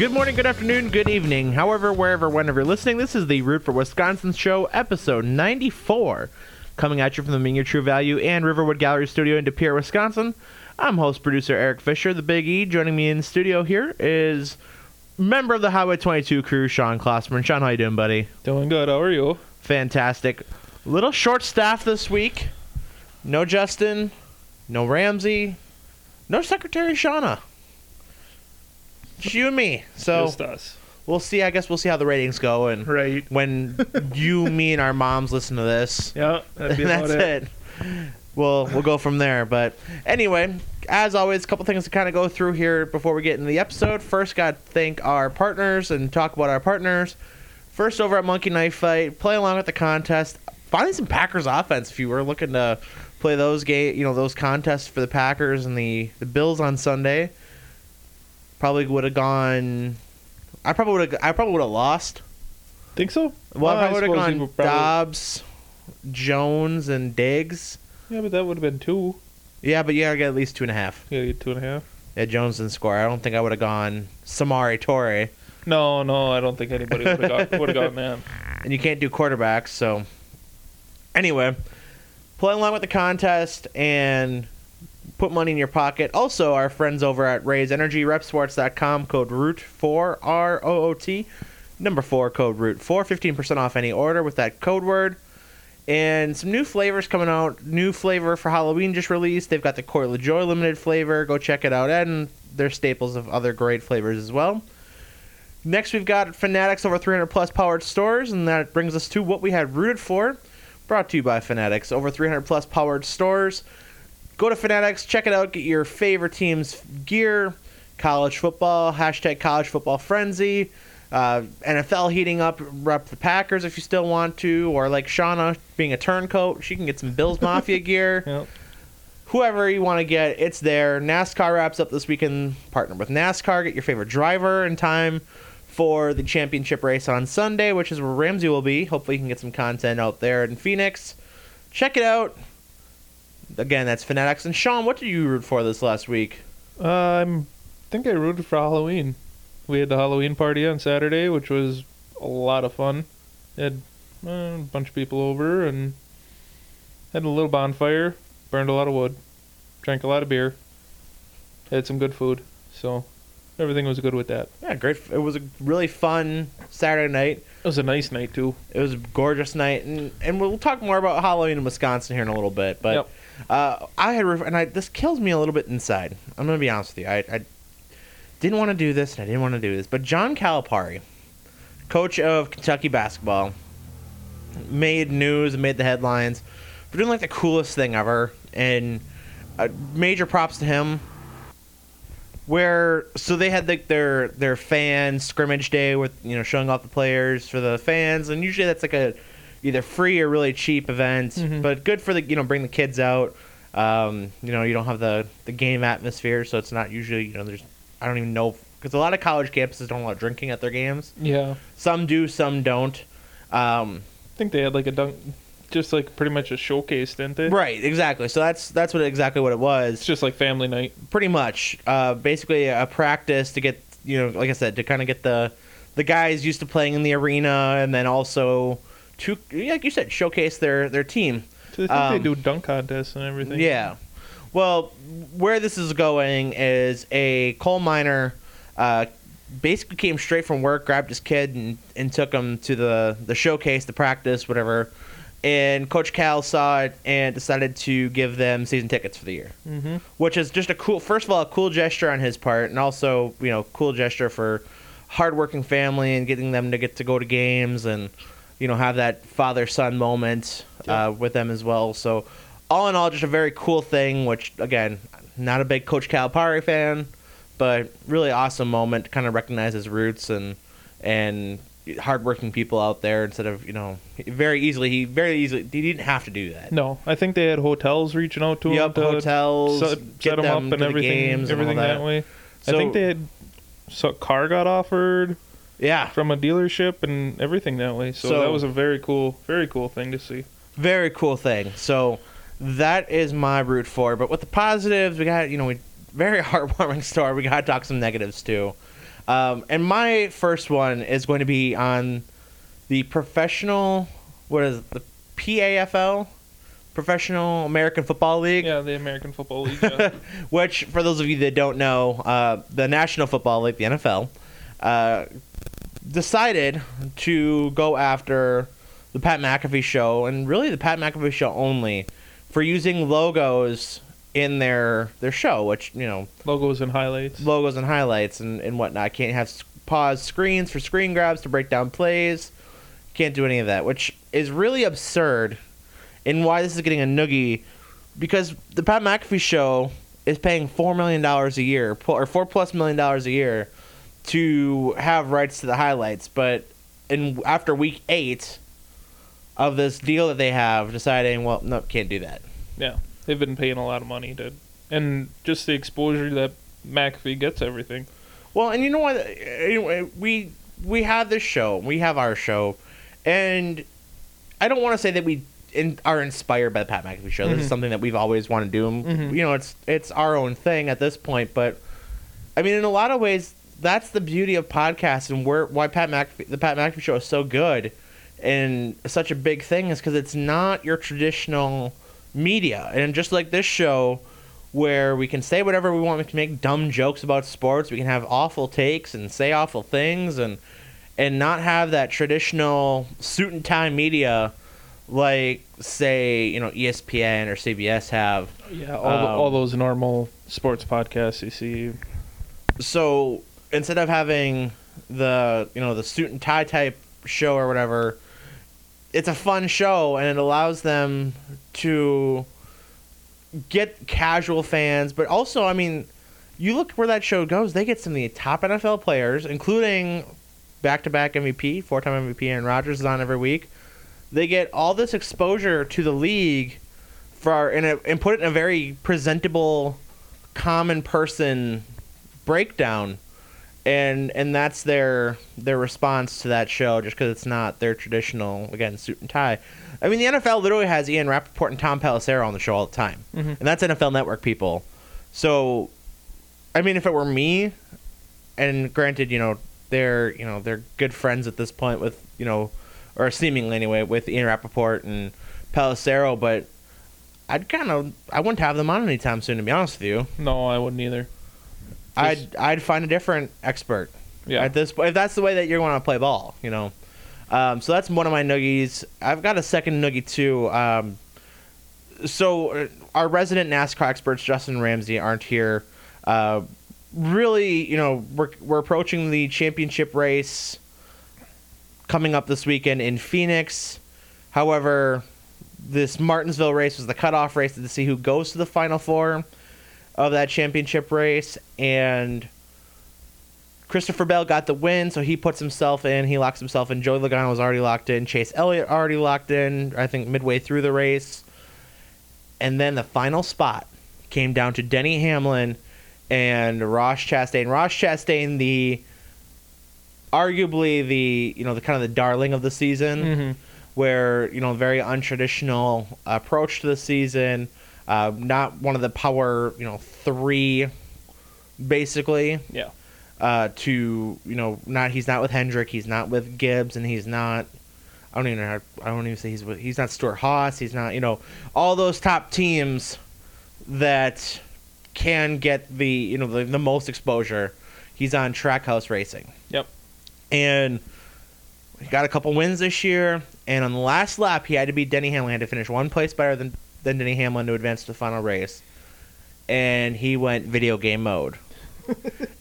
Good morning, good afternoon, good evening, however, wherever, whenever you're listening. This is the Root for Wisconsin show, episode 94, coming at you from the Mean Your True Value and Riverwood Gallery Studio in De Pere, Wisconsin. I'm host producer Eric Fisher, the Big E. Joining me in the studio here is member of the Highway 22 crew, Sean Klosman. Sean, how you doing, buddy? Doing good. How are you? Fantastic. Little short staff this week. No Justin, no Ramsey, no Secretary Shauna. Just you and me. So just us. We'll see. I guess we'll see how the ratings go, and right when you, me, and our moms listen to this, yeah, that'd be about that's it. We'll go from there. But anyway, as always, a couple things to kind of go through here before we get into the episode. First, got to thank our partners and talk about our partners. First, over at Monkey Knife Fight, play along with the contest. Finding some Packers offense if you were looking to play those game, you know, those contests for the Packers and the Bills on Sunday. Probably would have gone. I probably would have lost. Think so? Well, I would have gone Doubs, Jones, and Diggs. Yeah, but that would have been two. Yeah, but you gotta get at least 2.5. You gotta get 2.5. Yeah, Jones didn't score. I don't think I would have gone Samori Toure. No, I don't think anybody would have gone that. And you can't do quarterbacks, so. Anyway, play along with the contest and put money in your pocket. Also, our friends over at Raise Energy, repsports.com, code ROOT4, ROOT, number 4, code ROOT4, 15% off any order with that code word. And some new flavors coming out. New flavor for Halloween just released. They've got the Coil of Joy limited flavor. Go check it out. And their staples of other great flavors as well. Next, we've got Fanatics, over 300-plus powered stores, and that brings us to what we had rooted for. Brought to you by Fanatics, over 300-plus powered stores. Go to Fanatics, check it out, get your favorite team's gear, college football, hashtag college football frenzy. NFL heating up, rep the Packers if you still want to, or like Shauna being a turncoat, she can get some Bills Mafia gear. Yep. Whoever you want to get, it's there. NASCAR wraps up this weekend. Partner with NASCAR, get your favorite driver in time for the championship race on Sunday, which is where Ramsey will be. Hopefully you can get some content out there in Phoenix. Check it out. Again, that's Fanatics. And Sean, what did you root for this last week? I think I rooted for Halloween. We had the Halloween party on Saturday, which was a lot of fun. Had a bunch of people over and had a little bonfire, burned a lot of wood, drank a lot of beer, had some good food. So everything was good with that. Yeah, great. It was a really fun Saturday night. It was a nice night, too. It was a gorgeous night. And we'll talk more about Halloween in Wisconsin here in a little bit. But yep. This kills me a little bit inside. I'm going to be honest with you. I didn't want to do this, and I didn't want to do this. But John Calipari, coach of Kentucky basketball, made news and made the headlines for doing, like, the coolest thing ever. And major props to him. So they had, like, their fan scrimmage day with, you know, showing off the players for the fans. And usually that's, like, a either free or really cheap event. Mm-hmm. But good for, the you know, bring the kids out. You know, you don't have the game atmosphere, so it's not usually, you know, there's... I don't even know, because a lot of college campuses don't allow drinking at their games. Yeah. Some do, some don't. I think they had like a dunk, just like pretty much a showcase, didn't they? Right, exactly. So that's exactly what it was. It's just like family night. Pretty much. Basically a practice to get, you know, like I said, to kind of get the guys used to playing in the arena, and then also to, like you said, showcase their team. So I think they do dunk contests and everything. Yeah. Well, where this is going is a coal miner basically came straight from work, grabbed his kid, and took him to the showcase, the practice, whatever. And Coach Cal saw it and decided to give them season tickets for the year, mm-hmm. which is just a cool, first of all, a cool gesture on his part, and also, you know, cool gesture for hardworking family and getting them to get to go to games and, you know, have that father-son moment with them as well. So... all in all, just a very cool thing, which, again, not a big Coach Calipari fan, but really awesome moment to kind of recognize his roots and hardworking people out there instead of, you know, very easily, he didn't have to do that. No, I think they had hotels reaching out to him. Yep, hotels, set them up and everything that way. So, I think they had, so car got offered. Yeah. From a dealership and everything that way. So that was a very cool thing to see. Very cool thing. So... that is my root for. But with the positives, we got, you know, very heartwarming story. We got to talk some negatives, too. And my first one is going to be on the professional, what is it, the PAFL? Professional American Football League. Yeah, the American Football League. Yeah. Which, for those of you that don't know, the National Football League, the NFL, decided to go after the Pat McAfee show, and really the Pat McAfee show only, for using logos in their show, which, you know... Logos and highlights and whatnot. Can't have pause screens for screen grabs to break down plays. Can't do any of that, which is really absurd in why this is getting a noogie, because the Pat McAfee show is paying $4 million a year, or $4+ million a year, to have rights to the highlights, but after week 8 of this deal that they have, deciding, well, no, can't do that. Yeah, they've been paying a lot of money to, and just the exposure that McAfee gets everything. Well, and you know what? Anyway, we have this show, we have our show, and I don't want to say that we are inspired by the Pat McAfee show. Mm-hmm. This is something that we've always wanted to do. Mm-hmm. You know, it's our own thing at this point, but I mean, in a lot of ways, that's the beauty of podcasts and why the Pat McAfee show is so good and such a big thing, is because it's not your traditional media. And just like this show, where we can say whatever we want, we can make dumb jokes about sports, we can have awful takes and say awful things, and not have that traditional suit and tie media like, say, you know, ESPN or CBS have. Yeah, all those normal sports podcasts you see. So instead of having the suit and tie type show or whatever, it's a fun show, and it allows them to get casual fans. But also, I mean, you look where that show goes, they get some of the top NFL players, including back-to-back MVP, four-time MVP Aaron Rodgers is on every week. They get all this exposure to the league and put it in a very presentable, common person breakdown. And that's their response to that show, just because it's not their traditional, again, suit and tie. I mean, the NFL literally has Ian Rapoport and Tom Pelissero on the show all the time. Mm-hmm. And that's NFL Network people. So, I mean, if it were me, and granted, they're good friends at this point with, or seemingly anyway, with Ian Rapoport and Pelissero, but I wouldn't have them on anytime soon, to be honest with you. No, I wouldn't either. I'd find a different expert. Yeah. At this point, if that's the way that you want to play ball, so that's one of my noogies. I've got a second noogie too. So our resident NASCAR experts, Justin and Ramsey, aren't here. Really, we're approaching the championship race coming up this weekend in Phoenix. However, this Martinsville race was the cutoff race to see who goes to the Final Four of that championship race, and Christopher Bell got the win, so he puts himself in. He locks himself in. Joey Logano was already locked in. Chase Elliott already locked in, I think, midway through the race. And then the final spot came down to Denny Hamlin and Ross Chastain. Ross Chastain, arguably the kind of the darling of the season, mm-hmm. where, very untraditional approach to the season. Not one of the power, three, basically. Yeah. He's not with Hendrick, he's not with Gibbs, and he's not. He's not Stuart Haas. He's not. All those top teams that can get the most exposure. He's on Trackhouse Racing. Yep. And he got a couple wins this year, and on the last lap, he had to beat Denny Hamlin. He had to finish one place better than Denny Hamlin to advance to the final race. And he went video game mode.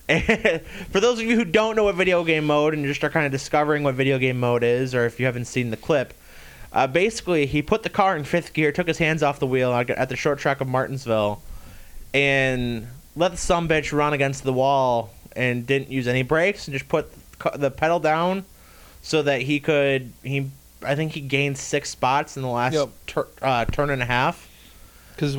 And for those of you who don't know what video game mode and just are kind of discovering what video game mode is, or if you haven't seen the clip, basically he put the car in fifth gear, took his hands off the wheel at the short track of Martinsville, and let the sumbitch run against the wall and didn't use any brakes and just put the pedal down so that he could... I think he gained 6 spots in the last turn and a half. Because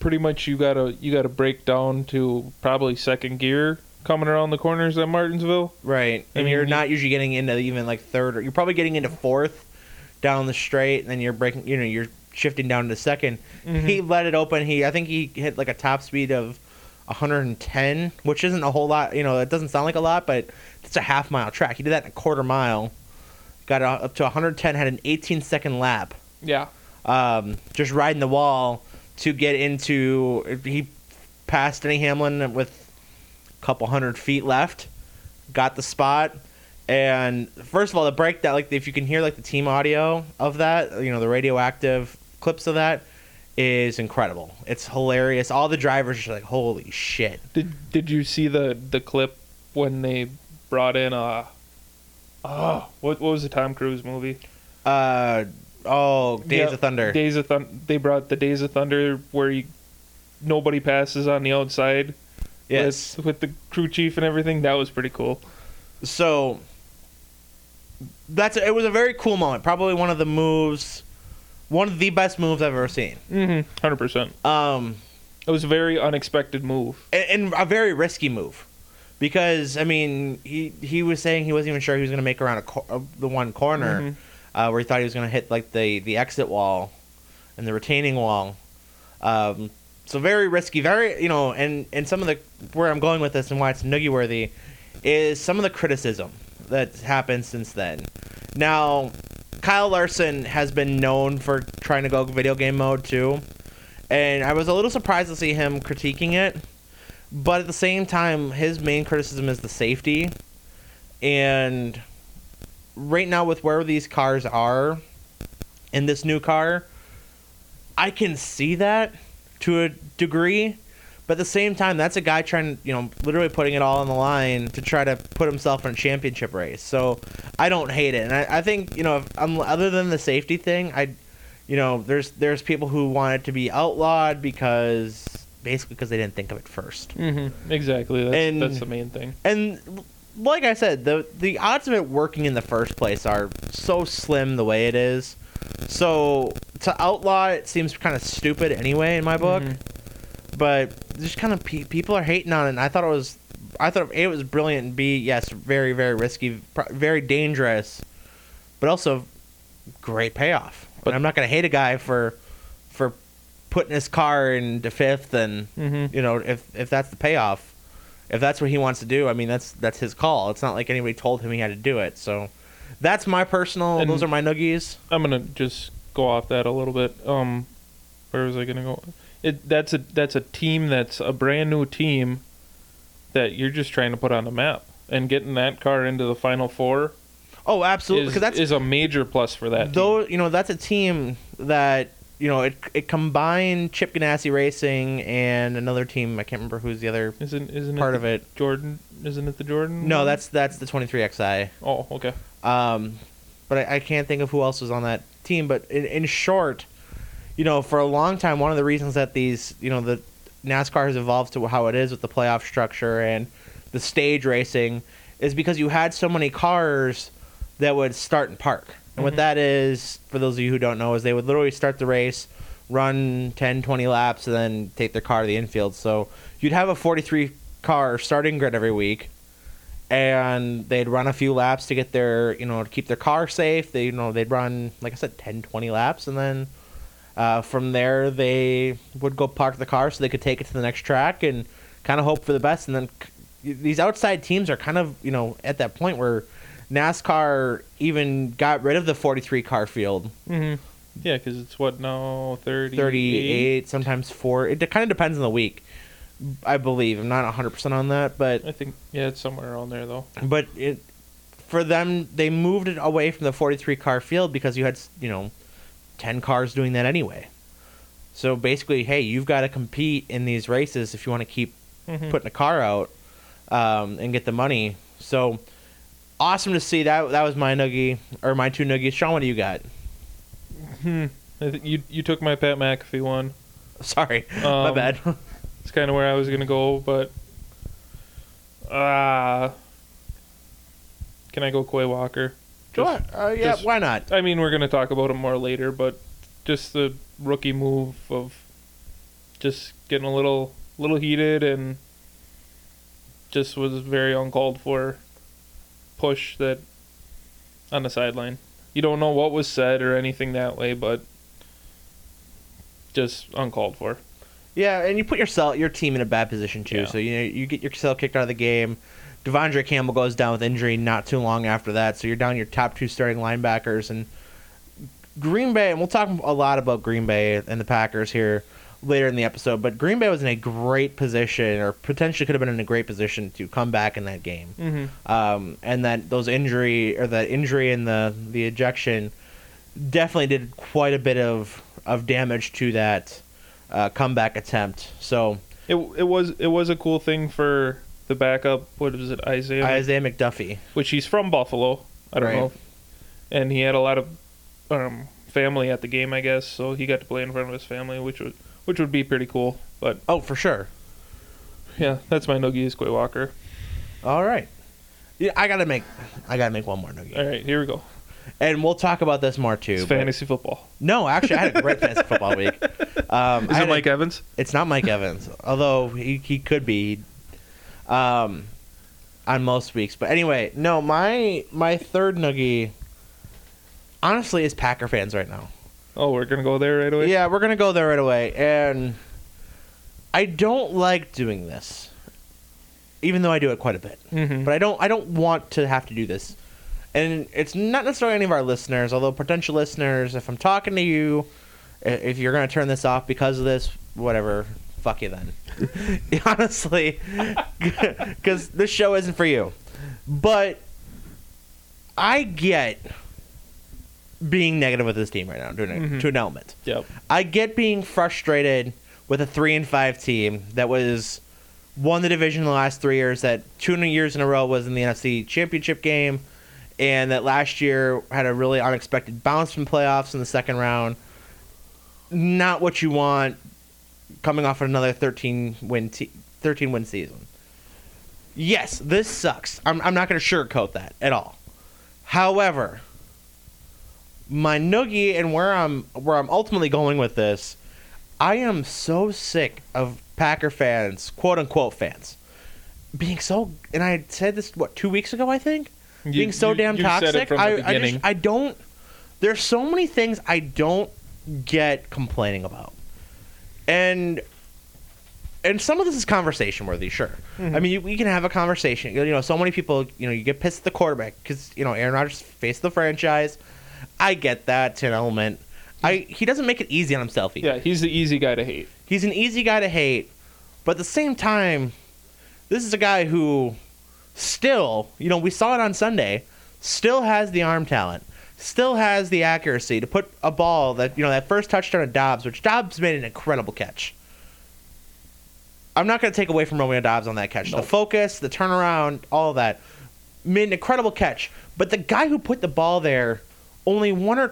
pretty much you gotta break down to probably second gear coming around the corners at Martinsville. Right, and you're not usually getting into even like third, or you're probably getting into fourth down the straight, and then you're breaking. You're shifting down to second. Mm-hmm. He let it open. I think he hit like a top speed of 110, which isn't a whole lot. You know, it doesn't sound like a lot, but it's a half-mile track. He did that in a quarter mile. Got up to 110, had an 18-second lap. Yeah. Just riding the wall to get into... He passed Denny Hamlin with a couple hundred feet left. Got the spot. And first of all, the breakdown, like if you can hear like the team audio of that, you know, the radioactive clips of that, is incredible. It's hilarious. All the drivers are like, holy shit. Did you see the clip when they brought in what was the Tom Cruise movie? Days of Thunder. They brought the Days of Thunder where nobody passes on the outside. Yes. With the crew chief and everything. That was pretty cool. So it was a very cool moment. Probably one of the best moves I've ever seen. Mm-hmm. 100%. It was a very unexpected move. And a very risky move. Because, I mean, he was saying he wasn't even sure he was going to make around the one corner where he thought he was going to hit, like, the exit wall and the retaining wall. So very risky. Very, you know, and some of the – where I'm going with this and why it's noogie-worthy is some of the criticism that's happened since then. Now – Kyle Larson has been known for trying to go video game mode too, and I was a little surprised to see him critiquing it, but at the same time, his main criticism is the safety, and right now with where these cars are in this new car, I can see that to a degree, but at the same time, that's a guy trying, you know, literally putting it all on the line to try to put himself in a championship race. So I don't hate it. And I think, you know, other than the safety thing, there's people who want it to be outlawed because they didn't think of it first. Mm-hmm. Exactly. That's the main thing. And like I said, the odds of it working in the first place are so slim the way it is. So to outlaw it seems kind of stupid anyway in my book. Mm-hmm. But just kind of people are hating on it. And I thought A, it was brilliant, and B, yes, very, very risky, very dangerous, but also great payoff. But and I'm not going to hate a guy for putting his car into fifth, and you know, if that's the payoff, if that's what he wants to do, I mean that's his call. It's not like anybody told him he had to do it. So that's my personal. And those are my noogies. I'm gonna just go off that a little bit. Where was I gonna go? That's a team that's a brand new team that you're just trying to put on the map, and getting that car into the Final Four. Oh, absolutely! Because that is a major plus for that. Though you know that's a team that you know it combined Chip Ganassi Racing and another team. I can't remember who's the other. Isn't part of it Jordan? Isn't it the Jordan? No, that's the 23XI. Oh, okay. But I can't think of who else was on that team. But in short. You know, for a long time, one of the reasons that these, you know, the NASCAR has evolved to how it is with the playoff structure and the stage racing is because you had so many cars that would start and park. And what that is, for those of you who don't know, is they would literally start the race, run 10, 20 laps, and then take their car to the infield. So you'd have a 43-car starting grid every week, and they'd run a few laps to get their, you know, to keep their car safe. They, you know, they'd run, like I said, 10, 20 laps, and then... from there, they would go park the car so they could take it to the next track and kind of hope for the best. And then these outside teams are kind of, you know, at that point where NASCAR even got rid of the 43-car field. Mm-hmm. Yeah, because it's what now, 38? 38, sometimes 4. It kind of depends on the week, I believe. I'm not 100% on that, but... I think, yeah, it's somewhere around there, though. But for them, they moved it away from the 43-car field because you had, you know... 10 cars doing that anyway. So basically, hey, you've got to compete in these races if you want to keep putting a car out and get the money. So awesome to see that. That was my noogie, or my two noogies. Sean, what do you got? You took my Pat McAfee one. Sorry, my bad. It's kind of where I was going to go, but can I go Quay Walker? Sure. Why not? I mean, we're going to talk about him more later, but just the rookie move of just getting a little heated and just was very uncalled for push that on the sideline. You don't know what was said or anything that way, but just uncalled for. Yeah, and you put your team in a bad position too. Yeah. So you get yourself kicked out of the game. Devondre Campbell goes down with injury not too long after that, so you're down your top two starting linebackers. And Green Bay, and we'll talk a lot about Green Bay and the Packers here later in the episode, but Green Bay was in a great position, or potentially could have been in a great position to come back in that game. Mm-hmm. And that injury and the ejection definitely did quite a bit of damage to that comeback attempt. So it was a cool thing for the backup. What is it, Isaiah McDuffie, which he's from Buffalo. I don't know, and he had a lot of family at the game, I guess. So he got to play in front of his family, which would be pretty cool. But oh, for sure. Yeah, that's my noogie, is Quay Walker. All right. Yeah, I gotta make one more noogie. All right, here we go. And we'll talk about this more too. It's fantasy football. No, actually, I had a great fantasy football week. Is it Mike Evans? It's not Mike Evans, although he could be on most weeks. But anyway, no, my third noogie, honestly, is Packer fans right now. Oh, we're going to go there right away? Yeah, we're going to go there right away. And I don't like doing this, even though I do it quite a bit. Mm-hmm. But I don't want to have to do this. And it's not necessarily any of our listeners, although potential listeners, if I'm talking to you, if you're going to turn this off because of this, whatever, fuck you then. Honestly, because this show isn't for you. But I get being negative with this team right now, to an element. Yep. I get being frustrated with a 3-5 team that won the division the last 3 years, that 2 years in a row was in the NFC Championship game, and that last year had a really unexpected bounce from playoffs in the second round. Not what you want coming off another 13-win season. Yes, this sucks. I'm not going to sugarcoat that at all. However, my noogie and where I'm ultimately going with this, I am so sick of Packer fans, quote-unquote fans, being so... And I said this, 2 weeks ago, I think? Being so damn toxic. Said it from the beginning. I don't. There's so many things I don't get complaining about, and some of this is conversation worthy. Sure, mm-hmm. I mean we can have a conversation. You know, so many people. You know, you get pissed at the quarterback because Aaron Rodgers faced the franchise. I get that to an element. He doesn't make it easy on himself either. Yeah, he's the easy guy to hate. He's an easy guy to hate, but at the same time, this is a guy who. Still, we saw it on Sunday, still has the arm talent, still has the accuracy to put a ball that, that first touchdown of Doubs, which Doubs made an incredible catch. I'm not going to take away from Romeo Doubs on that catch. Nope. The focus, the turnaround, all of that. Made an incredible catch. But the guy who put the ball there, only one or,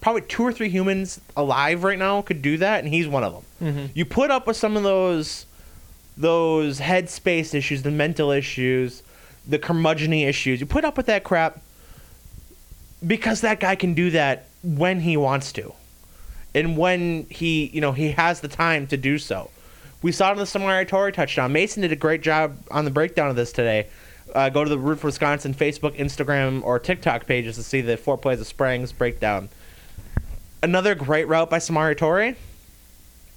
probably two or three humans alive right now could do that, and he's one of them. Mm-hmm. You put up with some of those headspace issues, the mental issues, the curmudgeon-y issues. You put up with that crap because that guy can do that when he wants to. And when he has the time to do so. We saw it in the Samori Toure touchdown. Mason did a great job on the breakdown of this today. Go to the Root for Wisconsin Facebook, Instagram, or TikTok pages to see the 4 plays of Sprang's breakdown. Another great route by Samori Toure,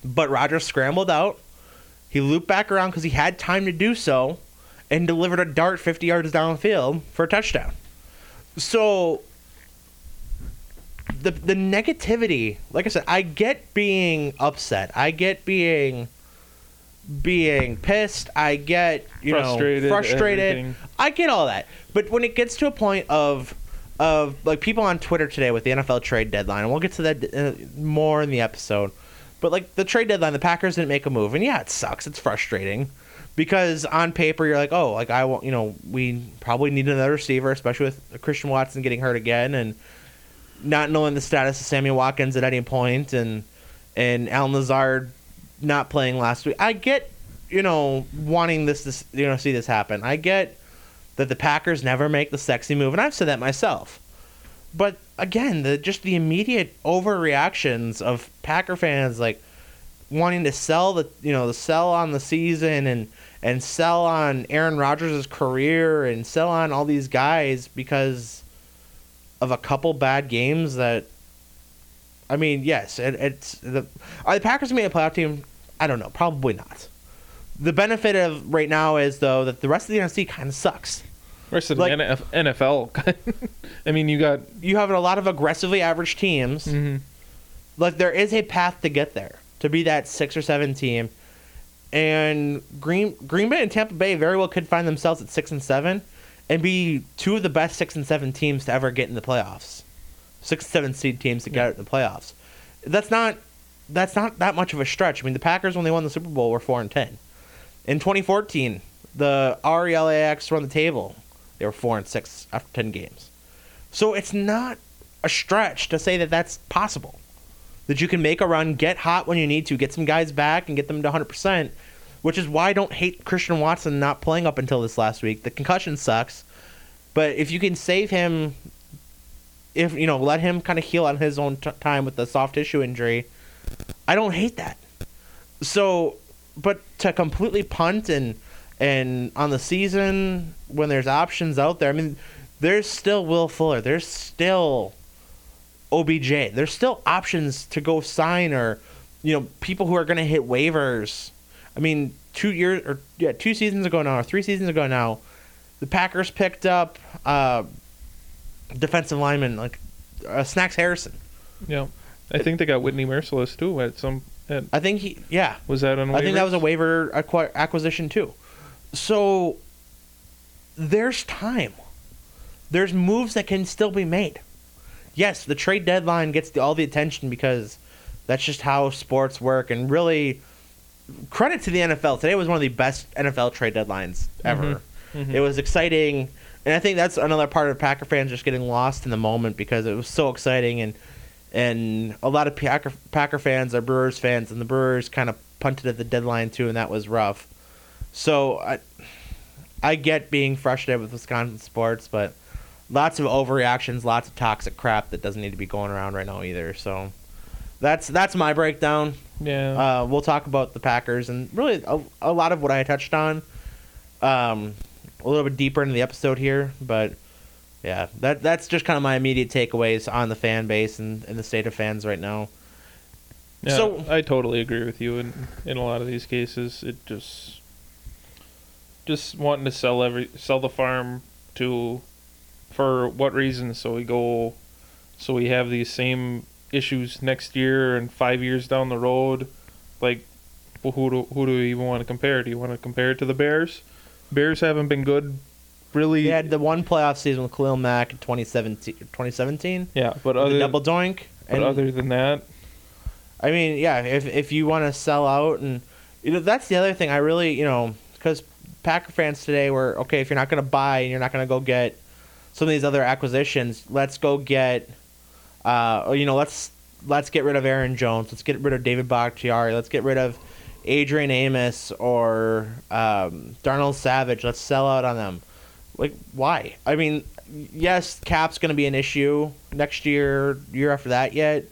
but Rodgers scrambled out. He looped back around because he had time to do so, and delivered a dart 50 yards downfield for a touchdown. So the negativity, like I said, I get being upset. I get being pissed. I get, frustrated. I get all that. But when it gets to a point of like people on Twitter today with the NFL trade deadline, and we'll get to that more in the episode, but like the trade deadline, the Packers didn't make a move. And yeah, it sucks. It's frustrating. Because on paper, you're like, oh, like I want, we probably need another receiver, especially with Christian Watson getting hurt again and not knowing the status of Sammy Watkins at any point and Allen Lazard not playing last week. I get, wanting this see this happen. I get that the Packers never make the sexy move, and I've said that myself. But again, the immediate overreactions of Packer fans, like wanting to sell the sell on the season and sell on Aaron Rodgers' career and sell on all these guys because of a couple bad games that, I mean, yes, it's the Packers made a playoff team. I don't know. Probably not. The benefit of right now is, though, that the rest of the NFC kind of sucks. The rest of the NFL. I mean, you have a lot of aggressively average teams. Mm-hmm. Like, there is a path to get there, to be that 6 or 7 team. And Green Bay and Tampa Bay very well could find themselves at 6 and 7 and be two of the best 6 and 7 teams to ever get in the playoffs. 6 and 7 seed teams to get out in the playoffs. That's not that much of a stretch. I mean, the Packers, when they won the Super Bowl, were 4 and 10. In 2014, the RELAX run the table. They were 4 and 6 after 10 games. So it's not a stretch to say that that's possible. That you can make a run, get hot when you need to, get some guys back and get them to 100%, which is why I don't hate Christian Watson not playing up until this last week. The concussion sucks, but if you can save him, if you know, let him kind of heal on his own time with the soft tissue injury, I don't hate that. So, but to completely punt and on the season when there's options out there, I mean, there's still Will Fuller, there's still OBJ. There's still options to go sign, or, you know, people who are going to hit waivers. I mean, 3 seasons ago now, the Packers picked up defensive lineman like Snacks Harrison. Yeah, I think they got Whitney Mercilus too at some. I think was that on waivers? I think that was a waiver acquisition too. So there's time. There's moves that can still be made. Yes, the trade deadline gets all the attention because that's just how sports work. And really, credit to the NFL. Today was one of the best NFL trade deadlines ever. Mm-hmm. Mm-hmm. It was exciting. And I think that's another part of Packer fans just getting lost in the moment because it was so exciting. And a lot of Packer fans are Brewers fans, and the Brewers kind of punted at the deadline too, and that was rough. So I get being frustrated with Wisconsin sports, but lots of overreactions, lots of toxic crap that doesn't need to be going around right now either. So that's my breakdown. Yeah. We'll talk about the Packers and really a lot of what I touched on a little bit deeper into the episode here. But, yeah, that's just kind of my immediate takeaways on the fan base and the state of fans right now. Yeah, so I totally agree with you in a lot of these cases. It just wanting to sell the farm to... For what reason? So we have these same issues next year and 5 years down the road. Like, well, who do we even want to compare? Do you want to compare it to the Bears? Bears haven't been good, really. They had the one playoff season with Khalil Mack in 2017. Yeah, but other double doink. But other than that, I mean, yeah. If you want to sell out, and you know, that's the other thing. I really, you know, because Packer fans today were okay. If you're not going to buy and you're not going to go get some of these other acquisitions, let's go get, let's get rid of Aaron Jones. Let's get rid of David Bakhtiari. Let's get rid of Adrian Amos or Darnell Savage. Let's sell out on them. Like, why? I mean, yes, cap's going to be an issue next year, year after that yet.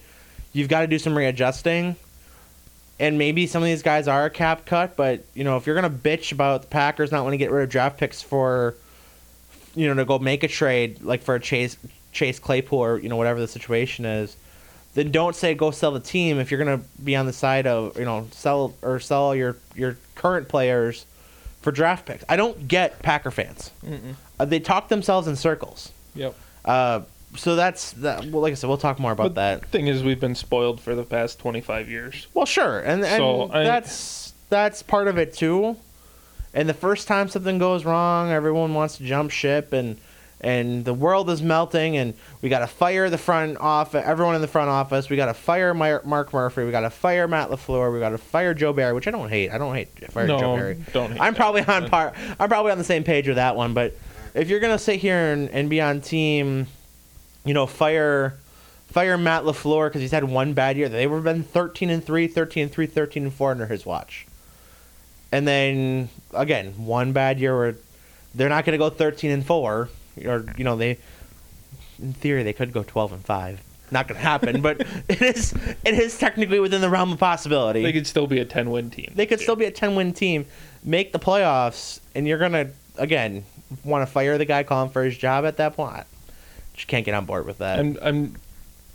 You've got to do some readjusting. And maybe some of these guys are a cap cut, but, you know, if you're going to bitch about the Packers not wanting to get rid of draft picks for... you know, to go make a trade, like for a Chase Claypool or, you know, whatever the situation is, then don't say go sell the team if you're going to be on the side of, you know, sell your current players for draft picks. I don't get Packer fans. They talk themselves in circles. Yep. So that's that. Well, like I said, we'll talk more about that. The thing is, we've been spoiled for the past 25 years. Well, sure. And so that's part of it, too. And the first time something goes wrong, everyone wants to jump ship, and the world is melting, and we got to fire the front office, everyone in the front office. We got to fire Mark Murphy. We got to fire Matt LaFleur. We got to fire Joe Barry, which I don't hate. I don't hate firing Joe Barry. Don't hate. I'm probably on the same page with that one. But if you're gonna sit here and be on team, you know, fire Matt LaFleur because he's had one bad year. They were been 13-3, 13-3, 13-4 under his watch. And then again, one bad year where they're not going to go 13-4, or you know they, in theory, they could go 12-5. Not going to happen, but it is technically within the realm of possibility. They could still be a 10-win team. They could still be a 10-win team, make the playoffs, and you're going to again want to fire the guy calling for his job at that point. Just can't get on board with that. I'm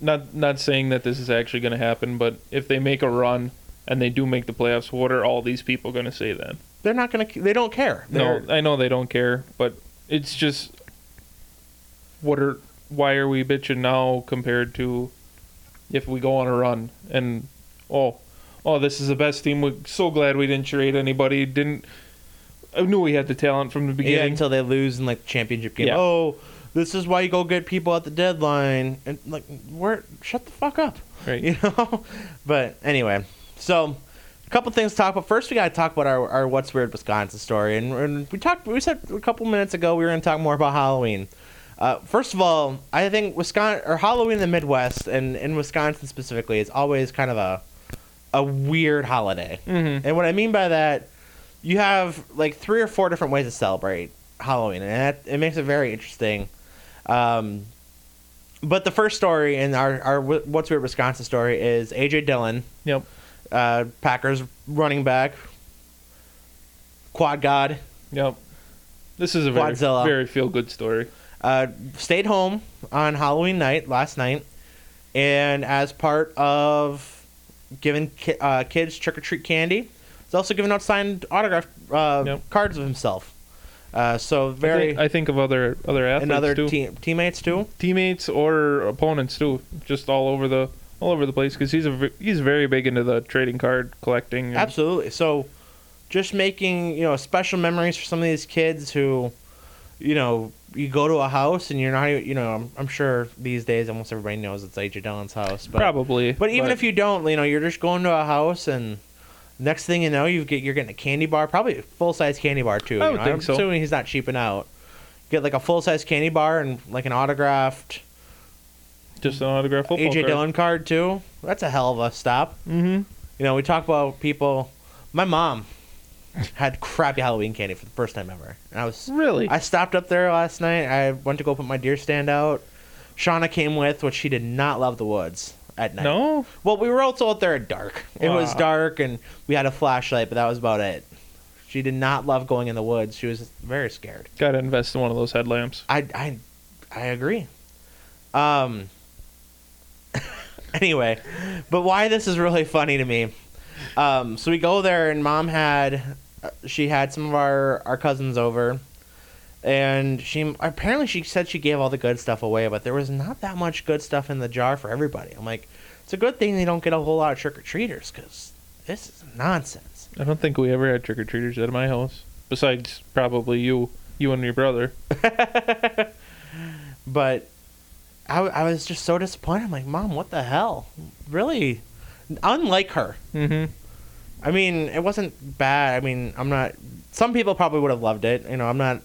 not saying that this is actually going to happen, but if they make a run and they do make the playoffs, what are all these people going to say then? They're not going to. They don't care. No, I know they don't care, but it's just why are we bitching now compared to if we go on a run and this is the best team. We're so glad we didn't trade anybody. I knew we had the talent from the beginning. Yeah, until they lose in like the championship game. Yeah. Oh, this is why you go get people at the deadline and like shut the fuck up. Right. You know? But anyway, so a couple things to talk about. First, we got to talk about our What's Weird Wisconsin story, and we said a couple minutes ago we were going to talk more about Halloween. First of all, I think Wisconsin or Halloween in the Midwest and in Wisconsin specifically is always kind of a weird holiday. Mm-hmm. And what I mean by that, you have like 3 or 4 different ways to celebrate Halloween, and it makes it very interesting. But the first story in our What's Weird Wisconsin story is A.J. Dillon. Yep. Packers running back. Quad God. Yep. This is a Quadzilla. Very feel-good story. Stayed home on Halloween night, last night, and as part of giving kids trick-or-treat candy, he's also giving out signed autograph cards of himself. So very... I think of other athletes, and other too. Teammates, too? Teammates or opponents, too. Just all over the place, because he's very big into the trading card collecting. Absolutely. So just making, special memories for some of these kids who, you go to a house and you're not even, I'm sure these days almost everybody knows it's A.J. Dillon's house. But, probably. But even if you don't, you're just going to a house and next thing you know, you're getting a candy bar, probably a full-size candy bar too. I'm assuming he's not cheaping out. Get like a full-size candy bar and like an autographed... Just an autographed football card. A.J. Dillon card too. That's a hell of a stop. Mm-hmm. We talk about people... My mom had crappy Halloween candy for the first time ever. And I stopped up there last night. I went to go put my deer stand out. Shauna came with, which she did not love the woods at night. No? Well, we were also out there at dark. It was dark, and we had a flashlight, but that was about it. She did not love going in the woods. She was very scared. Got to invest in one of those headlamps. I agree. Anyway, but why this is really funny to me. So we go there, and Mom had some of our cousins over, and she said she gave all the good stuff away, but there was not that much good stuff in the jar for everybody. I'm like, it's a good thing they don't get a whole lot of trick-or-treaters, because this is nonsense. I don't think we ever had trick-or-treaters at my house, besides probably you and your brother. But I was just so disappointed. I'm like, Mom, what the hell? Really? Unlike her. Mm-hmm. I mean, it wasn't bad. I mean, I'm not... Some people probably would have loved it. I'm not...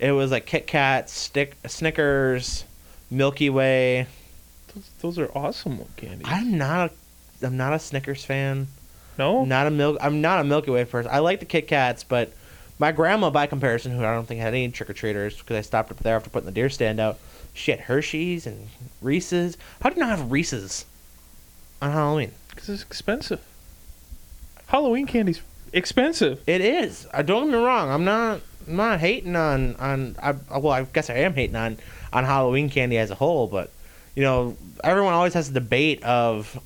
It was like Kit Kat, Snickers, Milky Way. Those are awesome candies. I'm not a Snickers fan. No? I'm not a Milky Way person. I like the Kit Kats, but my grandma, by comparison, who I don't think had any trick-or-treaters, because I stopped up there after putting the deer stand out, she had Hershey's and Reese's. How do you not have Reese's on Halloween? Because it's expensive. Halloween candy's expensive. It is. Don't get me wrong. I'm not hating on. I guess I am hating on Halloween candy as a whole. But everyone always has a debate of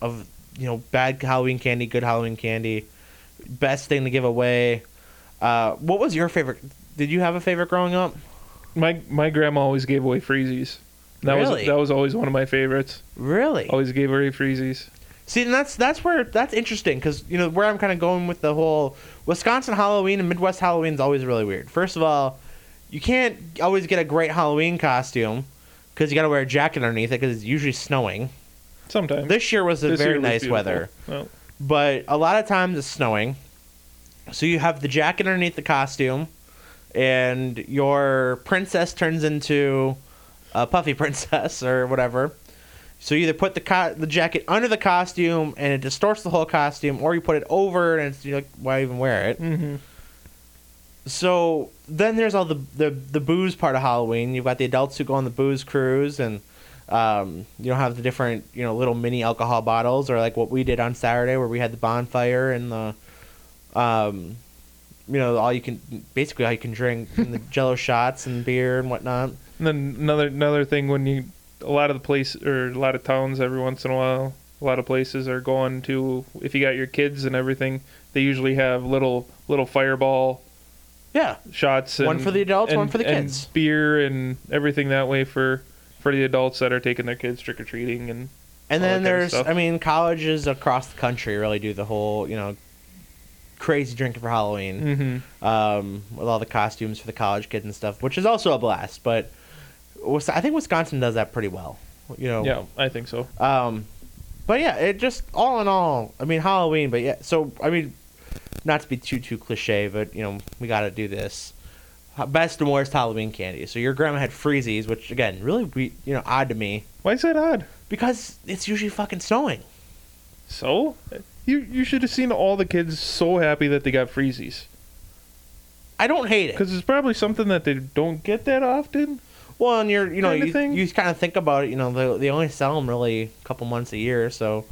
bad Halloween candy, good Halloween candy, best thing to give away. What was your favorite? Did you have a favorite growing up? My grandma always gave away freezies. That was always one of my favorites. Really? Always gave away freezies. See, and that's interesting, because where I'm kind of going with the whole Wisconsin Halloween and Midwest Halloween is always really weird. First of all, you can't always get a great Halloween costume because you got to wear a jacket underneath it because it's usually snowing. Sometimes. This year was very nice weather, well, but a lot of times it's snowing, so you have the jacket underneath the costume, and your princess turns into a puffy princess or whatever. So you either put the jacket under the costume and it distorts the whole costume, or you put it over and it's, why even wear it? Mm-hmm. So then there's all the booze part of Halloween. You've got the adults who go on the booze cruise, and have the different little mini alcohol bottles, or like what we did on Saturday where we had the bonfire and the all you can drink and the Jello shots and beer and whatnot. And then another thing when a lot of towns every once in a while a lot of places are going to, if you got your kids and everything, they usually have little fireball shots. And one for the adults, one for the kids. And beer and everything that way for the adults that are taking their kids trick-or-treating. And then there's, I mean, colleges across the country really do the whole, you know, crazy drinking for Halloween, with all the costumes for the college kids and stuff, which is also a blast. But I think Wisconsin does that pretty well. You know, yeah, I think so. But yeah, it just all in all, I mean, Halloween. But yeah, so I mean, not to be too cliche, but you know, we got to do this. Best and worst Halloween candy. So your grandma had freezies, which again, really, you know, odd to me. Why is that odd? Because it's usually fucking snowing. So you should have seen all the kids so happy that they got freezies. I don't hate it because it's probably something that they don't get that often. Well, and you kind of think about it. You know, they only sell them really a couple months a year. So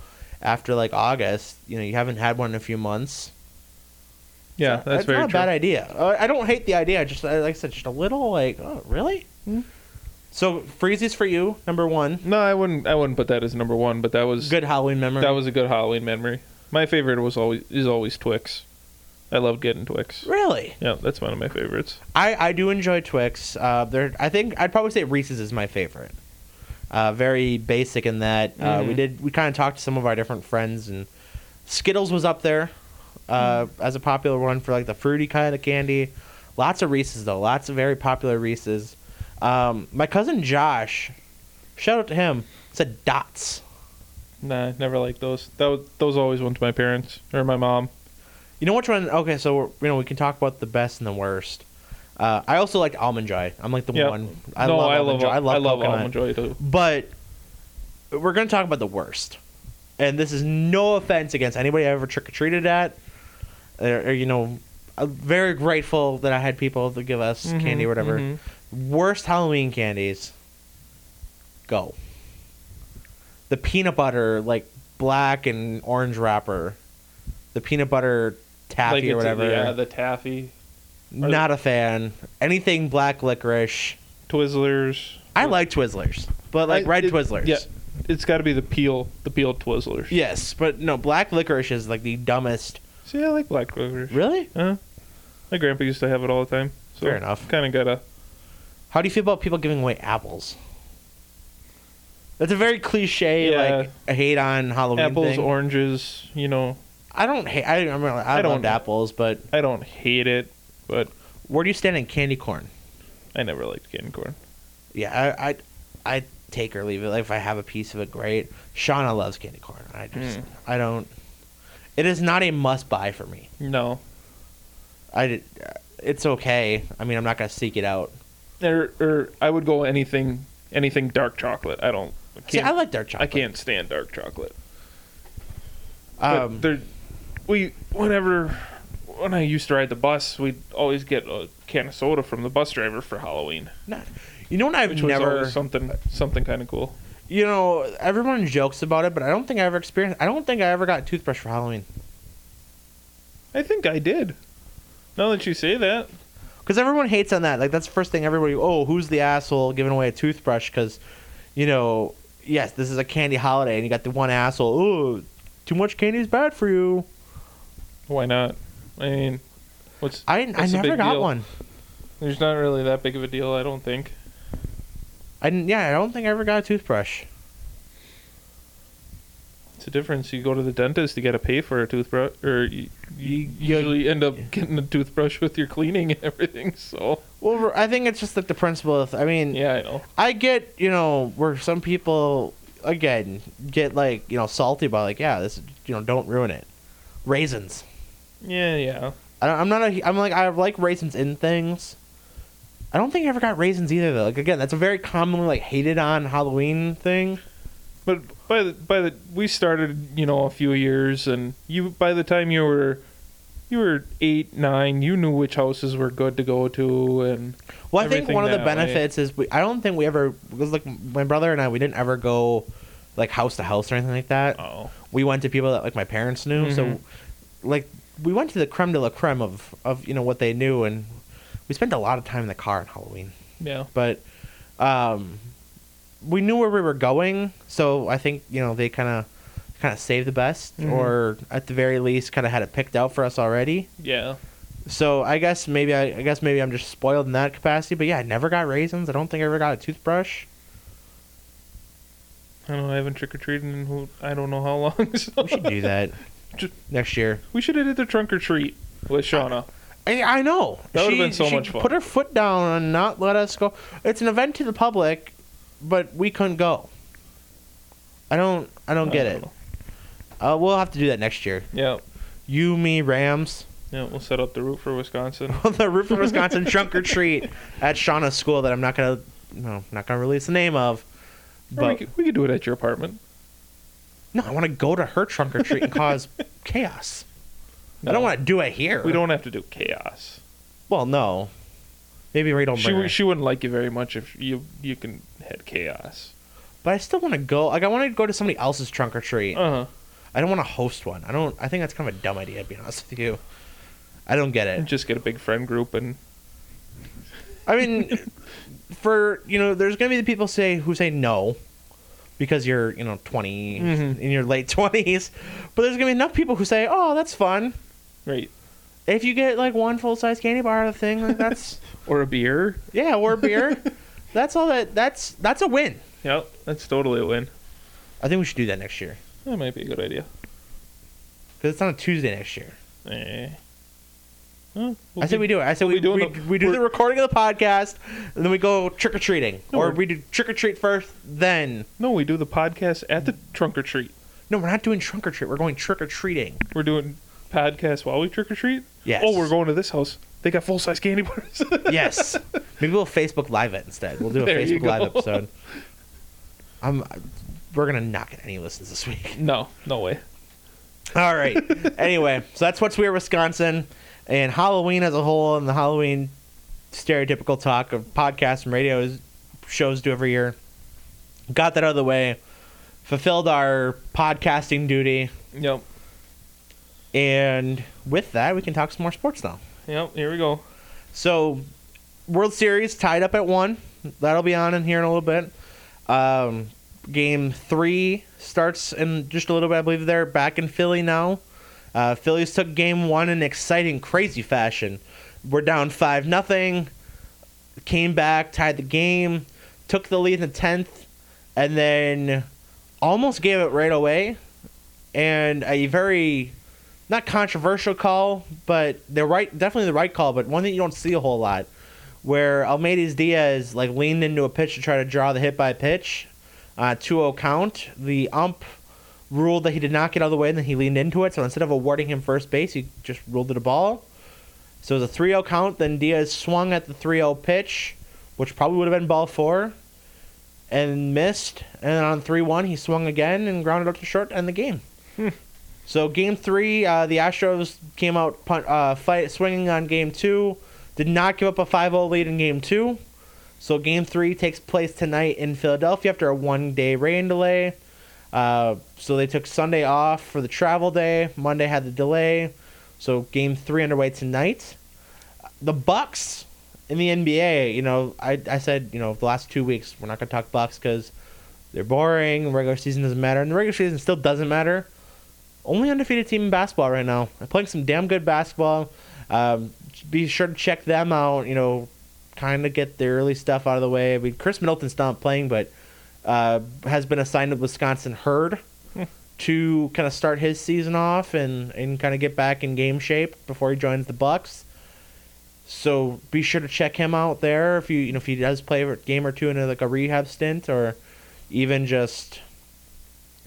after like August, you know, you haven't had one in a few months. Yeah, that's very true. Not a bad idea. I don't hate the idea. Just like I said, just a little like, oh, really? Mm-hmm. So freezies for you, number one. No, I wouldn't put that as number one. But that was good Halloween memory. That was a good Halloween memory. My favorite is always Twix. I love getting Twix. Really? Yeah, that's one of my favorites. I do enjoy Twix. I think I'd probably say Reese's is my favorite. Very basic in that. We kind of talked to some of our different friends, and Skittles was up there as a popular one for like the fruity kind of candy. Lots of Reese's though. Lots of very popular Reese's. My cousin Josh, shout out to him, said Dots. Nah, never liked those. Those always went to my parents or my mom. You know which one? Okay, so you know we can talk about the best and the worst. I also liked Almond Joy. I'm like the one. I love Almond Joy too. But we're gonna talk about the worst, and this is no offense against anybody I ever trick or treated at. You know, I'm very grateful that I had people that give us candy or whatever. Mm-hmm. Worst Halloween candies. Go. The peanut butter, like black and orange wrapper. The peanut butter taffy or whatever. Yeah, the taffy. Not a fan. Anything black licorice. Twizzlers. I like Twizzlers, but like red Twizzlers. Yeah, it's got to be the peel Twizzlers. Yes, but no, black licorice is like the dumbest. See, I like black licorice. Really? My grandpa used to have it all the time. So fair enough. Kind of gotta. How do you feel about people giving away apples? That's a very cliche, like a hate on Halloween apples, thing. Oranges, you know. I don't hate. I don't love apples, but I don't hate it. But where do you stand on candy corn? I never liked candy corn. Yeah, I take or leave it. Like if I have a piece of it, great. Shauna loves candy corn. I just I don't. It is not a must buy for me. No. It's okay. I mean, I'm not gonna seek it out. Or I would go anything dark chocolate. I don't. See, I like dark chocolate. I can't stand dark chocolate. When I used to ride the bus, we'd always get a can of soda from the bus driver for Halloween. You know what I've never... something kind of cool. You know, everyone jokes about it, but I don't think I ever experienced... I don't think I ever got a toothbrush for Halloween. I think I did. Now that you say that. Because everyone hates on that. Like, that's the first thing everybody... Oh, who's the asshole giving away a toothbrush? Because, you know, yes, this is a candy holiday, and you got the one asshole. Ooh, too much candy is bad for you. Why not? I mean, I never got one. There's not really that big of a deal, I don't think. I don't think I ever got a toothbrush. It's a difference. You go to the dentist, you got to pay for a toothbrush, or you usually end up getting a toothbrush with your cleaning and everything. So. Well, I think it's just like the principle of. I mean. Yeah, I know. I get, you know, where some people. Again, get like, you know, salty about like, yeah, this, you know, don't ruin it. Raisins. Yeah. I like raisins in things. I don't think I ever got raisins either though. Like again, that's a very commonly like hated on Halloween thing. But by the we started, you know, a few years, and you by the time you were 8, 9, you knew which houses were good to go to, and well, I think one of the benefits is I don't think we ever, because like my brother and I, we didn't ever go like house to house or anything like that. Oh, we went to people that like my parents knew, so like we went to the creme de la creme of you know what they knew, and we spent a lot of time in the car on Halloween. Yeah, but we knew where we were going, so I think you know they kind of kind of saved the best, mm-hmm. or at the very least kind of had it picked out for us already. Yeah. So I guess maybe I'm just spoiled in that capacity. But yeah, I never got raisins. I don't think I ever got a toothbrush. I don't know. I haven't trick-or-treated in I don't know how long. So. We should do that next year. We should have did the trunk-or-treat with Shauna. I know. That would have been so much fun. She put her foot down and not let us go. It's an event to the public, but we couldn't go. I don't get it. We'll have to do that next year. Yeah. You, me, Rams. Yeah, we'll set up the Root for Wisconsin. The Root for Wisconsin trunk-or-treat at Shauna's school that I'm not gonna release the name of. But we could do it at your apartment. No, I want to go to her trunk or treat and cause chaos. No, I don't want to do it here. We don't have to do chaos. Well, no. Maybe we don't. She wouldn't like you very much if you can have chaos. But I still want to go. Like I want to go to somebody else's trunk or treat. Uh huh. I don't want to host one. I think that's kind of a dumb idea. To be honest with you, I don't get it. Just get a big friend group and. I mean. For, you know, there's going to be the people who say no because you're, you know, 20, mm-hmm. in your late 20s. But there's going to be enough people who say, oh, that's fun. Right. If you get, like, one full-size candy bar out of the thing, like, that's... or a beer. Yeah, or a beer. That's a win. Yep, that's totally a win. I think we should do that next year. That might be a good idea. Because it's on a Tuesday next year. Eh. Huh? I say we do the recording of the podcast, and then we go trick-or-treating. No, or we do trick-or-treat first, then... No, we do the podcast at the trunk-or-treat. No, we're not doing trunk-or-treat. We're going trick-or-treating. We're doing podcast while we trick-or-treat? Yes. Oh, we're going to this house. They got full-size candy bars. Yes. Maybe we'll Facebook Live it instead. We'll do a Facebook Live episode. We're going to not get any listens this week. No way. All right. Anyway, so that's What's Weird Wisconsin. And Halloween as a whole, and the Halloween stereotypical talk of podcasts and radio shows do every year. Got that out of the way. Fulfilled our podcasting duty. Yep. And with that, we can talk some more sports now. Yep, here we go. So, World Series tied up at 1. That'll be on in here in a little bit. Game 3 starts in just a little bit, I believe. They're back in Philly now. Phillies took game 1 in exciting, crazy fashion. We're down 5-0, came back, tied the game, took the lead in the 10th, and then almost gave it right away. And a very, not controversial call, but definitely the right call, but one that you don't see a whole lot, where Almeida Diaz leaned into a pitch to try to draw the hit by pitch, 2-0 count. The ump ruled that he did not get out of the way, and then he leaned into it. So instead of awarding him first base, he just ruled it a ball. So it was a 3-0 count. Then Diaz swung at the 3-0 pitch, which probably would have been ball 4, and missed. And then on 3-1, he swung again and grounded out to short to end the game. So game 3, the Astros came out swinging on game 2, did not give up a 5-0 lead in game 2. So game 3 takes place tonight in Philadelphia after a one-day rain delay. So they took Sunday off for the travel day. Monday had the delay. So game 3 underway tonight. The Bucks in the NBA, you know, I said, you know, the last 2 weeks we're not going to talk Bucks because they're boring. Regular season doesn't matter. And the regular season still doesn't matter. Only undefeated team in basketball right now. They're playing some damn good basketball. Be sure to check them out, you know, kind of get their early stuff out of the way. I mean, Chris Middleton's not playing, but... has been assigned to Wisconsin Herd to kind of start his season off and kind of get back in game shape before he joins the Bucks. So be sure to check him out there if if he does play a game or two in a rehab stint, or even just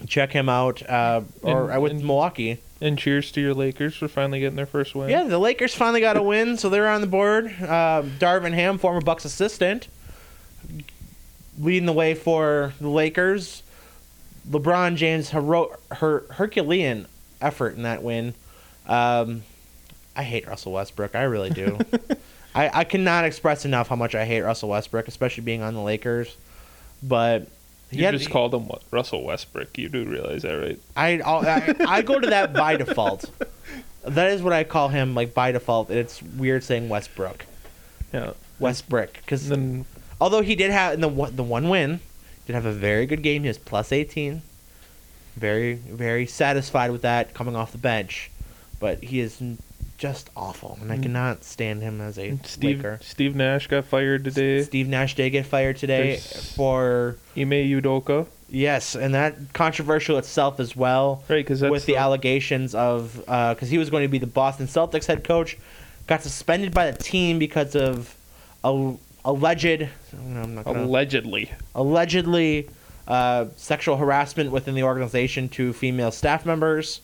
check him out. With Milwaukee. And cheers to your Lakers for finally getting their first win. Yeah, the Lakers finally got a win, so they're on the board. Darvin Ham, former Bucks assistant, leading the way for the Lakers. LeBron James' Herculean effort in that win. I hate Russell Westbrook. I really do. I cannot express enough how much I hate Russell Westbrook, especially being on the Lakers. But you called him Russell Westbrook. You do realize that, right? I go to that by default. That is what I call him, by default. It's weird saying Westbrook. Yeah, Westbrook, because then. Although he did have, in the one win, did have a very good game. He was plus 18. Very, very satisfied with that coming off the bench. But he is just awful, and I cannot stand him as a Laker. Steve Nash got fired today. Steve Nash did get fired today for Ime Udoka. Yes, and that controversial itself as well, right? Because with the allegations of because he was going to be the Boston Celtics head coach, got suspended by the team because of allegedly sexual harassment within the organization to female staff members.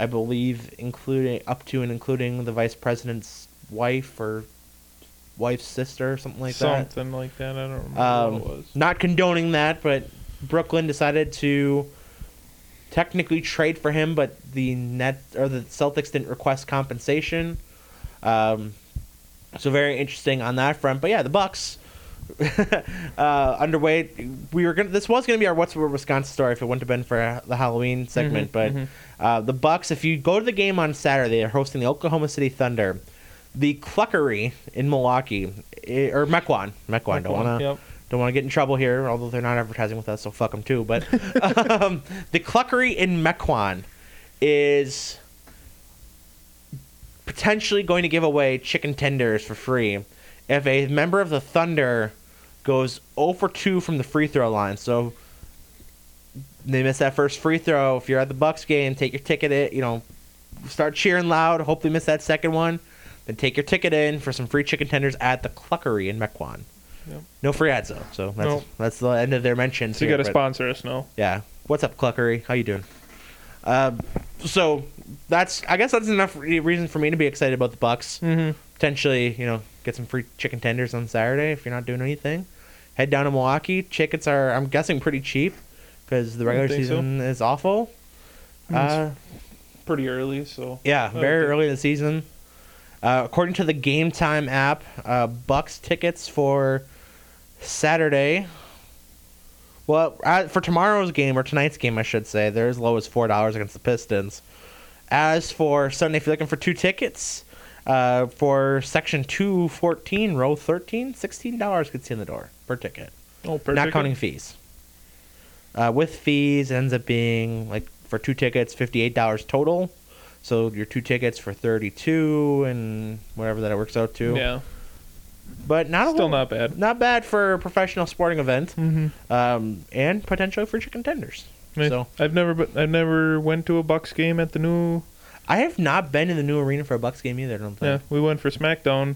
I believe including up to and including the vice president's wife or wife's sister or something like that. Something like that. I don't remember what it was. Not condoning that, but Brooklyn decided to technically trade for him, but the Celtics didn't request compensation. So very interesting on that front. But yeah, the Bucks underway. This was gonna be our What's With Wisconsin story if it wouldn't have been for the Halloween segment, the Bucks. If you go to the game on Saturday, they're hosting the Oklahoma City Thunder. The Cluckery in Milwaukee or Mequon. Don't want to get in trouble here, although they're not advertising with us, so fuck them too. But the Cluckery in Mequon is potentially going to give away chicken tenders for free if a member of the Thunder goes 0 for 2 from the free throw line. So they miss that first free throw. If you're at the Bucks game, take your ticket in, start cheering loud. Hope they miss that second one. Then take your ticket in for some free chicken tenders at the Cluckery in Mequon. Yep. No free ads, though. So that's the end of their mention. So you got to sponsor us now. Yeah. What's up, Cluckery? How you doing? So that's enough reason for me to be excited about the Bucks. Mm-hmm. Potentially, get some free chicken tenders on Saturday if you're not doing anything. Head down to Milwaukee. Tickets are, I'm guessing, pretty cheap because the regular season is awful. It's pretty early, so yeah, very early in the season. According to the Game Time app, Bucks tickets for Saturday. Well, for tomorrow's game, or tonight's game, I should say, they're as low as $4 against the Pistons. As for Sunday, if you're looking for two tickets, for section 214, row 13, $16 gets you in the door per ticket. Oh, per ticket? Not counting fees. With fees, ends up being, for two tickets, $58 total. So your two tickets for $32 and whatever that works out to. Yeah. But not bad. Not bad for a professional sporting event, and potentially for chicken tenders. Yeah. So I've never went to a Bucks game at the new. I have not been in the new arena for a Bucks game either. I don't think. Yeah, we went for SmackDown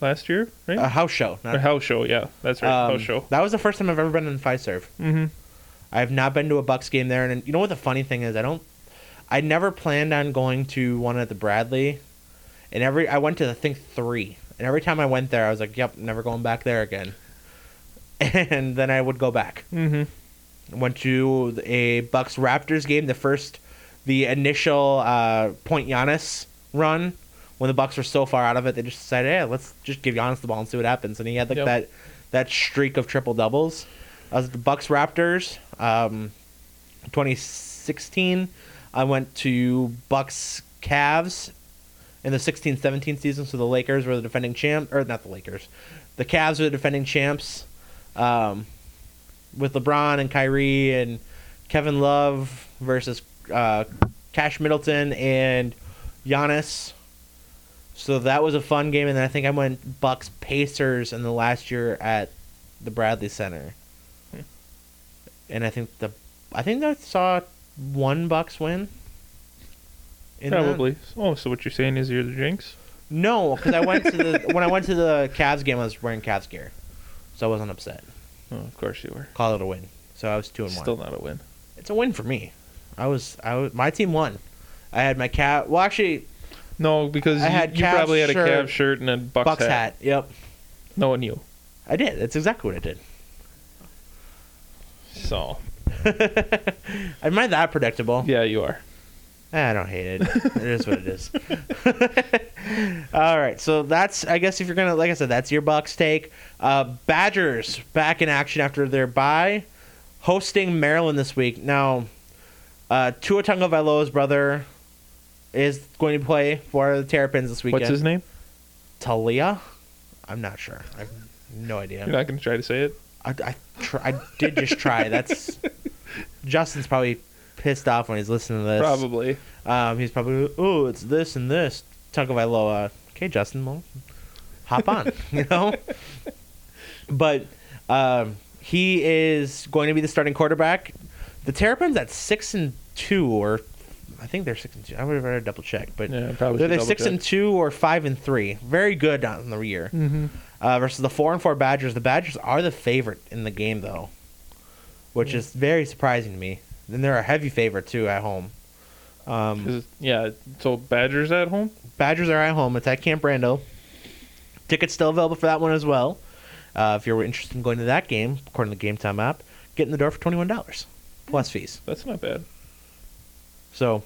last year, right? A house show. A house show, yeah, that's right. House show. That was the first time I've ever been in Fiserv. Mm-hmm. I have not been to a Bucks game there, and you know what the funny thing is? I never planned on going to one at the Bradley, and I went to three. And every time I went there, I was like, yep, never going back there again. And then I would go back. Mm-hmm. Went to a Bucks-Raptors game, the initial point Giannis run, when the Bucks were so far out of it, they just decided, hey, let's just give Giannis the ball and see what happens. And he had that streak of triple-doubles. I was at the Bucks-Raptors 2016. I went to Bucks-Cavs in the 16-17 season, so the Cavs were the defending champs, with LeBron and Kyrie and Kevin Love versus Cash Middleton and Giannis. So that was a fun game, and then I think I went Bucks-Pacers in the last year at the Bradley Center, and I think I saw one Bucks win. Probably. So what you're saying is you're the jinx? No, because when I went to the Cavs game, I was wearing Cavs gear, so I wasn't upset. Oh, of course you were. Call it a win. So I was 2-1. Still not a win. It's a win for me. My team won. I had my Cavs. Well, actually, no, because you probably had a Cavs shirt and a Bucks hat. Yep. No one knew. I did. That's exactly what I did. So. Am I that predictable? Yeah, you are. I don't hate it. It is what it is. All right. So that's, I guess, if you're going to, like I said, that's your Bucks take. Badgers back in action after their bye, hosting Maryland this week. Now, Tua Tagovailoa's brother is going to play for the Terrapins this weekend. What's his name? Talia? I'm not sure. I have no idea. You're not going to try to say it? I did just try. That's Justin's probably pissed off when he's listening to this. Probably. He's probably, oh, it's this and this. Tagovailoa. Okay, Justin, well, hop on, you know? But he is going to be the starting quarterback. The Terrapins at 6-2, or I think they're 6-2. I would have better double check, but yeah, they're either 6-2 or 5-3. Very good on the year. Mm-hmm. Versus the 4-4 Badgers. The Badgers are the favorite in the game, though, which is very surprising to me. Then they're a heavy favorite too at home. Yeah, so Badgers at home. Badgers are at home. It's at Camp Randall. Tickets still available for that one as well. If you're interested in going to that game, according to the Game Time app, get in the door for $21 plus fees. That's not bad. So,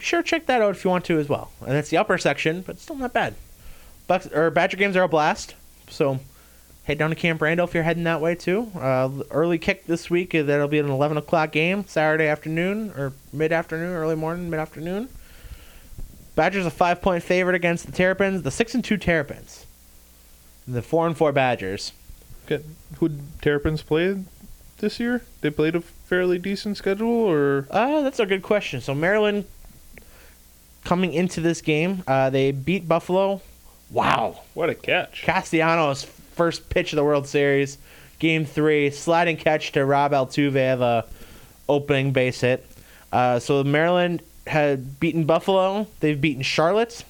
sure, check that out if you want to as well. And that's the upper section, but still not bad. Badger games are a blast. So, head down to Camp Randall if you're heading that way too. Early kick this week. That'll be an 11 o'clock game Saturday afternoon or mid-afternoon, early morning, mid-afternoon. Badgers a 5-point favorite against the Terrapins. The 6-2 Terrapins. The 4-4 Badgers. Okay. Who Terrapins played this year? They played a fairly decent schedule, or? That's a good question. So Maryland, coming into this game, they beat Buffalo. Wow. What a catch. Castellanos' first pitch of the World Series. Game 3, sliding catch to Rob Altuve of a opening base hit. So Maryland had beaten Buffalo. They've beaten Charlotte,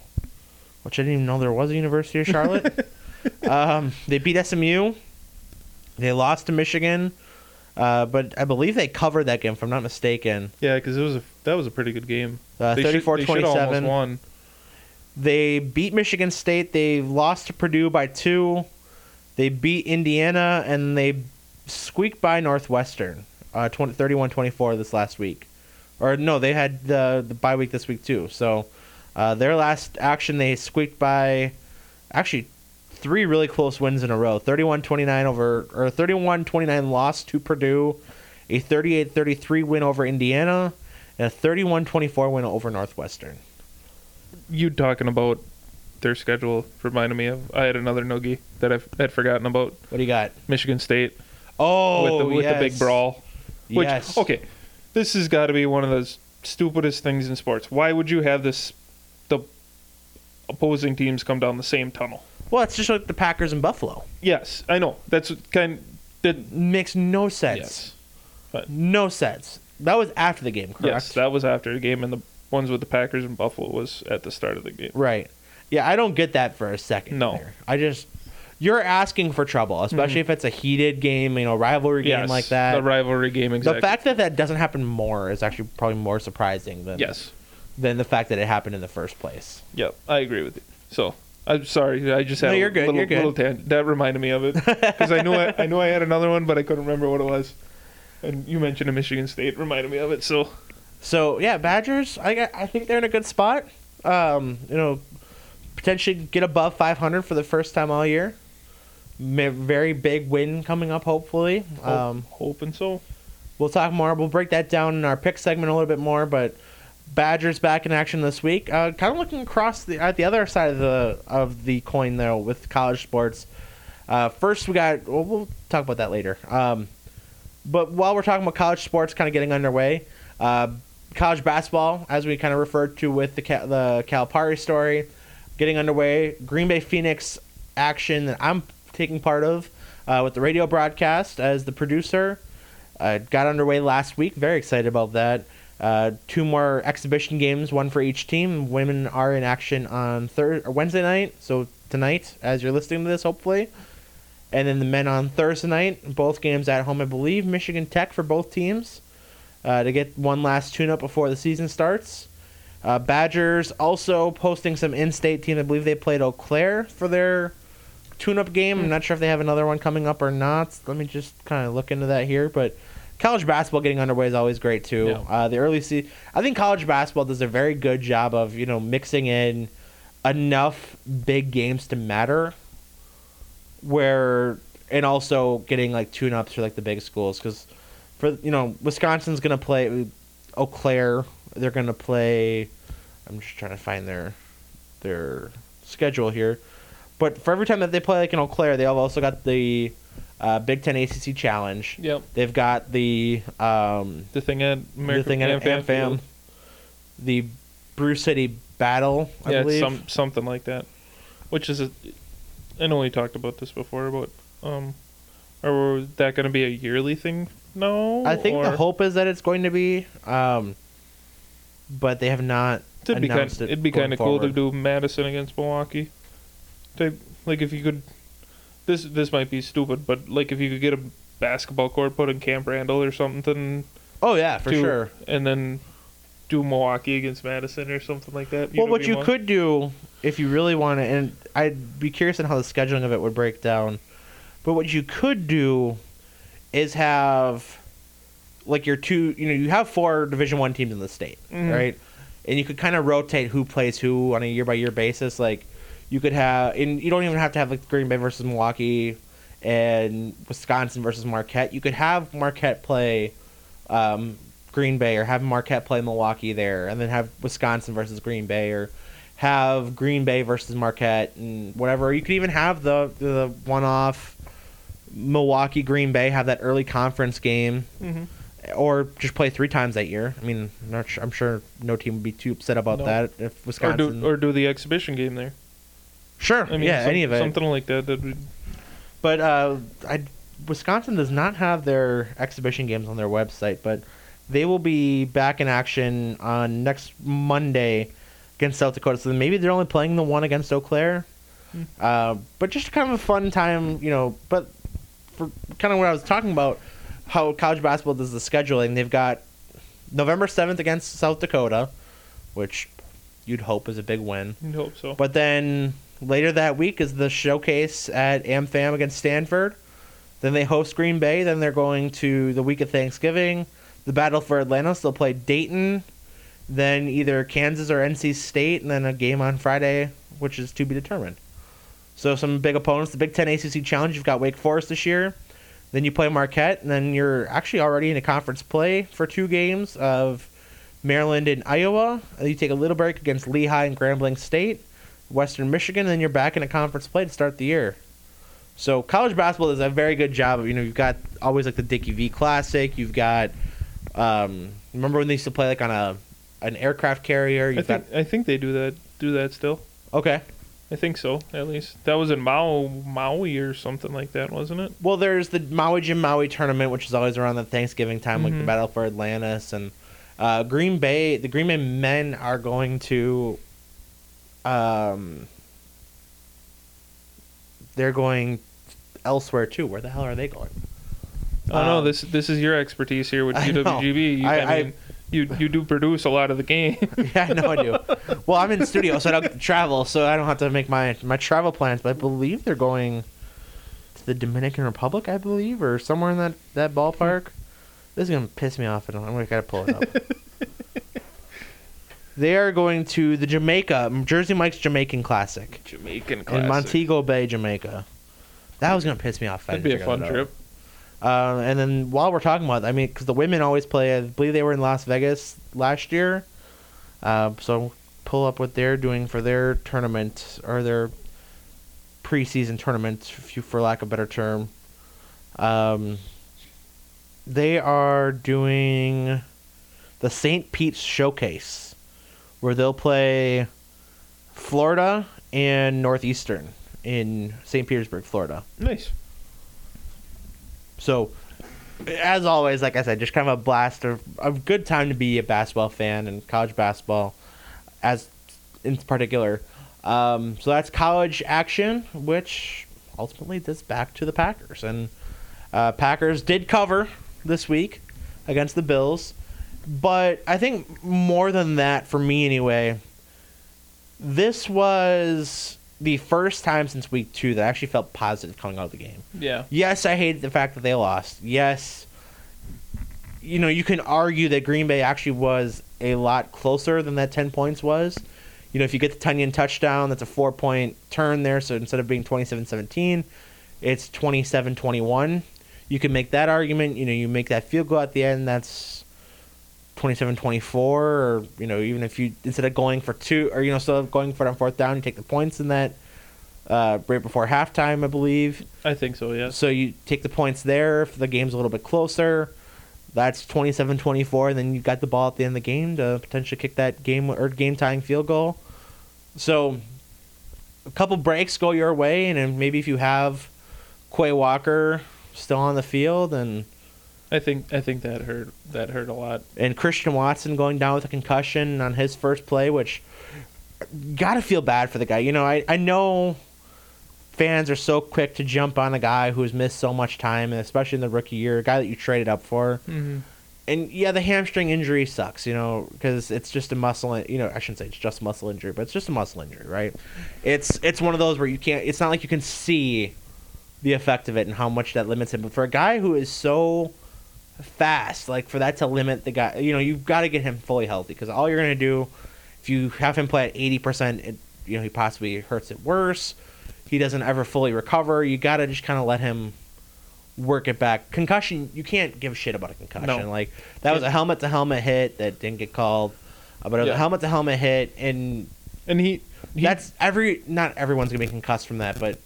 which I didn't even know there was a University of Charlotte. They beat SMU. They lost to Michigan. But I believe they covered that game, if I'm not mistaken. Yeah, because that was a pretty good game. 34-27. They should almost won. They beat Michigan State. They lost to Purdue by 2. They beat Indiana, and they squeaked by Northwestern 31-24 this last week. Or, no, they had the bye week this week, too. So their last action, they squeaked by actually 3 really close wins in a row. 31-29 over, or 31-29 loss to Purdue, a 38-33 win over Indiana, and a 31-24 win over Northwestern. You talking about their schedule reminded me of. I had another noogie that I had forgotten about. What do you got? Michigan State. Oh, with the big brawl. Which, yes. Okay, this has got to be one of the stupidest things in sports. Why would you have the opposing teams come down the same tunnel? Well, it's just like the Packers and Buffalo. Yes, I know. That's that makes no sense. Yes. But, no sense. That was after the game, correct? Yes, that was after the game, and the ones with the Packers and Buffalo was at the start of the game. Right. Yeah, I don't get that for a second. No. There. You're asking for trouble, especially if it's a heated game, rivalry game like that. The rivalry game, exactly. The fact that that doesn't happen more is actually probably more surprising than the fact that it happened in the first place. Yep, I agree with you. So, I'm sorry, I just had a little tangent. That reminded me of it. Because I knew I had another one, but I couldn't remember what it was. And you mentioned a Michigan State, reminded me of it, so... So, yeah, Badgers, I think they're in a good spot. Potentially get above 500 for the first time all year. Very big win coming up, hopefully. Hoping so. We'll talk more. We'll break that down in our pick segment a little bit more, but Badgers back in action this week. Kind of looking across at the other side of the coin, though, with college sports. First, we'll talk about that later. But while we're talking about college sports kind of getting underway, college basketball, as we kind of referred to with the Calipari story, getting underway. Green Bay Phoenix action that I'm taking part of with the radio broadcast as the producer. Got underway last week. Very excited about that. 2 more exhibition games, 1 for each team. Women are in action on Wednesday night, so tonight, as you're listening to this, hopefully. And then the men on Thursday night, both games at home, I believe. Michigan Tech for both teams. To get one last tune-up before the season starts. Badgers also posting some in-state team. I believe they played Eau Claire for their tune-up game. I'm not sure if they have another one coming up or not. Let me just kind of look into that here. But college basketball getting underway is always great, too. Yeah. I think college basketball does a very good job of, mixing in enough big games to matter. And also getting, tune-ups for, the big schools. Because... Wisconsin's going to play Eau Claire. They're going to play... I'm just trying to find their schedule here. But for every time that they play, an Eau Claire, they have also got the Big Ten ACC Challenge. Yep. They've got the thing at American, the thing at AmFam, the Brew City Battle. I believe something like that. Which is, I know we talked about this before, but are that going to be a yearly thing? No. I think the hope is that it's going to be, but they have not announced it. It'd be kind of cool to do Madison against Milwaukee. Like if you could, this might be stupid, but like if you could get a basketball court put in Camp Randall or something. Oh yeah, for sure. And then do Milwaukee against Madison or something like that. Well, what you could do if you really want to, and I'd be curious on how the scheduling of it would break down, but what you could do is have like your two, you have four Division I teams in the state, right? And you could kind of rotate who plays who on a year-by-year basis. Like you could have, and you don't even have to have like Green Bay versus Milwaukee and Wisconsin versus Marquette. You could have Marquette play Green Bay, or have Marquette play Milwaukee there, and then have Wisconsin versus Green Bay, or have Green Bay versus Marquette and whatever. You could even have the one-off Milwaukee-Green Bay, have that early conference game, or just play three times that year. I mean, I'm sure no team would be too upset about that if Wisconsin... Or do the exhibition game there. Sure, I mean, any of it. Something like that. But Wisconsin does not have their exhibition games on their website, but they will be back in action on next Monday against South Dakota. So maybe they're only playing the one against Eau Claire. But just kind of a fun time, but for kind of what I was talking about, how college basketball does the scheduling. They've got November 7th against South Dakota, which you'd hope is a big win. You'd hope so. But then later that week is the showcase at AmFam against Stanford. Then they host Green Bay. Then they're going to the week of Thanksgiving, the Battle for Atlanta. So they'll play Dayton, then either Kansas or NC State, and then a game on Friday, which is to be determined. So some big opponents. The Big Ten ACC Challenge, you've got Wake Forest this year. Then you play Marquette, and then you're actually already in a conference play for two games of Maryland and Iowa. You take a little break against Lehigh and Grambling State, Western Michigan, and then you're back in a conference play to start the year. So college basketball does a very good job of, you've got always like the Dickie V Classic. You've got, remember when they used to play like on an aircraft carrier? I think they do that still. Okay. I think so, at least. That was in Maui or something like that, wasn't it? Well, there's the Maui Jim Maui tournament, which is always around the Thanksgiving time, like the Battle for Atlantis. And Green Bay, the Green Bay men are going to, they're going elsewhere, too. Where the hell are they going? I don't know. This is your expertise here with UWGB. You do produce a lot of the game. Yeah, I know I do. Well, I'm in the studio, so I don't travel, so I don't have to make my travel plans. But I believe they're going to the Dominican Republic, I believe, or somewhere in that ballpark. This is going to piss me off. I'm going to have to pull it up. They are going to the Jersey Mike's Jamaican Classic. In Montego Bay, Jamaica. That was going to piss me off. That'd be a fun trip. And then while we're talking about, because the women always play, I believe they were in Las Vegas last year. So pull up what they're doing for their tournament, or their preseason tournament, for lack of a better term. They are doing the St. Pete's Showcase, where they'll play Florida and Northeastern in St. Petersburg, Florida. Nice. So, as always, like I said, just kind of a blast, or a good time to be a basketball fan, and college basketball as in particular. So that's college action, which ultimately does back to the Packers. And Packers did cover this week against the Bills. But I think more than that, for me anyway, this was the first time since week two that I actually felt positive coming out of the game. Yeah. Yes, I hated the fact that they lost. Yes, you can argue that Green Bay actually was a lot closer than that 10 points was. If you get the Tonyan touchdown, that's a 4-point turn there. So instead of being 27-17, it's 27-21. You can make that argument. You make that field goal at the end, that's 27-24, or even if you, instead of going for two, or instead of going for it on fourth down, you take the points in that right before halftime, I believe. I think so, yeah. So you take the points there if the game's a little bit closer. That's 27-24, and then you've got the ball at the end of the game to potentially kick that game or game-tying field goal. So a couple breaks go your way, and then maybe if you have Quay Walker still on the field, and I think that hurt a lot. And Christian Watson going down with a concussion on his first play, which gotta feel bad for the guy. You know, I know fans are so quick to jump on a guy who's missed so much time, and especially in the rookie year, a guy that you traded up for. Mm-hmm. And yeah, the hamstring injury sucks, you know, because it's just a muscle. I shouldn't say it's just a muscle injury, but it's just a muscle injury, right? It's one of those where you can't. It's not like you can see the effect of it and how much that limits him. But for a guy who is so fast, like for that to limit the guy, you know, you've got to get him fully healthy, because all you're going to do if you have him play at 80%, he possibly hurts it worse. He doesn't ever fully recover. You got to just kind of let him work it back. Concussion, you can't give a shit about a concussion. No. Like, that was a helmet-to-helmet hit that didn't get called. But it was a helmet-to-helmet hit, and he... That's not everyone's going to be concussed from that, but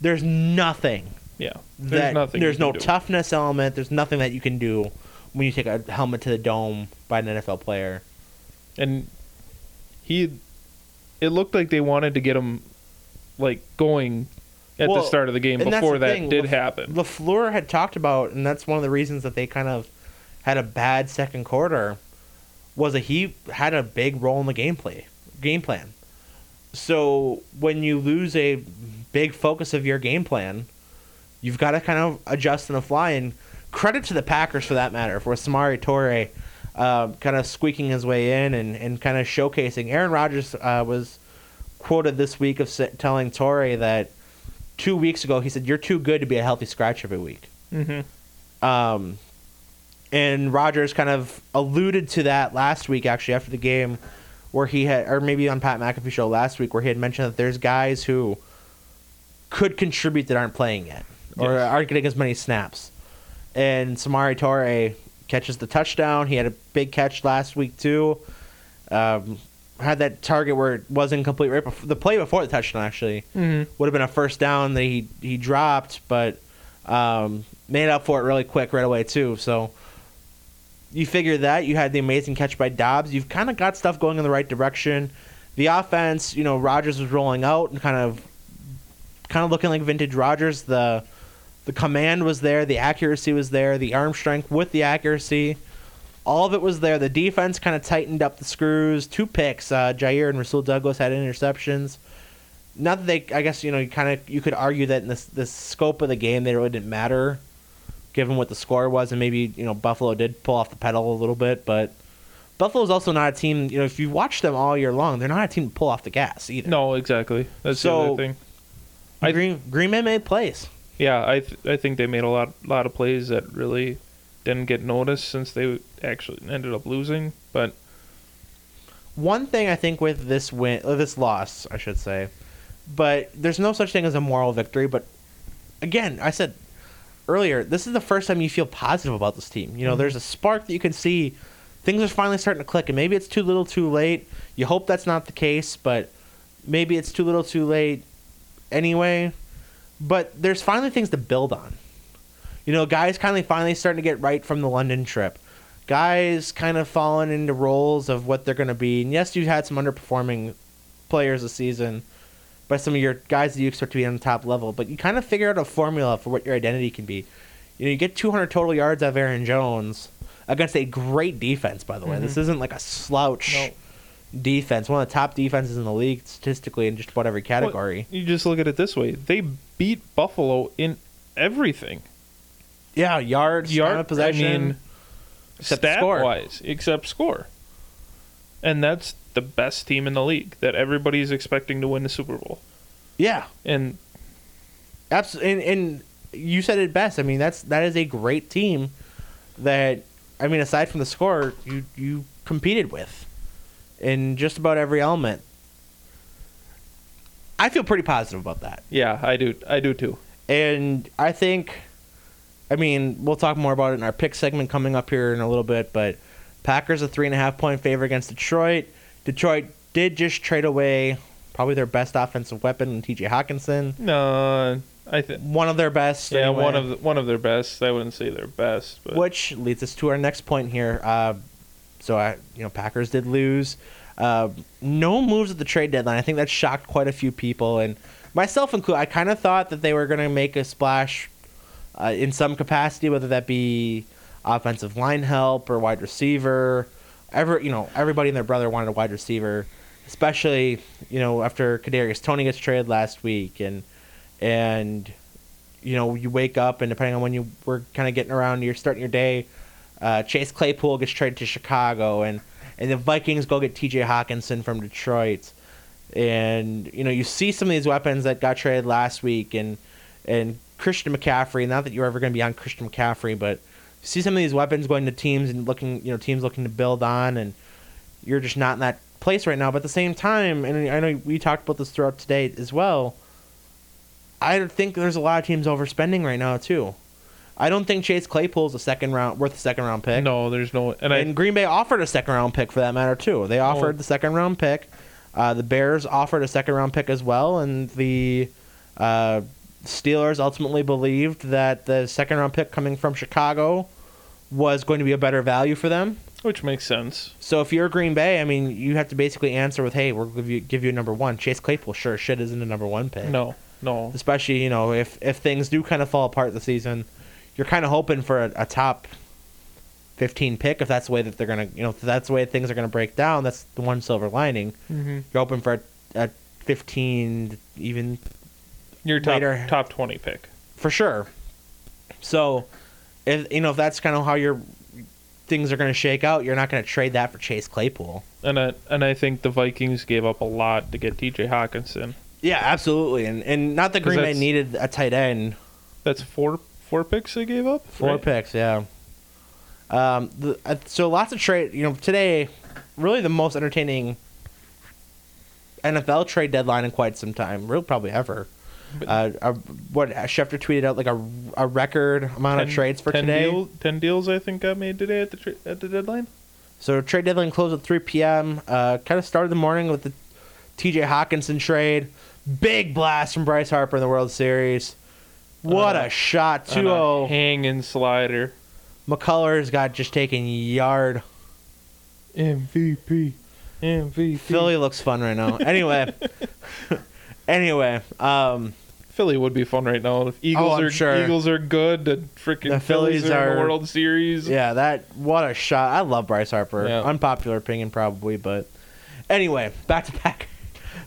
there's nothing. Yeah. There's no toughness element. There's nothing that you can do when you take a helmet to the dome by an NFL player. And it looked like they wanted to get him, like, going at the start of the game before that did happen. LaFleur had talked about, and that's one of the reasons that they kind of had a bad second quarter, was that he had a big role in the game plan. So when you lose a big focus of your game plan, you've got to kind of adjust on the fly. And credit to the Packers for that matter, for Samori Toure kind of squeaking his way in and kind of showcasing. Aaron Rodgers was quoted this week of telling Toure that 2 weeks ago, he said, "You're too good to be a healthy scratch every week." Mm-hmm. And Rodgers kind of alluded to that last week, actually, after the game, where he had, or maybe on Pat McAfee show last week, where he had mentioned that there's guys who could contribute that aren't playing yet or aren't getting as many snaps. And Samori Toure catches the touchdown. He had a big catch last week too. Had that target where it was incomplete right before the play before the touchdown, actually. Mm-hmm. Would have been a first down that he dropped, but made up for it really quick right away too. So you figure that. You had the amazing catch by Doubs. You've kind of got stuff going in the right direction. The offense, Rodgers was rolling out and kind of looking like vintage Rodgers. The command was there. The accuracy was there. The arm strength with the accuracy. All of it was there. The defense kind of tightened up the screws. 2 picks. Jair and Rasul Douglas had interceptions. Not that I guess, you could argue that in this scope of the game, they really didn't matter, given what the score was. And maybe, Buffalo did pull off the pedal a little bit. But Buffalo's also not a team, if you watch them all year long, they're not a team to pull off the gas either. No, exactly. That's the other thing. Green Man made plays. Yeah, I think they made a lot of plays that really didn't get noticed since they actually ended up losing. But one thing I think with this loss, I should say, but there's no such thing as a moral victory. But again, I said earlier, this is the first time you feel positive about this team. Mm-hmm. There's a spark that you can see. Things are finally starting to click, and maybe it's too little too late. You hope that's not the case, but maybe it's too little too late anyway. But there's finally things to build on. Guys finally starting to get right from the London trip. Guys kind of falling into roles of what they're going to be. And yes, you had some underperforming players this season, but some of your guys that you expect to be on the top level. But you kind of figure out a formula for what your identity can be. You get 200 total yards out of Aaron Jones against a great defense, by the way. Mm-hmm. This isn't like a slouch defense. One of the top defenses in the league statistically in just about every category. Well, you just look at it this way. They beat Buffalo in everything. Yeah, yards, time of possession, stat-wise, except score. And that's the best team in the league that everybody's expecting to win the Super Bowl. Yeah. And absolutely, and you said it best. I mean, that is a great team that, I mean, aside from the score, you competed with in just about every element. I feel pretty positive about that. Yeah, I do too. And I think, we'll talk more about it in our pick segment coming up here in a little bit, but Packers a 3.5-point favor against Detroit. Detroit did just trade away probably their best offensive weapon in T.J. Hockenson. No, I think one of their best. Yeah, anyway. one of their best. I wouldn't say their best, but which leads us to our next point here. So Packers did lose. No moves at the trade deadline. I think that shocked quite a few people, and myself included. I kind of thought that they were going to make a splash in some capacity, whether that be offensive line help or wide receiver. Everybody and their brother wanted a wide receiver, especially after Kadarius Toney gets traded last week, and you wake up and depending on when you were kind of getting around, you're starting your day. Chase Claypool gets traded to Chicago, and the Vikings go get T.J. Hockenson from Detroit, and you see some of these weapons that got traded last week, and Christian McCaffrey. Not that you're ever going to be on Christian McCaffrey, but you see some of these weapons going to teams and teams looking to build on, and you're just not in that place right now. But at the same time, and I know we talked about this throughout today as well, I think there's a lot of teams overspending right now too. I don't think Chase Claypool is worth a second-round pick. No, there's no... And Green Bay offered a second-round pick for that matter, too. They offered the second-round pick. The Bears offered a second-round pick as well, and the Steelers ultimately believed that the second-round pick coming from Chicago was going to be a better value for them. Which makes sense. So if you're Green Bay, you have to basically answer with, hey, we'll give you a number one. Chase Claypool sure shit isn't a number one pick. No. Especially, if things do kind of fall apart this season... You're kind of hoping for a top 15 pick if that's the way that they're going to, if that's the way things are going to break down. That's the one silver lining. Mm-hmm. You're hoping for a 15, even your top 20 pick for sure. So, if that's kind of how your things are going to shake out, you're not going to trade that for Chase Claypool. And I think the Vikings gave up a lot to get T.J. Hockenson. Yeah, absolutely, and not that Green Bay needed a tight end. That's four picks they gave up? Four picks, yeah. So lots of trade. Today, really the most entertaining NFL trade deadline in quite some time. Really, probably ever. What Schefter tweeted out, like a record amount of trades for today. 10 deals, I think, got made today at the deadline. So trade deadline closed at 3 p.m. Kind of started the morning with the T.J. Hockenson trade. Big blast from Bryce Harper in the World Series. What a shot. 2-0. Hanging slider. McCullers got just taken yard. MVP. Philly looks fun right now. Anyway. Philly would be fun right now. If Eagles are good, the freaking Phillies are in the World Series. Yeah, what a shot. I love Bryce Harper. Yeah. Unpopular opinion probably, but anyway, back to Packers.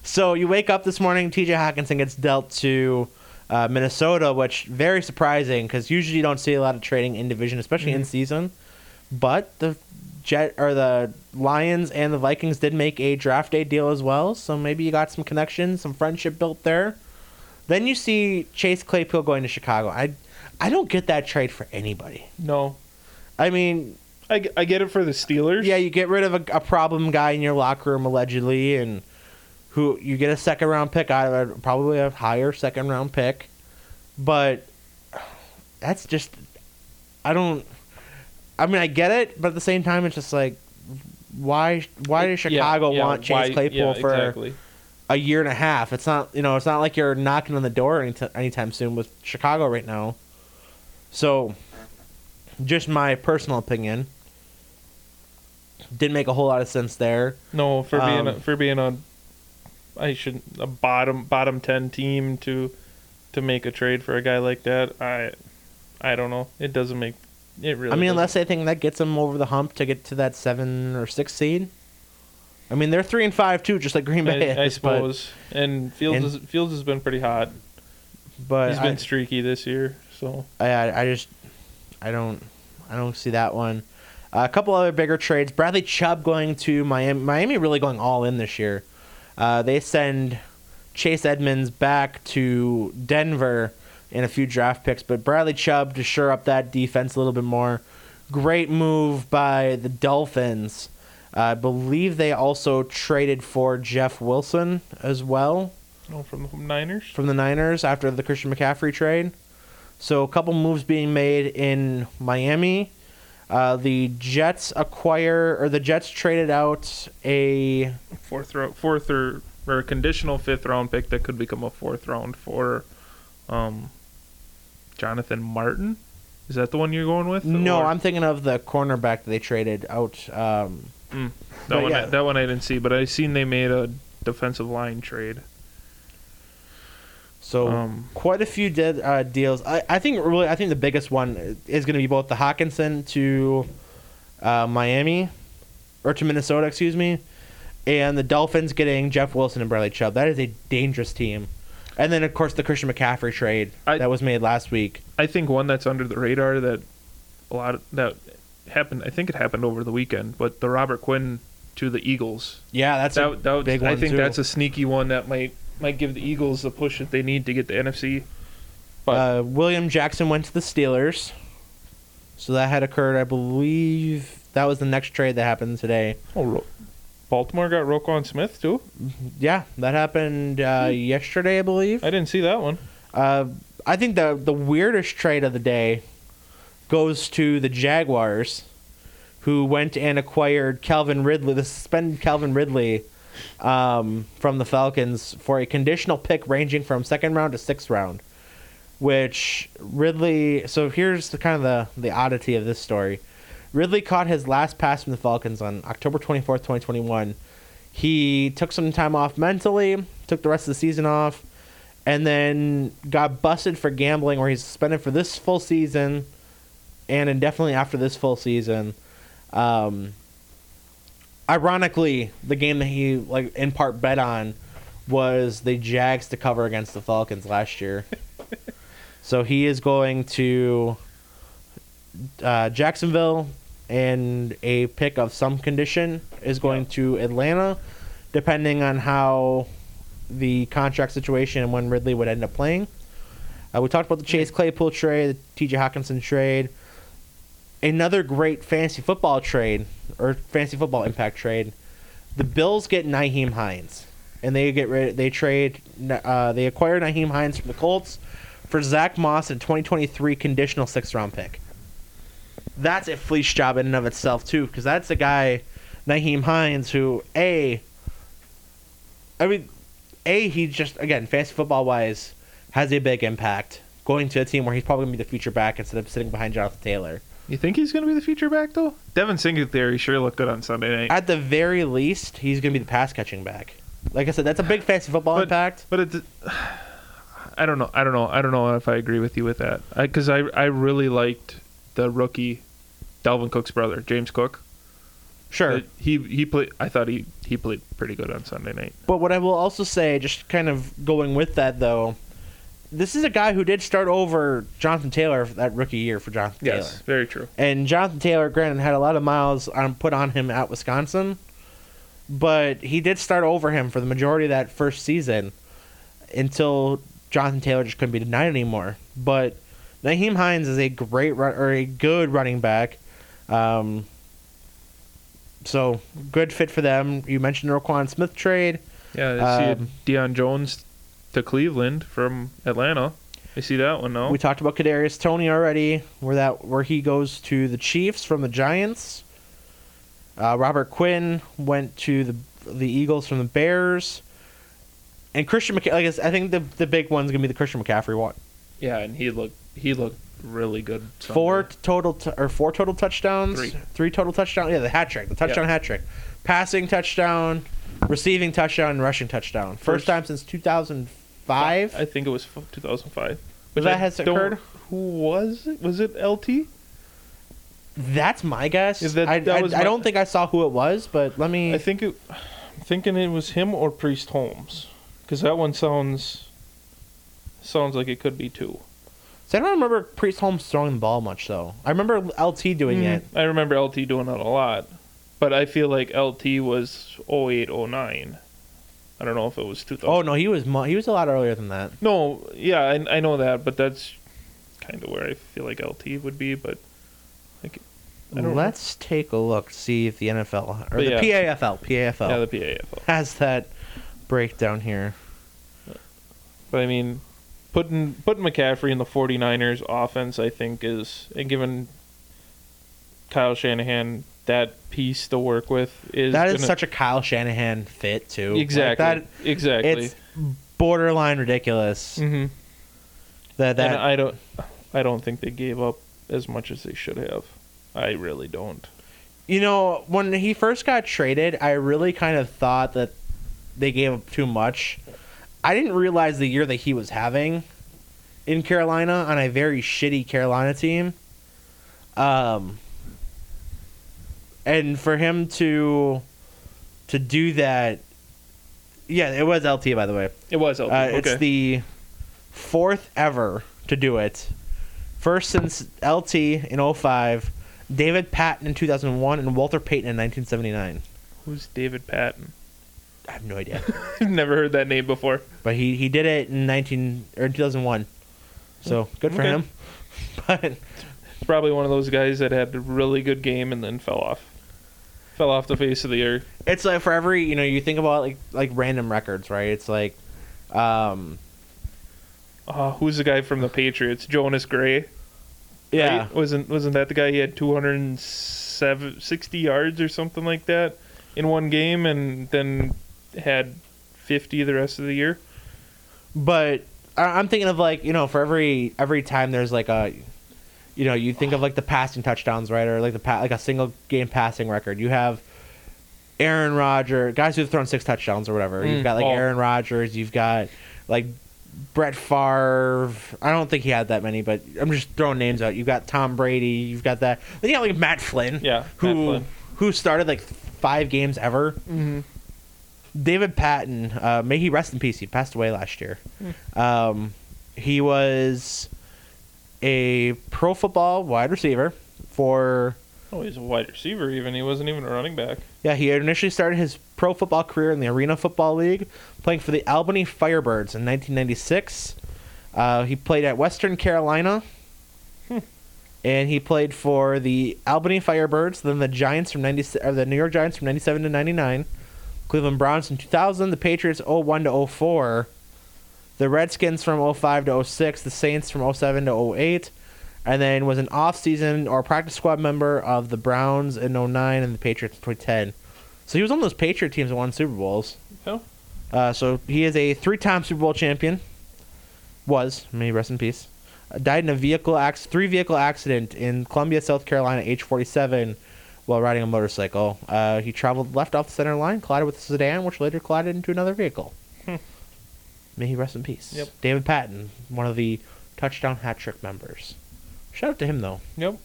So you wake up this morning, T.J. Hockenson gets dealt to Minnesota, which very surprising because usually you don't see a lot of trading in division, especially in season. But the Lions and the Vikings did make a draft day deal as well, so maybe you got some connections, some friendship built there. Then you see Chase Claypool going to Chicago. I don't get that trade for anybody. No, I get it for the Steelers. Yeah, you get rid of a problem guy in your locker room allegedly, and who you get a second-round pick out of it, probably a higher second-round pick. But that's just... I get it, but at the same time, it's just like, why does Chicago want Chase Claypool for a year and a half? It's not, it's not like you're knocking on the door anytime soon with Chicago right now. So, just my personal opinion. Didn't make a whole lot of sense there. No, for being a bottom 10 team to make a trade for a guy like that. I don't know. It doesn't make it really. Unless they think that gets them over the hump to get to that 7 or 6 seed. They're 3-5 too, just like Green Bay. I suppose. And Fields has been pretty hot, but he's been streaky this year. So I don't see that one. A couple other bigger trades. Bradley Chubb going to Miami. Miami really going all in this year. They send Chase Edmonds back to Denver in a few draft picks, but Bradley Chubb to shore up that defense a little bit more. Great move by the Dolphins. I believe they also traded for Jeff Wilson as well. Oh, from the Niners? From the Niners after the Christian McCaffrey trade. So a couple moves being made in Miami. The Jets traded out a fourth or a conditional fifth-round pick that could become a fourth-round for Jonathan Martin. Is that the one you're going with? No, or? I'm thinking of the cornerback they traded out. That one I didn't see, but I seen they made a defensive line trade. So quite a few deals. I think the biggest one is going to be both the Hawkinson to Miami, or to Minnesota, excuse me, and the Dolphins getting Jeff Wilson and Bradley Chubb. That is a dangerous team. And then, of course, the Christian McCaffrey trade that was made last week. I think one that's under the radar that happened. I think it happened over the weekend, but the Robert Quinn to the Eagles. Yeah, that's a big one. I think that's a sneaky one that might give the Eagles the push that they need to get the NFC. But William Jackson went to the Steelers, so that had occurred. I believe that was the next trade that happened today. Oh, Baltimore got Roquan Smith, too? Yeah, that happened yesterday, I believe. I didn't see that one. I think the weirdest trade of the day goes to the Jaguars, who went and acquired Calvin Ridley, the suspended Calvin Ridley, from the Falcons for a conditional pick ranging from second round to sixth round, which Ridley... So here's the oddity of this story. Ridley caught his last pass from the Falcons on October 24th, 2021. He took some time off mentally, took the rest of the season off, and then got busted for gambling, where he's suspended for this full season and indefinitely after this full season. Ironically, the game that he in part bet on was the Jags to cover against the Falcons last year. So he is going to... Jacksonville, and a pick of some condition is going to Atlanta, depending on how the contract situation and when Ridley would end up playing. We talked about the Chase Claypool trade, the TJ Hawkinson trade. Another great fantasy football trade, or fantasy football impact trade. The Bills get Nyheim Hines, and they acquire Nyheim Hines from the Colts for Zach Moss, a 2023 conditional sixth-round pick. That's a fleece job in and of itself, too, because that's a guy, Nyheim Hines, who, he just, again, fantasy football-wise, has a big impact, going to a team where he's probably going to be the future back instead of sitting behind Jonathan Taylor. You think he's going to be the future back, though? Devin Singletary sure looked good on Sunday night. At the very least, he's going to be the pass-catching back. Like I said, that's a big fantasy football impact. But it's... I don't know if I agree with you with that, because I really liked... the rookie, Dalvin Cook's brother, James Cook. Sure. He played. I thought he played pretty good on Sunday night. But what I will also say, just kind of going with that, though, this is a guy who did start over Jonathan Taylor that rookie year for Jonathan Taylor. Yes, very true. And Jonathan Taylor, granted, had a lot of miles put on him at Wisconsin, but he did start over him for the majority of that first season until Jonathan Taylor just couldn't be denied anymore. But... Nyheim Hines is a good running back. So, good fit for them. You mentioned the Roquan Smith trade. Yeah, I see Deion Jones to Cleveland from Atlanta. I see that one now. We talked about Kadarius Toney already, where he goes to the Chiefs from the Giants. Robert Quinn went to the Eagles from the Bears. And Christian McCaffrey, I think the big one's going to be the Christian McCaffrey one. Yeah, and he looked really good. Somewhere. Four total touchdowns. Three total touchdowns. Yeah, hat trick. Passing touchdown, receiving touchdown, and rushing touchdown. First time since 2005. I think it was 2005. Which that has occurred. Who was it? Was it LT? That's my guess. I don't think I saw who it was, but let me. I'm thinking it was him or Priest Holmes, because that one sounds like it could be two. So I don't remember Priest Holmes throwing the ball much, though. I remember LT doing it. I remember LT doing it a lot. But I feel like LT was 08, 09. I don't know if it was 2000. Oh, no, he was a lot earlier than that. No, yeah, I know that, but that's kind of where I feel like LT would be. But I don't Let's take a look, see if the NFL, or PAFL. Yeah, the PAFL. Has that breakdown here. But, I mean... Putting McCaffrey in the 49ers offense, I think, is, and giving Kyle Shanahan that piece to work with is that is such a Kyle Shanahan fit too. Exactly. Like that, exactly. It's borderline ridiculous. Mm-hmm. That and I don't think they gave up as much as they should have. I really don't. You know, when he first got traded, I really kind of thought that they gave up too much. I didn't realize the year that he was having in Carolina on a very shitty Carolina team. And for him to do that, yeah, it was LT, by the way. It was LT. Okay. It's the fourth ever to do it. First since LT in 2005, David Patton in 2001, and Walter Payton in 1979. Who's David Patton? I have no idea. I've never heard that name befor. But he did it in 2001. So good for him. But it's probably one of those guys that had a really good game and then fell off the face of the earth. It's like for every, you know, you think about like random records, right? It's like, who's the guy from the Patriots? Jonas Gray. Yeah, right? Wasn't that the guy? He had 260 yards or something like that in one game, and then had 50 the rest of the year. But I'm thinking of, like, you know, for every time there's like a, you know, you think of like the passing touchdowns, right, or like a single game passing record. You have Aaron Rodgers, guys who've thrown 6 touchdowns or whatever. You've got like Aaron Rodgers. You've got like Brett Favre. I don't think he had that many, but I'm just throwing names out. You've got Tom Brady. You've got that. Then you got like Matt Flynn, who started like 5 games ever. Mm-hmm. David Patton, may he rest in peace. He passed away last year. Mm. He was a pro football wide receiver for... Oh, he's a wide receiver even. He wasn't even a running back. Yeah, he initially started his pro football career in the Arena Football League, playing for the Albany Firebirds in 1996. He played at Western Carolina, and he played for the Albany Firebirds, then the Giants from the New York Giants from 97 to 99, Cleveland Browns from 2000, the Patriots 01 to 04, the Redskins from 05 to 06, the Saints from 07 to 08, and then was an off-season or practice squad member of the Browns in 2009 and the Patriots in 2010. So he was on those Patriot teams that won Super Bowls. Oh. So he is a 3-time Super Bowl champion. Was. May he rest in peace. Died in a three-vehicle accident in Columbia, South Carolina, age 47, while riding a motorcycle. He traveled left off the center line, collided with a sedan, which later collided into another vehicle. May he rest in peace. Yep. David Patton, one of the touchdown hat trick members. Shout out to him, though. Yep. I'm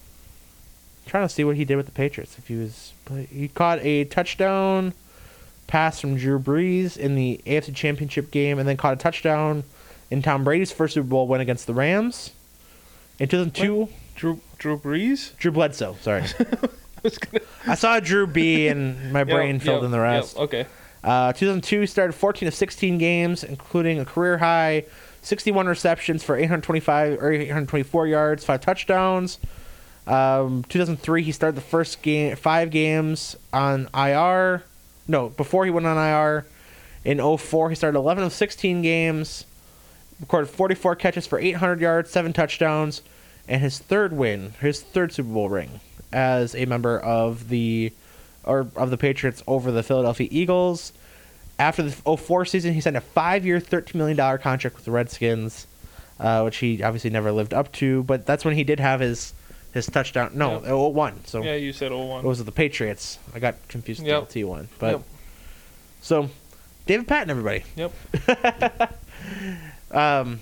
trying to see what he did with the Patriots. He caught a touchdown pass from Drew Brees in the AFC Championship game, and then caught a touchdown in Tom Brady's first Super Bowl win against the Rams. In 2002... Drew Brees? Drew Bledsoe, sorry. I saw Drew B, and my brain filled in the rest. Yep, okay. 2002, he started 14 of 16 games, including a career-high 61 receptions for 824 yards, 5 touchdowns. 2003, he started the first game, 5 games on IR. No, before he went on IR. In 2004, he started 11 of 16 games, recorded 44 catches for 800 yards, 7 touchdowns, and his third Super Bowl ring as a member of the Patriots over the Philadelphia Eagles. After the 2004 season, he signed a 5-year, $13 million contract with the Redskins, which he obviously never lived up to. But that's when he did have his touchdown. No, 01. So yeah, you said 01. Those are the Patriots. I got confused with the LT one. But so David Patton, everybody. Yep. We're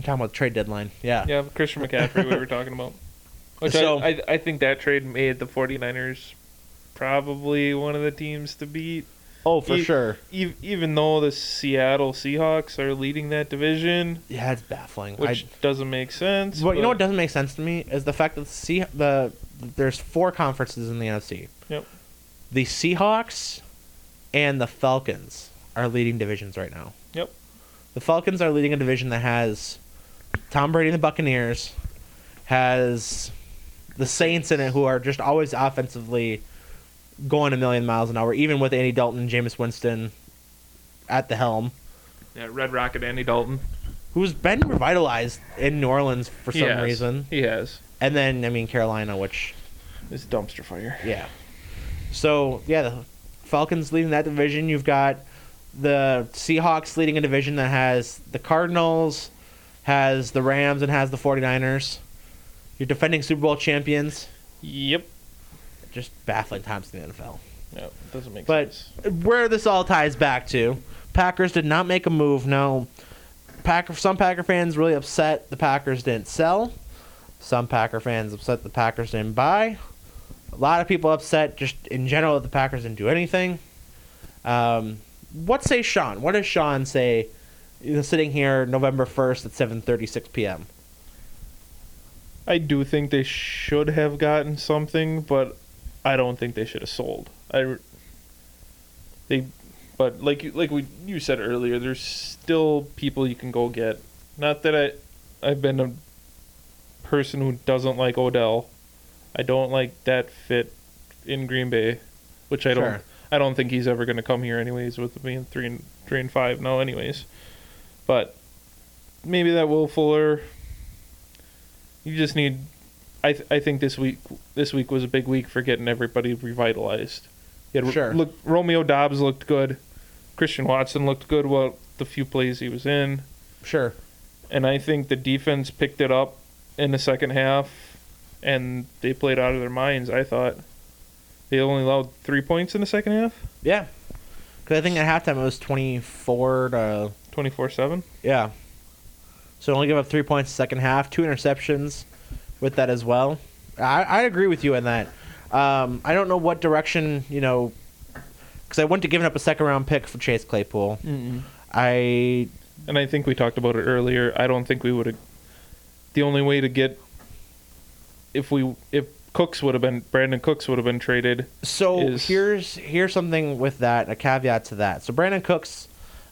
talking about the trade deadline. Yeah. Yeah, Christian McCaffrey we were talking about. Which so, I think that trade made the 49ers probably one of the teams to beat. Oh, for sure. Even though the Seattle Seahawks are leading that division. Yeah, it's baffling. Which doesn't make sense. Well, you know what doesn't make sense to me is the fact that there's 4 conferences in the NFC. Yep. The Seahawks and the Falcons are leading divisions right now. Yep. The Falcons are leading a division that has Tom Brady and the Buccaneers, has the Saints in it, who are just always offensively going a million miles an hour, even with Andy Dalton and Jameis Winston at the helm. Yeah, Red Rocket Andy Dalton, who's been revitalized in New Orleans for some reason. He has. And then, I mean, Carolina, which It's a dumpster fire. Yeah. So, yeah, the Falcons leading that division. You've got the Seahawks leading a division that has the Cardinals, has the Rams, and has the 49ers. You're defending Super Bowl champions. Yep. Just baffling times in the NFL. Yep, doesn't make sense. But where this all ties back to, Packers did not make a move. No. Some Packer fans really upset the Packers didn't sell. Some Packer fans upset the Packers didn't buy. A lot of people upset just in general that the Packers didn't do anything. What say Sean? What does Sean say sitting here November 1st at 7:36 p.m.? I do think they should have gotten something, but I don't think they should have sold. But like you said earlier, there's still people you can go get. Not that I've been a person who doesn't like Odell. I don't like that fit in Green Bay, which I don't. Sure. I don't think he's ever going to come here anyways. With being 3-5 now, anyways. But maybe that Will Fuller. You just need. I think this week was a big week for getting everybody revitalized. Sure. Romeo Doubs looked good. Christian Watson looked good. Well, the few plays he was in. Sure. And I think the defense picked it up in the second half, and they played out of their minds. I thought they only allowed 3 points in the second half. Yeah. Because I think at halftime it was 24-7. Yeah. So only give up 3 points second half, two interceptions with that as well. I agree with you on that. I don't know what direction, because I wouldn't have given up a second-round pick for Chase Claypool. Mm-mm. And I think we talked about it earlier. I don't think we would have. The only way to get if Brandon Cooks would have been traded. So here's something with that, a caveat to that. So Brandon Cooks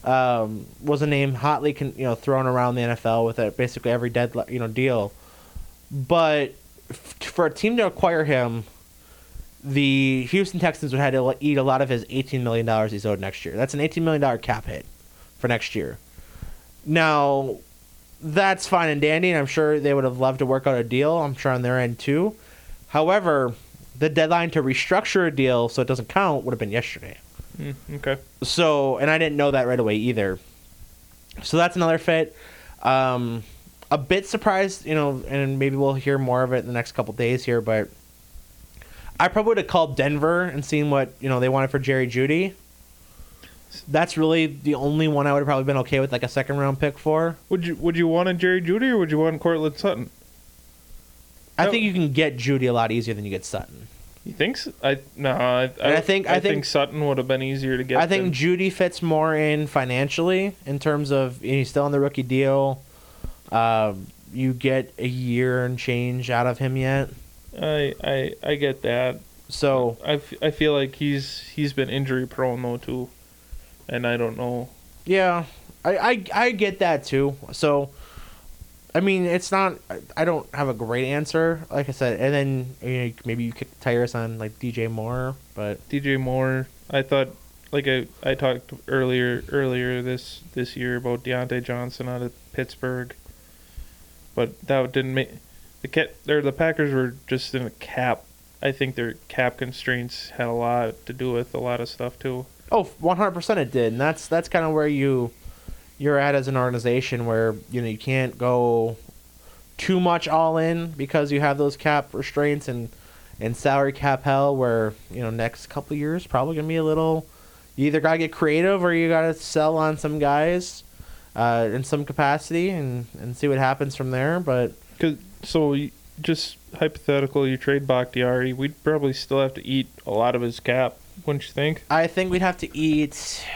was a name hotly thrown around the NFL with it, basically every deal, but for a team to acquire him. The Houston Texans would have to eat a lot of his $18 million he's owed next year. That's an $18 million cap hit for next year. Now, that's fine and dandy, and I'm sure they would have loved to work out a deal. I'm sure on their end, too. However, the deadline to restructure a deal so it doesn't count would have been yesterday. Okay. So, and I didn't know that right away either. So that's another fit. A bit surprised, and maybe we'll hear more of it in the next couple days here, but I probably would have called Denver and seen what they wanted for Jerry Jeudy. That's really the only one I would have probably been okay with, like a second round pick for. Would you want a Jerry Jeudy or would you want Courtland Sutton? I think you can get Jeudy a lot easier than you get Sutton. You think? So? I think Sutton would have been easier to get. I think Jeudy fits more in financially in terms of he's still on the rookie deal. You get a year and change out of him yet. I get that. So I feel like he's been injury prone though too, and I don't know. Yeah, I get that too. So, I mean, it's not. I don't have a great answer, like I said. And then maybe you kick tires on like DJ Moore, but DJ Moore. I thought like I talked earlier this year about Deontay Johnson out of Pittsburgh, but that didn't make. The Packers were just in a cap. I think their cap constraints had a lot to do with a lot of stuff too. Oh, 100% it did, and that's kind of where you're at as an organization where you can't go too much all in because you have those cap restraints and salary cap hell where next couple of years probably gonna be a little. You either gotta get creative or you gotta sell on some guys in some capacity and see what happens from there, but. So, just hypothetical, you trade Bakhtiari, we'd probably still have to eat a lot of his cap, wouldn't you think? I think we'd have to eat.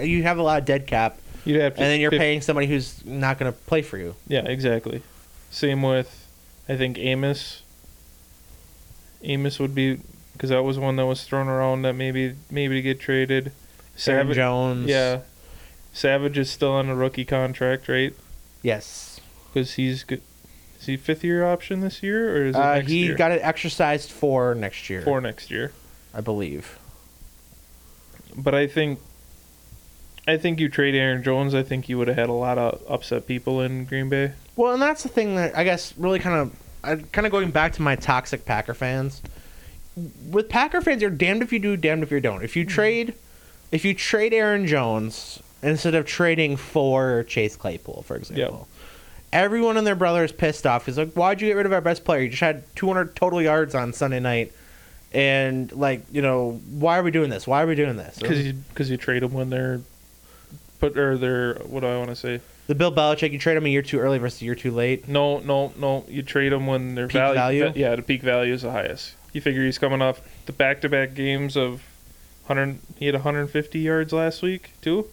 You have a lot of dead cap, you'd have to, and then you're paying somebody who's not going to play for you. Yeah, exactly. Same with, I think, Amos. Amos would be, because that was one that was thrown around that maybe to get traded. Savage Jones. Yeah. Savage is still on a rookie contract, right? Yes. Because he's good. Is he fifth-year option this year, or is it next year? He got it exercised for next year. I believe. But I think you trade Aaron Jones, I think you would have had a lot of upset people in Green Bay. Well, and that's the thing that I guess really kind of going back to my toxic Packer fans. with Packer fans, you're damned if you do, damned if you don't. If you trade Aaron Jones instead of trading for Chase Claypool, for example, everyone and their brother is pissed off. He's like, why'd you get rid of our best player? You just had 200 total yards on Sunday night. And, like, you know, why are we doing this? Why are we doing this? Because you trade them when they're what do I want to say? The Bill Belichick, you trade them a year too early versus a year too late? No. You trade them when their peak value? Yeah, the peak value is the highest. You figure he's coming off the back-to-back games of 100. He had 150 yards last week, too?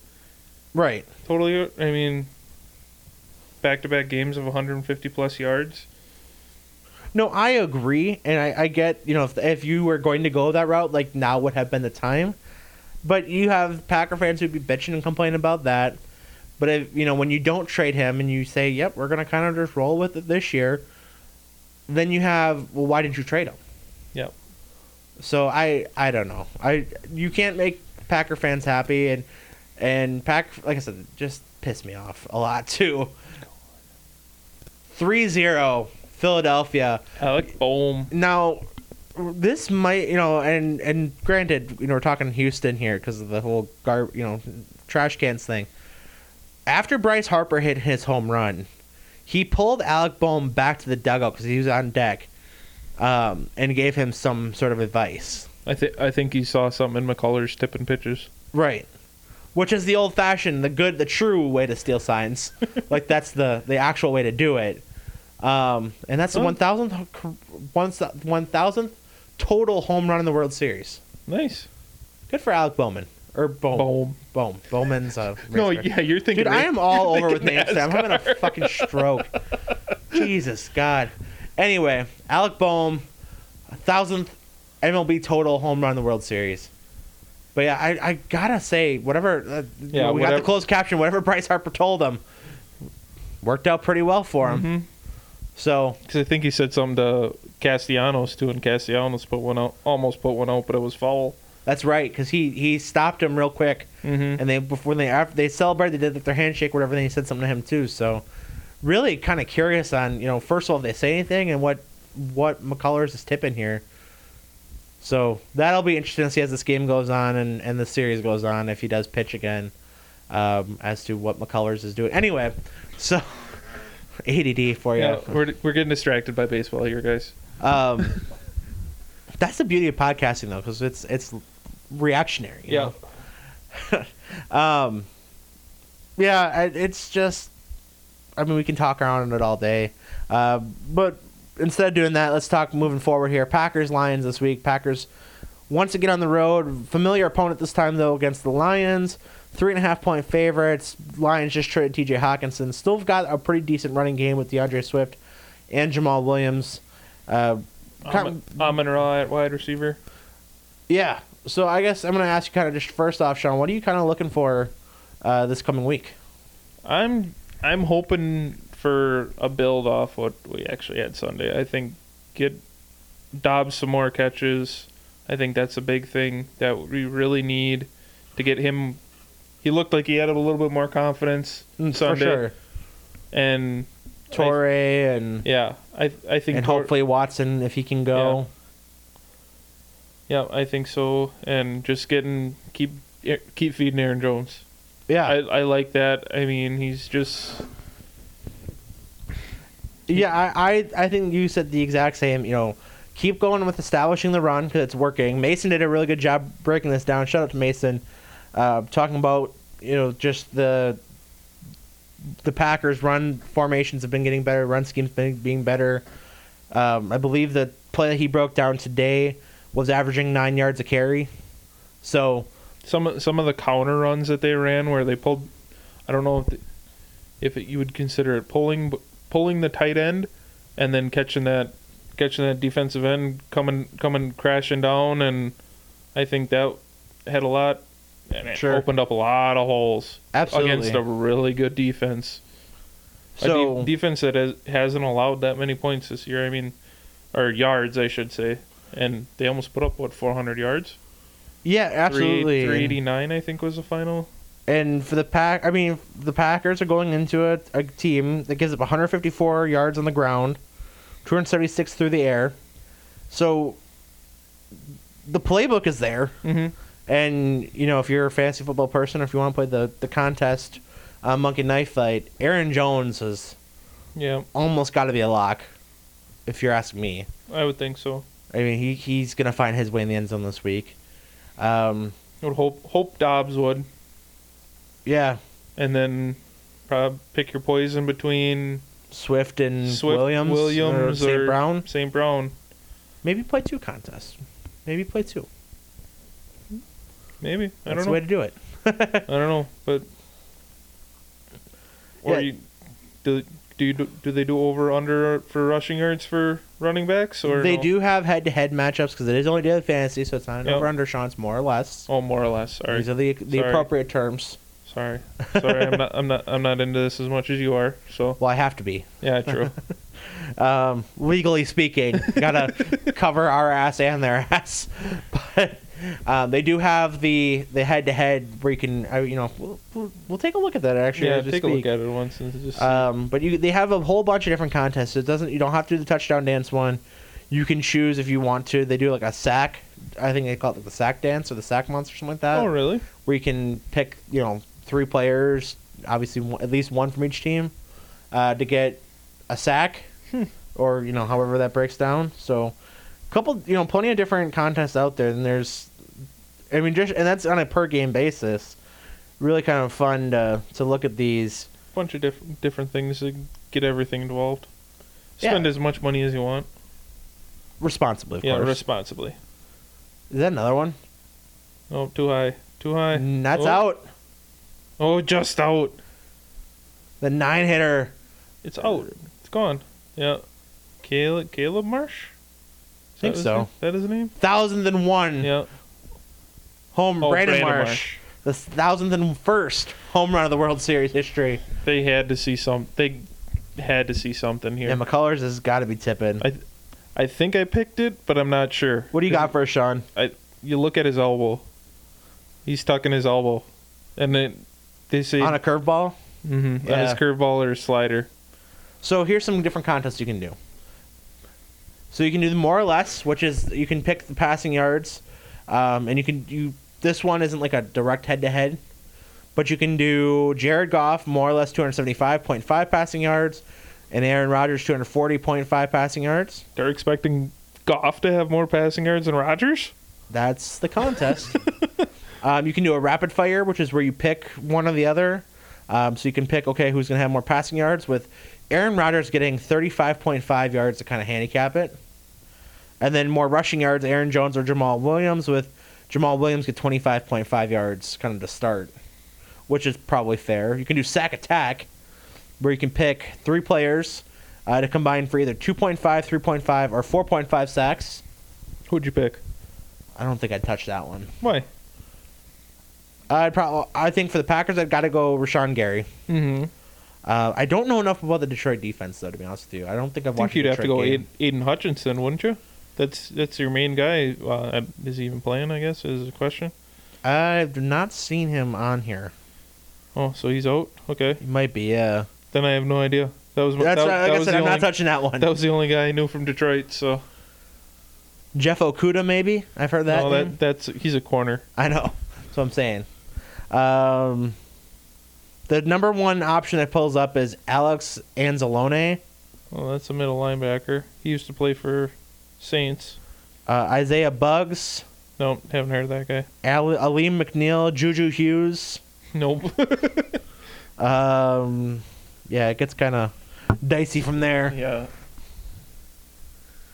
Right. Totally, I mean, back-to-back games of 150-plus yards. No, I agree, and I get, you know, if you were going to go that route, like, now would have been the time. But you have Packer fans who'd be bitching and complaining about that. But, if, you know, when you don't trade him and you say, yep, we're going to kind of just roll with it this year, then you have, well, why didn't you trade him? Yep. So, I don't know. You can't make Packer fans happy, and Packer, like I said, just piss me off a lot, too. 3-0. Philadelphia. Alec Bohm. Now, this might, you know, and granted, you know, we're talking Houston here because of the whole trash cans thing. After Bryce Harper hit his home run, he pulled Alec Bohm back to the dugout because he was on deck, and gave him some sort of advice. I think he saw something in McCullers tipping pitches. Right. Which is the old-fashioned, the good, the true way to steal signs. Like, that's the actual way to do it. And that's the 1,000th total home run in the World Series. Nice. Good for Alec Bowman. Or Bohm. Bowman's a racer. No, yeah, you're thinking... Dude, I am all over with names. I'm having a fucking stroke. Jesus, God. Anyway, Alec Bohm, 1,000th MLB total home run in the World Series. But yeah, I gotta say, whatever... got the closed caption. Whatever Bryce Harper told him worked out pretty well for him. Mm-hmm. So, because I think he said something to Castellanos too, and Castellanos almost put one out, but it was foul. That's right, because he stopped him real quick, and after they celebrated, they did like their handshake, whatever. Then he said something to him too. So, really kind of curious on, you know, first of all, if they say anything and what McCullers is tipping here. So that'll be interesting to see as this game goes on and the series goes on, if he does pitch again, as to what McCullers is doing. Anyway, so. ADD for you. Yeah, we're getting distracted by baseball here, guys. That's the beauty of podcasting, though, because it's reactionary. You know? Yeah, it's just... I mean, we can talk around it all day. But instead of doing that, let's talk moving forward here. Packers, Lions this week. Packers once again on the road. Familiar opponent this time, though, against the Lions. 3.5-point favorites. Lions just traded T.J. Hockenson. Still got a pretty decent running game with DeAndre Swift and Jamal Williams. Amon Ra at wide receiver. Yeah. So I guess I'm going to ask you kind of just first off, Sean, what are you kind of looking for this coming week? I'm hoping for a build off what we actually had Sunday. I think get Doubs some more catches. I think that's a big thing that we really need to get him. He looked like he had a little bit more confidence Sunday. For sure. And Toure and... Yeah. I think... And hopefully Watson, if he can go. Yeah, I think so. And just keep feeding Aaron Jones. Yeah. I like that. I mean, he's just... Yeah, I think you said the exact same, you know, keep going with establishing the run because it's working. Mason did a really good job breaking this down. Shout out to Mason. Talking about, you know, just the Packers' run formations have been getting better, run schemes been being better. I believe the play that he broke down today was averaging 9 yards a carry. So some of the counter runs that they ran where they pulled, I don't know if you would consider it pulling the tight end and then catching that defensive end coming crashing down, and I think that had a lot. And it opened up a lot of holes. Absolutely. Against a really good defense. So, a defense that hasn't allowed that many points this year. I mean, or yards, I should say. And they almost put up, 400 yards? Yeah, absolutely. 389, I think, was the final. And for the the Packers are going into a team that gives up 154 yards on the ground, 276 through the air. So the playbook is there. Mm-hmm. And, you know, if you're a fantasy football person or if you want to play the contest Monkey Knife Fight, Aaron Jones has almost got to be a lock, if you're asking me. I would think so. I mean, he's going to find his way in the end zone this week. I would hope Doubs would. Yeah. And then probably pick your poison between Swift and Williams or St. Brown. Maybe play two contests. Maybe. I don't know. That's the way to do it. I don't know, but... Or do they do over-under for rushing yards for running backs? Or they do have head-to-head matchups because it is only daily fantasy, so it's not an over-under, Sean. It's more or less. Oh, more or less. All right. These are the appropriate terms. Sorry, I'm not into this as much as you are. So well, I have to be. Yeah, true. Legally speaking, gotta cover our ass and their ass. But they do have the head-to-head where you can, we'll take a look at that actually. Yeah, take a look at it once. And just but they have a whole bunch of different contests. You don't have to do the touchdown dance one. You can choose if you want to. They do like a sack. I think they call it like the sack dance or the sack monster or something like that. Oh, really? Where you can pick, three players, obviously at least one from each team, to get a sack, or however that breaks down. So, a couple, plenty of different contests out there. And there's, and that's on a per game basis. Really kind of fun to look at these. Bunch of different things to get everything involved. Spend as much money as you want. Responsibly, of course. Yeah, responsibly. Is that another one? No, too high. That's out. Oh, just out. The 9-hitter. It's out. It's gone. Yeah. Caleb Marsh? I think so. That is his name? 1,001. Yeah. Home Brandon Marsh. The 1,001st home run of the World Series history. They had to see something here. Yeah, McCullers has got to be tipping. I think I picked it, but I'm not sure. What do you got for us, Sean? You look at his elbow. He's tucking his elbow. And then... They say, on a curveball? Mm-hmm. Yeah. On his curveball or slider. So here's some different contests you can do. So you can do the more or less, which is you can pick the passing yards, and you can do this one isn't like a direct head-to-head, but you can do Jared Goff more or less 275.5 passing yards, and Aaron Rodgers 240.5 passing yards. They're expecting Goff to have more passing yards than Rodgers? That's the contest. You can do a rapid fire, which is where you pick one or the other. So you can pick, who's going to have more passing yards, with Aaron Rodgers getting 35.5 yards to kind of handicap it. And then more rushing yards, Aaron Jones or Jamal Williams, with Jamal Williams get 25.5 yards kind of to start, which is probably fair. You can do sack attack, where you can pick three players to combine for either 2.5, 3.5, or 4.5 sacks. Who'd you pick? I don't think I'd touch that one. Why? I think for the Packers, I've got to go Rashawn Gary. Mm-hmm. I don't know enough about the Detroit defense, though, to be honest with you. I don't think I've watched the Detroit game. I think you'd have to go Aiden Hutchinson, wouldn't you? That's your main guy. Is he even playing, I guess, is the question? I've not seen him on here. Oh, so he's out? Okay. He might be, yeah. Then I have no idea. I'm not touching that one. That was the only guy I knew from Detroit, so... Jeff Okuda, maybe? I've heard that. No, he's a corner. I know. That's what I'm saying. The number one option that pulls up is Alex Anzalone. Well, that's a middle linebacker. He used to play for Saints. Isaiah Bugs. Nope, haven't heard of that guy. Aleem McNeil, Juju Hughes. Nope. Yeah, it gets kind of dicey from there. Yeah.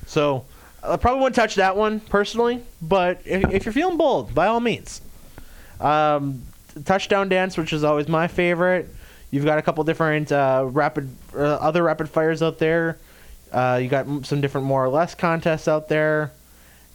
So, I probably wouldn't touch that one, personally. But if you're feeling bold, by all means. Touchdown dance, which is always my favorite. You've got a couple different other rapid fires out there. You got some different more or less contests out there,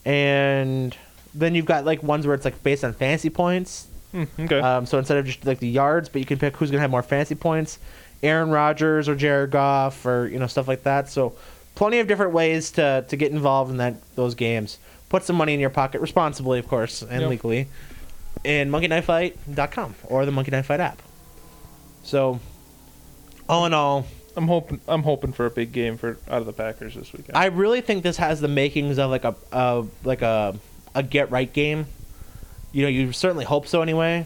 and then you've got like ones where it's like based on fantasy points. Okay. So instead of just like the yards, but you can pick who's gonna have more fantasy points, Aaron Rodgers or Jared Goff or stuff like that. So plenty of different ways to get involved in those games. Put some money in your pocket responsibly, of course, and legally. And monkeyknifefight.com or the Monkey Knife Fight app. So, all in all, I'm hoping for a big game out of the Packers this weekend. I really think this has the makings of like a a get-right game. You know, you certainly hope so anyway.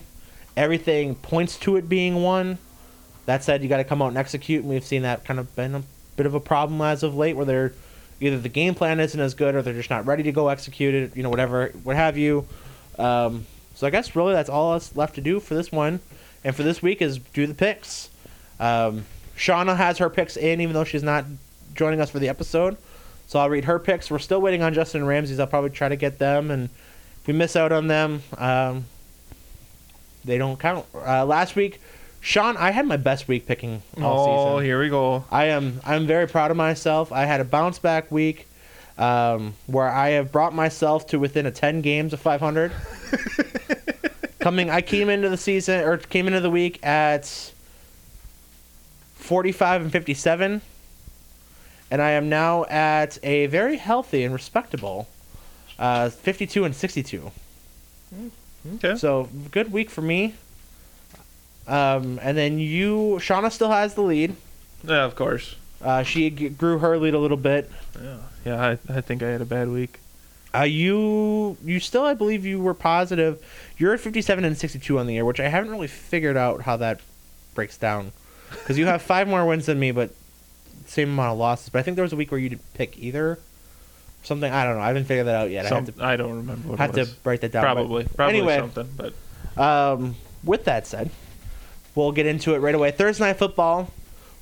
Everything points to it being one. That said, you got to come out and execute, and we've seen that kind of been a bit of a problem as of late, where they're either the game plan isn't as good or they're just not ready to go execute it, you know, whatever, what have you. So I guess really that's all that's left to do for this one. And for this week is do the picks. Shauna has her picks in, even though she's not joining us for the episode. So I'll read her picks. We're still waiting on Justin and Ramsey's. I'll probably try to get them. And if we miss out on them, they don't count. Last week, Sean, I had my best week picking all season. Oh, here we go. I'm very proud of myself. I had a bounce back week where I have brought myself to within 10 games of 500. Came into the week at 45 and 57. And I am now at a very healthy and respectable 52 and 62. Okay. So, good week for me. And then Shauna still has the lead. Yeah, of course. She grew her lead a little bit. Yeah, I think I had a bad week. You still, I believe you were positive. You're at 57 and 62 on the year, which I haven't really figured out how that breaks down. Because you have 5 more wins than me, but same amount of losses. But I think there was a week where you didn't pick either. Something, I don't know. I haven't figured that out yet. I don't remember what it was. To write that down. Probably anyway, something. But with that said, we'll get into it right away. Thursday Night Football.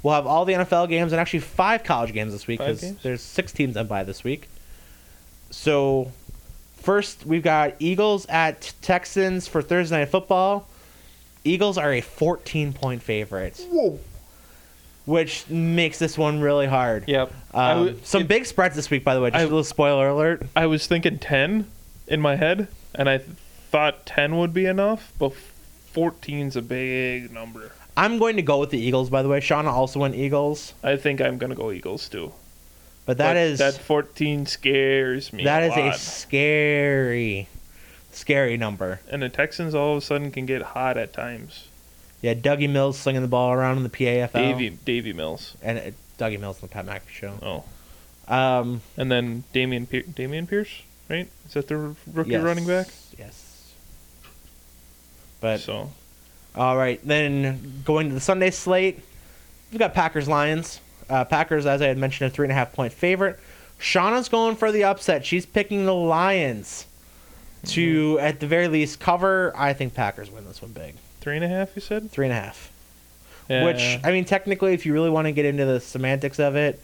We'll have all the NFL games and actually 5 college games this week because there's 6 teams on bye this week. So first we've got Eagles at Texans for Thursday Night Football. Eagles are a 14-point favorite. Whoa. Which makes this one really hard. Yep. Some big spreads this week, by the way. Just a little spoiler alert. I was thinking 10 in my head, and I thought 10 would be enough, but 14's a big number. I'm going to go with the Eagles, by the way. Shauna also went Eagles. I think I'm going to go Eagles, too. But that 14 scares me. That is a scary, scary number. And the Texans all of a sudden can get hot at times. Yeah, Dougie Mills slinging the ball around in the PAFL. Davey Mills. And Dougie Mills in the Pat McAfee show. Oh. And then Damian Pierce, right? Is that the rookie running back? Yes. But so. All right, then going to the Sunday slate, we've got Packers-Lions. Packers, as I had mentioned, a 3.5-point favorite. Shauna's going for the upset. She's picking the Lions to, at the very least, cover. I think Packers win this one big. 3.5, you said? 3.5. Yeah. Which, I mean, technically, if you really want to get into the semantics of it,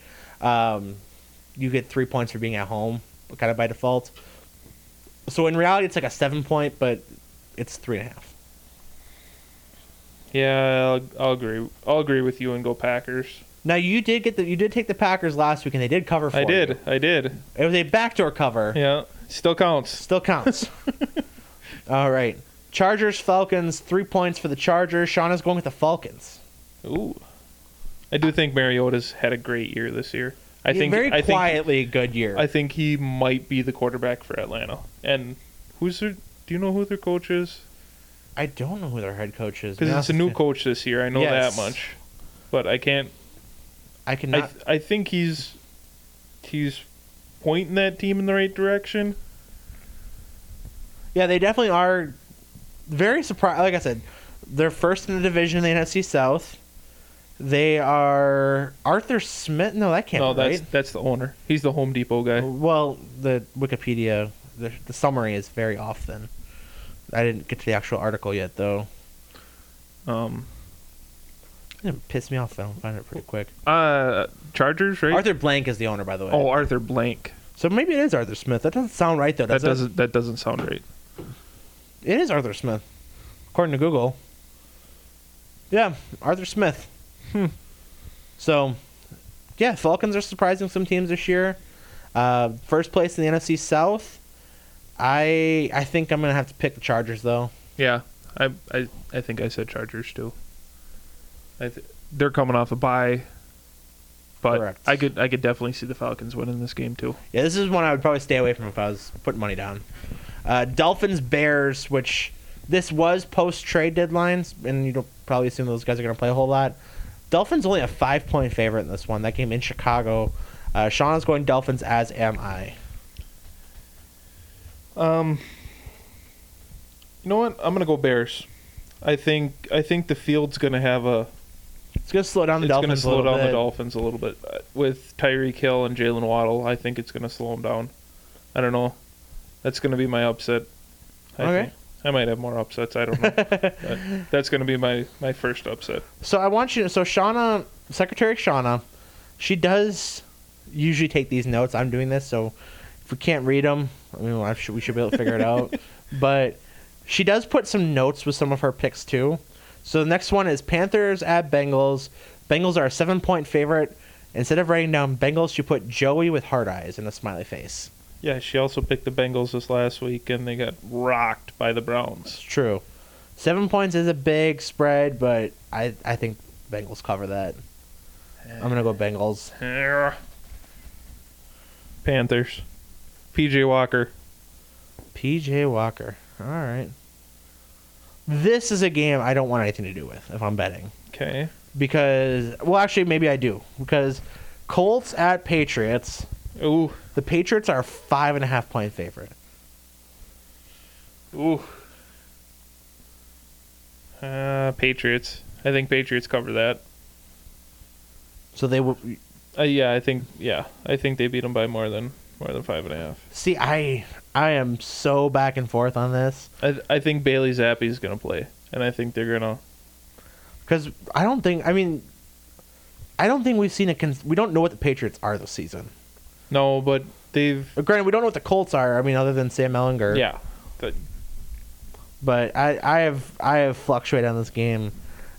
you get 3 points for being at home, kind of by default. So in reality, it's like a 7-point, but it's 3.5. Yeah, I'll agree. I'll agree with you and go Packers. Now you did take the Packers last week, and they did cover for you. I did. It was a backdoor cover. Yeah, still counts. All right. Chargers, Falcons, 3 points for the Chargers. Shauna's going with the Falcons. Ooh. I do think Mariota's had a great year this year. I think good year. I think he might be the quarterback for Atlanta. And do you know who their coach is? I don't know who their head coach is. Because it's a new coach this year. I know that much. But I can't. I think he's pointing that team in the right direction. Yeah, they definitely are. Very surprised. Like I said, they're first in the division in the NFC South. They are Arthur Smith. No, that can't be right. That's the owner. He's the Home Depot guy. Well, the Wikipedia, the summary is very off then. I didn't get to the actual article yet, though. It pissed me off. I don't find it pretty quick. Chargers, right? Arthur Blank is the owner, by the way. Oh, Arthur Blank. So maybe it is Arthur Smith. That doesn't sound right, though, does it? That doesn't sound right. It is Arthur Smith, according to Google. Yeah, Arthur Smith. So, yeah, Falcons are surprising some teams this year. First place in the NFC South. I think I'm going to have to pick the Chargers, though. Yeah, I think I said Chargers, too. They're coming off a bye. But correct. I could definitely see the Falcons winning this game, too. Yeah, this is one I would probably stay away from if I was putting money down. Dolphins, Bears, which this was post-trade deadlines, and you don't probably assume those guys are going to play a whole lot. Dolphins only a 5-point favorite in this one. That game in Chicago. Shauna's going Dolphins, as am I. You know what? I'm gonna go Bears. I think the field's gonna have a. It's gonna slow down the Dolphins. It's gonna slow down the Dolphins a little bit with Tyreek Hill and Jalen Waddle. I think it's gonna slow them down. I don't know. That's gonna be my upset. I think. I might have more upsets. I don't know. But that's gonna be my first upset. So I want you to. So Shauna, Secretary Shauna, she does usually take these notes. I'm doing this, so if we can't read them, I mean, we should be able to figure it out. But she does put some notes with some of her picks too. So the next one is Panthers at Bengals. Bengals are a 7-point favorite. Instead of writing down Bengals, she put Joey with heart eyes and a smiley face. Yeah, she also picked the Bengals this last week, and they got rocked by the Browns. It's true. 7 points is a big spread, but I think Bengals cover that. I'm going to go Bengals. Panthers. P.J. Walker. P.J. Walker. All right. This is a game I don't want anything to do with if I'm betting. Okay. Because, well, actually, maybe I do. Because Colts at Patriots. Ooh. The Patriots are a 5.5-point favorite. Ooh. Patriots. I think Patriots cover that. So they will. I think they beat them by more than 5.5. See, I am so back and forth on this. I think Bailey Zappi is gonna play, and I think they're gonna. Because I don't think. I mean, I don't think we've seen a. We don't know what the Patriots are this season. No, but they've. Granted, we don't know what the Colts are. I mean, other than Sam Ehlinger. Yeah. But I have fluctuated on this game.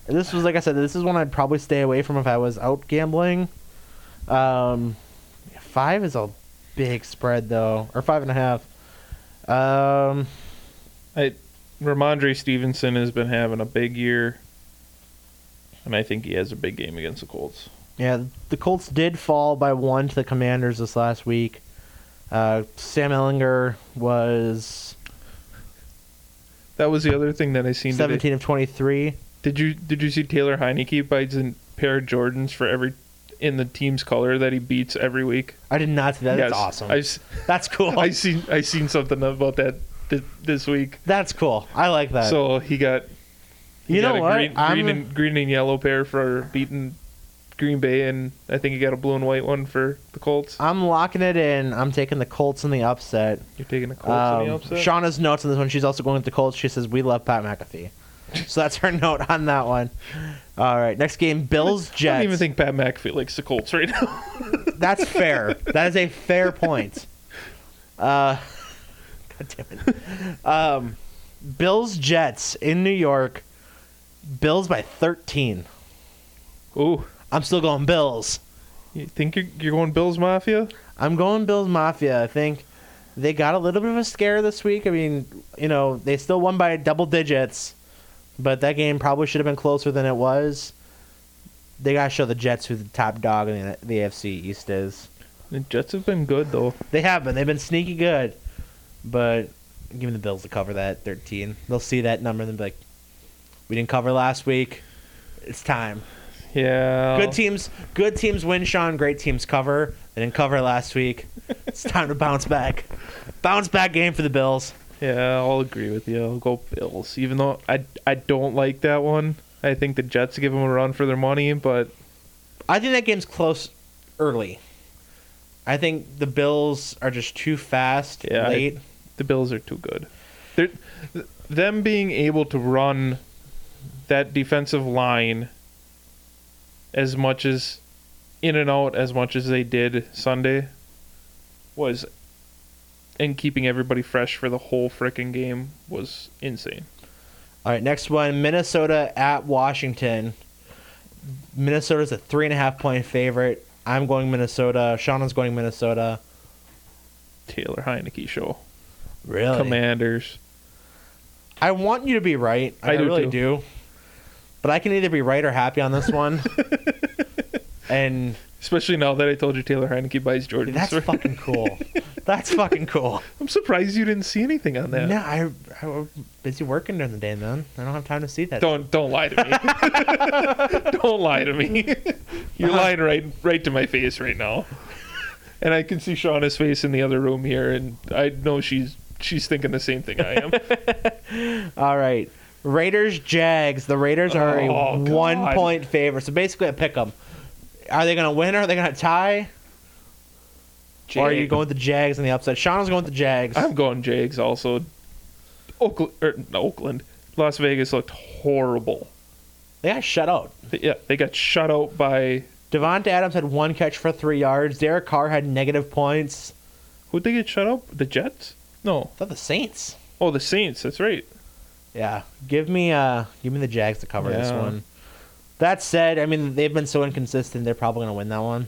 This was, like I said, this is one I'd probably stay away from if I was out gambling. 5 is a big spread, though. Or 5.5. Ramondre Stevenson has been having a big year. And I think he has a big game against the Colts. Yeah, the Colts did fall by 1 to the Commanders this last week. Sam Ehlinger was... That was the other thing that I seen 17 today. Of 23. Did you see Taylor Heineke buys a pair of Jordans for every in the team's color that he beats every week? I did not see that. Yes. That's awesome. That's cool. I seen something about that this week. That's cool. I like that. So he got green and yellow pair for beating Green Bay, and I think he got a blue and white one for the Colts. I'm locking it in. I'm taking the Colts in the upset. You're taking the Colts in the upset? Shauna's notes on this one. She's also going with the Colts. She says, "We love Pat McAfee." So that's her note on that one. All right, next game, Bills-Jets. I don't even think Pat McAfee likes the Colts right now. That's fair. That is a fair point. God damn it. Bills-Jets in New York. Bills by 13. Ooh. I'm still going Bills. You think you're going Bills Mafia? I'm going Bills Mafia. I think they got a little bit of a scare this week. I mean, you know, they still won by double digits. But that game probably should have been closer than it was. They got to show the Jets who the top dog in the AFC East is. The Jets have been good, though. They have been. They've been sneaky good. But giving the Bills to cover that 13. They'll see that number and they'll be like, we didn't cover last week. It's time. Yeah. Good teams win, Sean. Great teams cover. They didn't cover last week. It's time to bounce back. Bounce back game for the Bills. Yeah, I'll agree with you. I'll go Bills. Even though I don't like that one. I think the Jets give them a run for their money, but... I think that game's close early. I think the Bills are just too fast late. The Bills are too good. Them being able to run that defensive line as much as... in and out as much as they did Sunday was... and keeping everybody fresh for the whole frickin' game was insane. All right, next one, Minnesota at Washington. Minnesota's a 3.5-point favorite. I'm going Minnesota. Shauna's going Minnesota. Taylor Heineke show. Really? Commanders. I want you to be right. I really do. But I can either be right or happy on this one. And... especially now that I told you Taylor Heineke buys Jordan. That's fucking cool. That's fucking cool. I'm surprised you didn't see anything on that. No, I was busy working during the day, man. I don't have time to see that. Don't lie to me. Don't lie to me. You're lying right to my face right now. And I can see Shauna's face in the other room here, and I know she's she's thinking the same thing I am. All right. Raiders, Jags. The Raiders are a 1-point favorite. So basically a pick 'em. Are they going to win or are they going to tie? Or are you going with the Jags in the upset? Shauna's going with the Jags. I'm going Jags also. Oakland. Las Vegas looked horrible. They got shut out. Yeah, they got shut out by... Devonta Adams had one catch for 3 yards. Derek Carr had negative points. Who'd they get shut out? The Jets? No. I thought the Saints. Oh, the Saints. That's right. Yeah. Give me the Jags to cover this one. That said, I mean, they've been so inconsistent, they're probably going to win that one.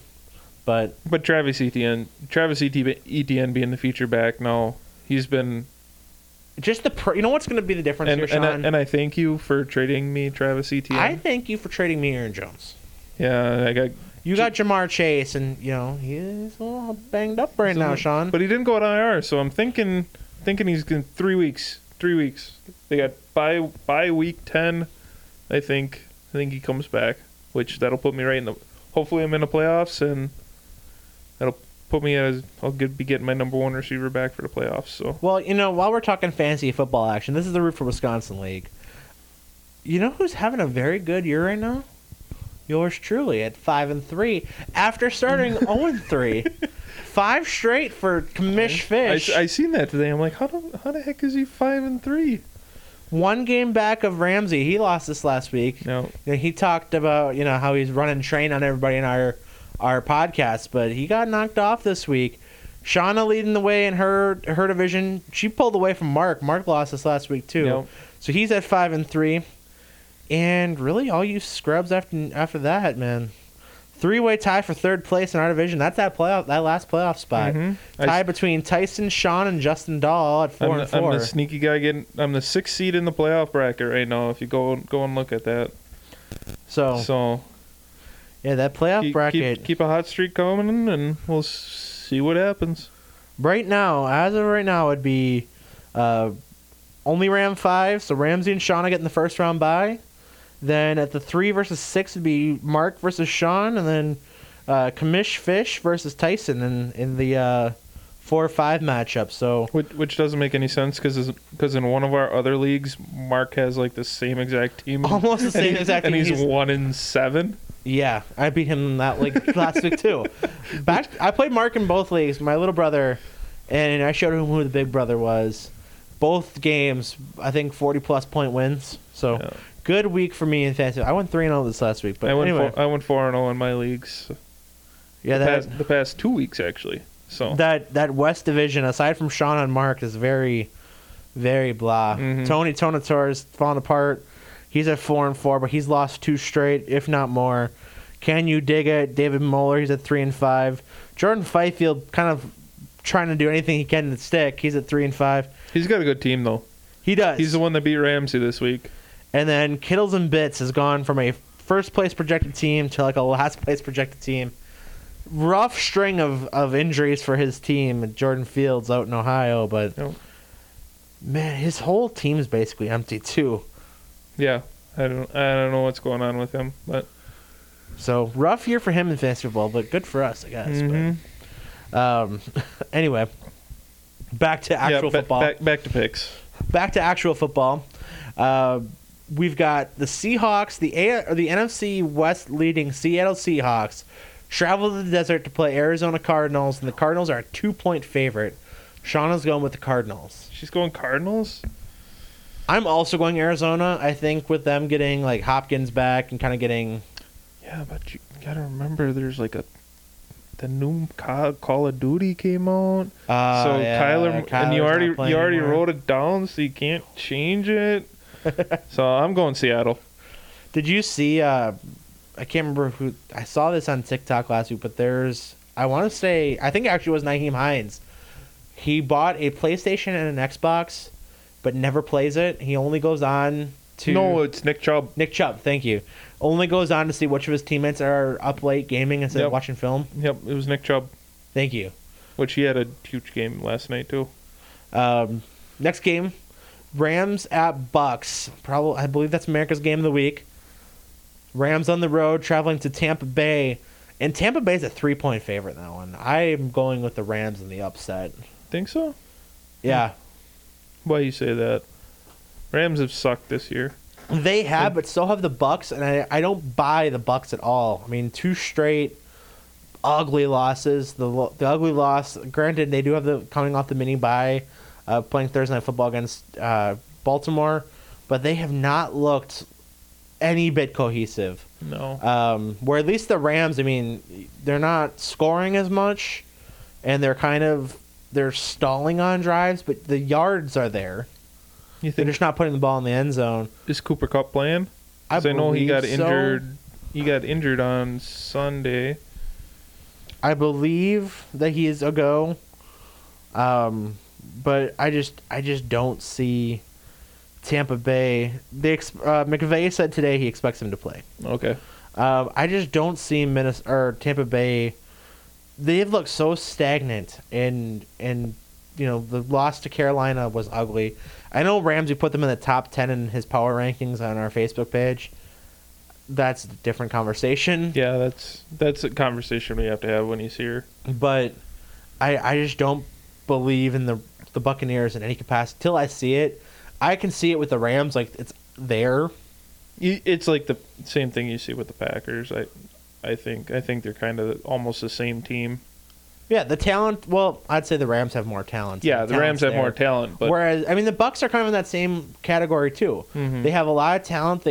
But Travis Etienne being the feature back now, he's been... You know what's going to be the difference here, Sean? And I thank you for trading me Travis Etienne. I thank you for trading me Aaron Jones. Yeah, You got Jamar Chase, and, you know, he's a little banged up right now, Sean. But he didn't go on IR, so I'm thinking he's going 3 weeks. 3 weeks. They got by week 10, I think he comes back, which that'll put me right in the... Hopefully I'm in the playoffs, and that'll... I'll be getting my number one receiver back for the playoffs. So, well, you know, while we're talking fantasy football action, this is the Root for Wisconsin League. You know who's having a very good year right now? Yours truly at 5-3 after starting 0-3, 5 straight for Commish Fish. I seen that today. I'm like, how the heck is he 5-3? One game back of Ramsey. He lost this last week. No, and he talked about, you know, how he's running train on everybody in our podcast, but he got knocked off this week. Shauna leading the way in her division. She pulled away from Mark. Mark lost this last week too. Yep. So he's at 5-3. And really all you scrubs after that, man. 3-way tie for third place in our division. That's that last playoff spot. Mm-hmm. Tie between Tyson, Sean, and Justin Dahl at 4-4. I'm the sneaky guy I'm the 6th seed in the playoff bracket right now, if you go and look at that. So yeah, that playoff bracket. Keep a hot streak coming, and we'll see what happens. Right now, as of right now, it'd be only Ram 5, so Ramsey and Shauna get in the first round bye. Then at the 3 versus 6 would be Mark versus Sean, and then Commish Fish versus Tyson in the 4-5 matchup. So which doesn't make any sense because in one of our other leagues, Mark has like the same exact team, almost the same exact team, and he's 1-7. Yeah, I beat him in that league last week too. I played Mark in both leagues, my little brother, and I showed him who the big brother was. Both games, I think 40-plus point wins. So Good week for me in fantasy. I went 3-0 this last week, but anyway, I went 4-0 in my leagues. Yeah, the past 2 weeks actually. So that West Division, aside from Sean and Mark, is very, very blah. Mm-hmm. Tony Tonator is falling apart. He's at 4-4, but he's lost 2 straight, if not more. Can you dig it? David Moeller, he's at 3-5. Jordan Fifield kind of trying to do anything he can to stick. He's at 3-5. He's got a good team, though. He does. He's the one that beat Ramsey this week. And then Kittles and Bits has gone from a first-place projected team to like a last-place projected team. Rough string of injuries for his team. Jordan Fields out in Ohio, but, man, his whole team's basically empty, too. Yeah, I don't know what's going on with him, but so rough year for him in fantasy football, but good for us, I guess. Mm-hmm. But, anyway, back to actual football. Back to picks. Back to actual football. We've got the Seahawks, the NFC West leading Seattle Seahawks, travel to the desert to play Arizona Cardinals, and the Cardinals are a 2-point favorite. Shauna's going with the Cardinals. She's going Cardinals? I'm also going Arizona. I think with them getting like Hopkins back and kind of getting... Yeah, but you got to remember there's like the new Call of Duty came out. Kyler and you already wrote it down, so you can't change it. So I'm going Seattle. Did you see I can't remember who I saw this on TikTok last week, but I think it actually was Naheem Hines. He bought a PlayStation and an Xbox, but never plays it. He only goes on to... No, it's Nick Chubb. Nick Chubb, thank you. Only goes on to see which of his teammates are up late gaming instead of watching film. Yep, it was Nick Chubb. Thank you. Which he had a huge game last night, too. Next game, Rams at Bucks. Probably, I believe that's America's game of the week. Rams on the road, traveling to Tampa Bay. And Tampa Bay's a 3-point favorite in that one. I am going with the Rams in the upset. Think so? Yeah. Why you say that? Rams have sucked this year. They have, but so have the Bucks, and I don't buy the Bucks at all. I mean, two straight ugly losses. The ugly loss, granted, they do have the coming off the mini-bye, playing Thursday Night Football against Baltimore, but they have not looked any bit cohesive. No. Where at least the Rams, I mean, they're not scoring as much, and they're stalling on drives, but the yards are there. You think they're just not putting the ball in the end zone. Is Cooper Kupp playing? I know he got injured. So. He got injured on Sunday. I believe that he is a go, but I just don't see Tampa Bay. McVay said today he expects him to play. Okay. I just don't see Tampa Bay. They've looked so stagnant, and you know the loss to Carolina was ugly. I know Ramsey put them in the top 10 in his power rankings on our Facebook page. That's a different conversation. Yeah, that's a conversation we have to have when he's here. But I just don't believe in the Buccaneers in any capacity till I see it. I can see it with the Rams, like it's there. It's like the same thing you see with the Packers. I think they're kind of almost the same team. Yeah, the talent. Well, I'd say the Rams have more talent. Yeah, the Rams have more talent. But whereas, I mean, the Bucks are kind of in that same category too. Mm-hmm. They have a lot of talent.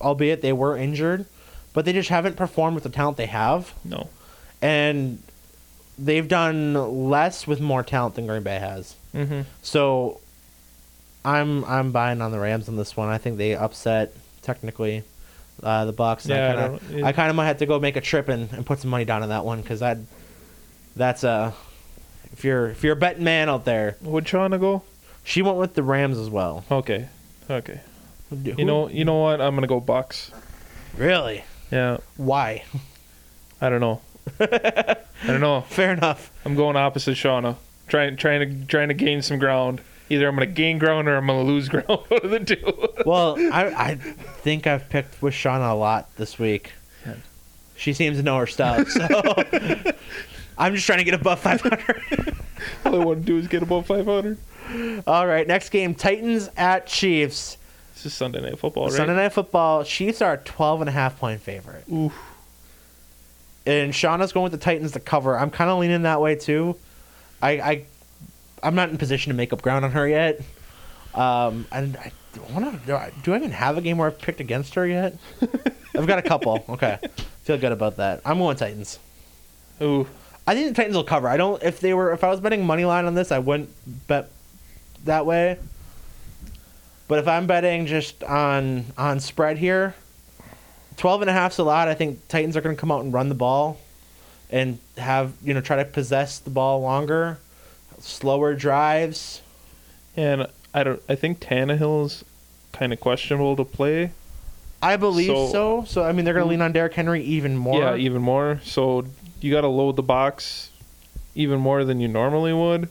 Albeit they were injured, but they just haven't performed with the talent they have. No, and they've done less with more talent than Green Bay has. Mm-hmm. So, I'm buying on the Rams on this one. I think they upset technically. The Bucks. Yeah, I kind of might have to go make a trip and put some money down on that one because that's if you're a betting man out there. Would Shauna go? She went with the Rams as well. Okay. You know what? I'm gonna go Bucks. Really? Yeah. Why? I don't know. Fair enough. I'm going opposite Shauna. Trying to gain some ground. Either I'm going to gain ground or I'm going to lose ground. One of the two. Well, I think I've picked with Shauna a lot this week. Yeah. She seems to know her stuff, so I'm just trying to get above 500. All I want to do is get above 500. All right, next game, Titans at Chiefs. This is Sunday Night Football, right? Sunday Night Football. Chiefs are a 12.5-point favorite. Oof. And Shauna's going with the Titans to cover. I'm kind of leaning that way, too. I'm not in position to make up ground on her yet. And I want to. Do I even have a game where I've picked against her yet? I've got a couple. Okay, feel good about that. I'm going Titans. Ooh, I think the Titans will cover. I don't. If I was betting money line on this, I wouldn't bet that way. But if I'm betting just on spread here, 12.5's a lot. I think Titans are going to come out and run the ball, and have try to possess the ball longer. Slower drives, and I think Tannehill's kind of questionable to play. I believe so. So I mean, they're going to lean on Derrick Henry even more. Yeah, even more. So you got to load the box even more than you normally would.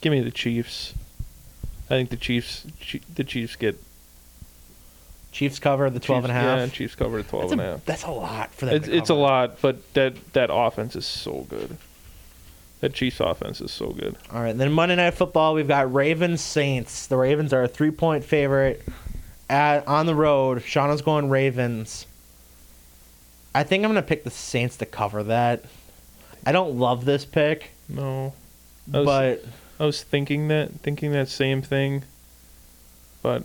Give me the Chiefs. I think the Chiefs get. Chiefs cover the 12.5. Yeah, Chiefs cover the 12.5. That's a lot for that. It's a lot, but that offense is so good. That Chiefs offense is so good. All right, then Monday Night Football, we've got Ravens-Saints. The Ravens are a 3-point favorite on the road. Shauna's going Ravens. I think I'm going to pick the Saints to cover that. I don't love this pick. No. I was thinking that same thing, but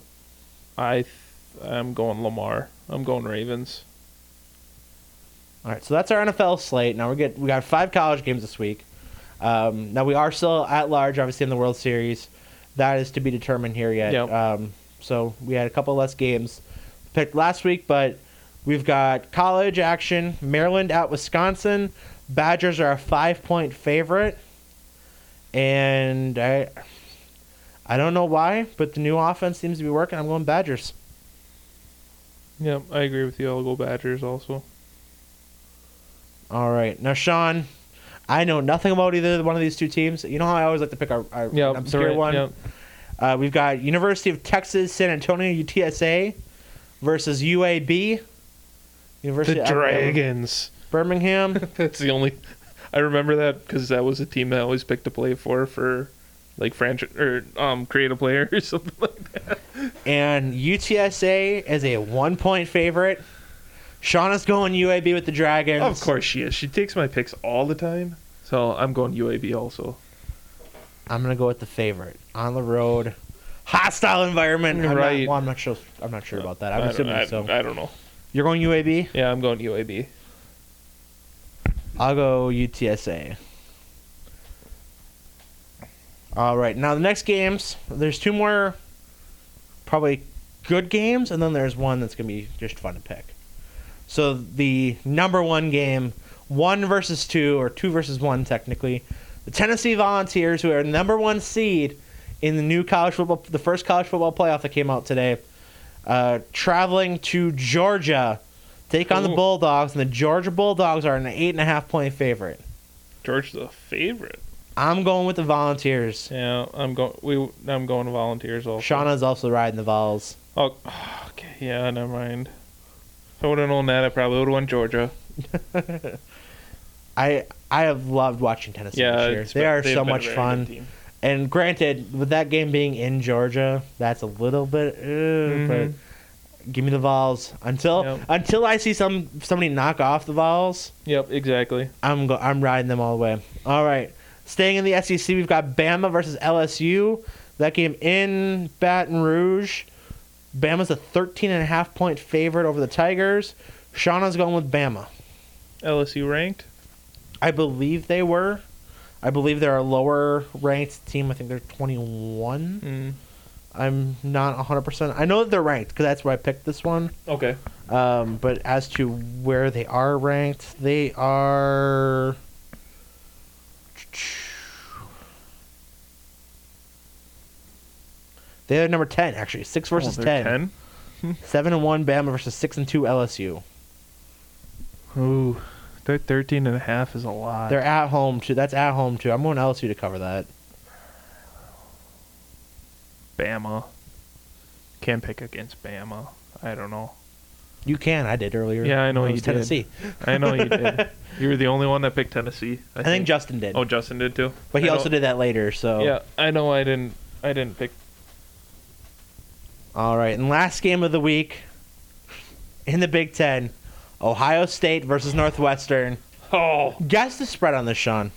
I'm going Lamar. I'm going Ravens. All right, so that's our NFL slate. Now we got 5 college games this week. Now we are still at large, obviously, in the World Series. That is to be determined here yet. Yep. So we had a couple less games picked last week, but we've got college action. Maryland at Wisconsin. Badgers are a 5-point favorite, and I don't know why, but the new offense seems to be working. I'm going Badgers. Yep, I agree with you. I'll go Badgers also. All right, now Sean. I know nothing about either one of these two teams. You know how I always like to pick our obscure one? Yep. We've got University of Texas, San Antonio, UTSA versus UAB. University of Dragons. Birmingham. That's the only... I remember that because that was a team that I always picked to play for like create a player or something like that. And UTSA is a 1-point favorite. Shauna's going UAB with the Dragons. Of course she is. She takes my picks all the time, so I'm going UAB also. I'm gonna go with the favorite on the road, hostile environment. Right. I'm not sure about that. I'm assuming so. I don't know. You're going UAB? Yeah, I'm going UAB. I'll go UTSA. All right. Now the next games. There's two more, probably good games, and then there's one that's gonna be just fun to pick. So the number one game, 1 versus 2, or 2 versus 1 technically. The Tennessee Volunteers, who are number 1 seed in the new college football, the first college football playoff that came out today, traveling to Georgia, take on the Bulldogs, and the Georgia Bulldogs are an 8.5-point favorite. Georgia's a favorite. I'm going with the Volunteers. Yeah, I'm going Volunteers also. Shauna's also riding the Vols. Oh, okay. Yeah, never mind. If I would have known that, I probably would have won Georgia. I have loved watching Tennessee this year. They are so much fun. And granted, with that game being in Georgia, that's a little bit. But give me the Vols until I see somebody knock off the Vols. Yep, exactly. I'm riding them all the way. All right, staying in the SEC, we've got Bama versus LSU. That game in Baton Rouge. Bama's a 13.5-point favorite over the Tigers. Shauna's going with Bama. LSU ranked? I believe they were. I believe they're a lower-ranked team. I think they're 21. I'm not 100%. I know that they're ranked because that's where I picked this one. Okay. But as to where they are ranked, they are... They're number 10, actually. 6 versus 10. 7-1 Bama versus 6-2 LSU. Ooh. 13.5 is a lot. They're at home, too. That's at home, too. I'm going LSU to cover that. Bama. Can't pick against Bama. I don't know. You can. I did earlier. Yeah, I know you did. Tennessee. I know you did. You were the only one that picked Tennessee. I think Justin did. Oh, Justin did, too? But he also did that later, so... Yeah, I know I didn't pick... All right, and last game of the week in the Big Ten... Ohio State versus Northwestern. Oh. Guess the spread on this, Sean.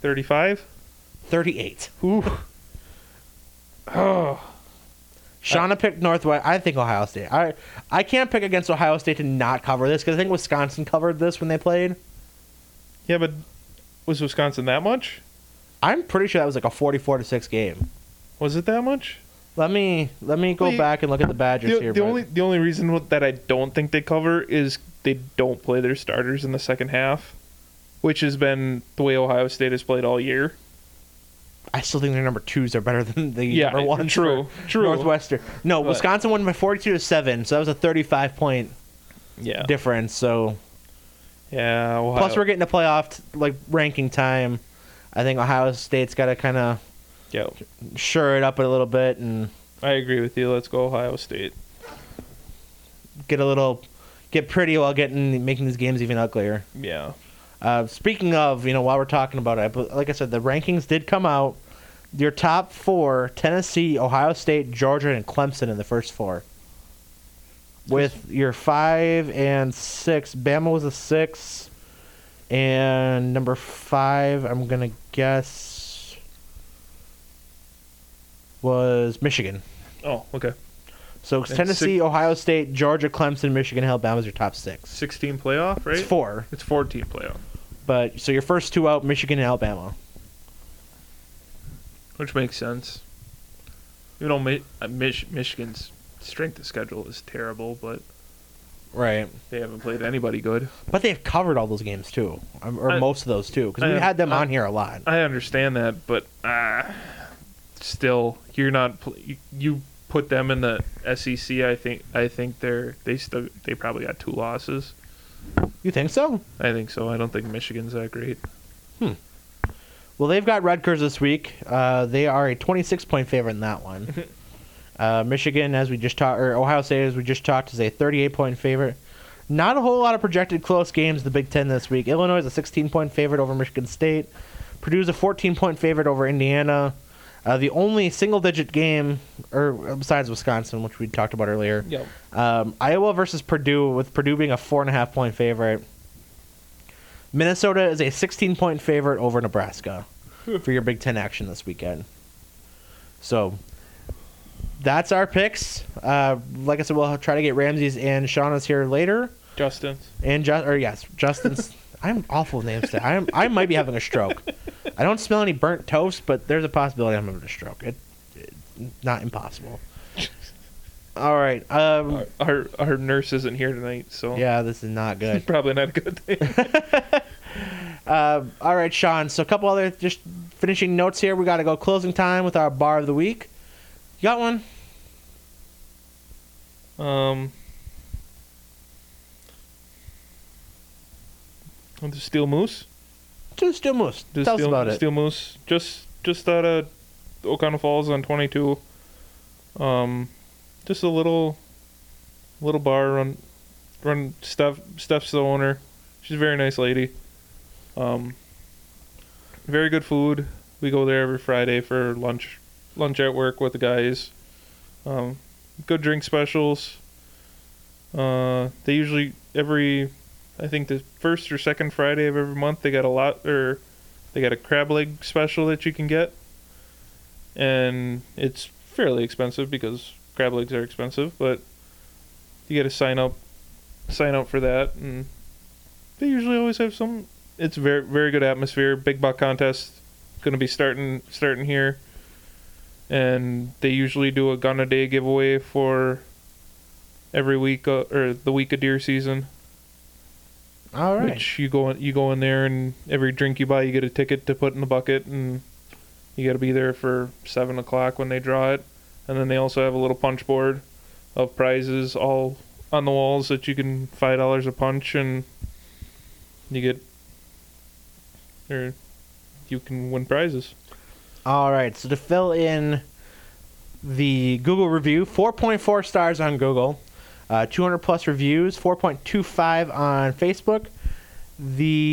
35? 38. Ooh. Oh. Shauna picked Northwestern. I think Ohio State. I can't pick against Ohio State to not cover this because I think Wisconsin covered this when they played. Yeah, but was Wisconsin that much? I'm pretty sure that was like a 44-6 game. Was it that much? Let me go back and look at the Badgers here. The only reason that I don't think they cover is they don't play their starters in the second half, which has been the way Ohio State has played all year. I still think their number 2s are better than the number 1. True. Northwestern. No, Wisconsin won by 42-7, so that was a 35-point difference. So yeah. Plus, we're getting a playoff ranking time. I think Ohio State's got to kind of. Yeah, sure it up a little bit, and I agree with you. Let's go Ohio State. Get pretty while making these games even uglier. Yeah. Speaking of, while we're talking about it, like I said, the rankings did come out. Your top 4: Tennessee, Ohio State, Georgia, and Clemson in the first 4. With your 5 and 6, Bama was a 6, and number 5. I'm gonna guess. Was Michigan. Oh, okay. So Tennessee, Ohio State, Georgia, Clemson, Michigan, Alabama's your top 6. 16 playoff, right? It's 4. It's 14 playoff. But so your first 2 out, Michigan and Alabama. Which makes sense. Michigan's strength of schedule is terrible, but right, they haven't played anybody good. But they've covered all those games too, or most of those too, because we had them on here a lot. I understand that, but. Still, you're not. You put them in the SEC. I think they probably got 2 losses. You think so? I think so. I don't think Michigan's that great. Well, they've got Rutgers this week. They are a 26-point favorite in that one. Michigan, as we just talked, or Ohio State, as we just talked, is a 38-point favorite. Not a whole lot of projected close games in the Big Ten this week. Illinois is a 16-point favorite over Michigan State. Purdue's a 14-point favorite over Indiana. The only single-digit game, or besides Wisconsin, which we talked about earlier, yep. Iowa versus Purdue, with Purdue being a 4.5-point favorite. Minnesota is a 16-point favorite over Nebraska for your Big Ten action this weekend. So that's our picks. Like I said, we'll try to get Ramsey's and Shauna's here later. Justin's. Justin's. I'm awful with names today. I might be having a stroke. I don't smell any burnt toast, but there's a possibility I'm having a stroke. It's not impossible. All right. Our nurse isn't here tonight, so... Yeah, this is not good. Probably not a good thing. All right, Sean. So a couple other just finishing notes here. We got to go closing time with our bar of the week. You got one? The Steel Moose? Steel Moose. Tell us about it. Steel Moose. Just out of O'Connell Falls on 22. Just a little bar run. Steph's the owner. She's a very nice lady. Very good food. We go there every Friday for lunch at work with the guys. Good drink specials. They usually I think the first or second Friday of every month they got a crab leg special that you can get, and it's fairly expensive because crab legs are expensive, but you got to sign up for that, and they usually always have some. It's very, very good atmosphere. Big buck contest going to be starting here, and they usually do a gun a day giveaway for every week or the week of deer season. All right. Which you go in there, and every drink you buy, you get a ticket to put in the bucket, and you got to be there for 7 o'clock when they draw it. And then they also have a little punch board of prizes all on the walls that you can $5 a punch, and you can win prizes. All right. So to fill in the Google review, 4.4 stars on Google. 200-plus reviews, 4.25 on Facebook.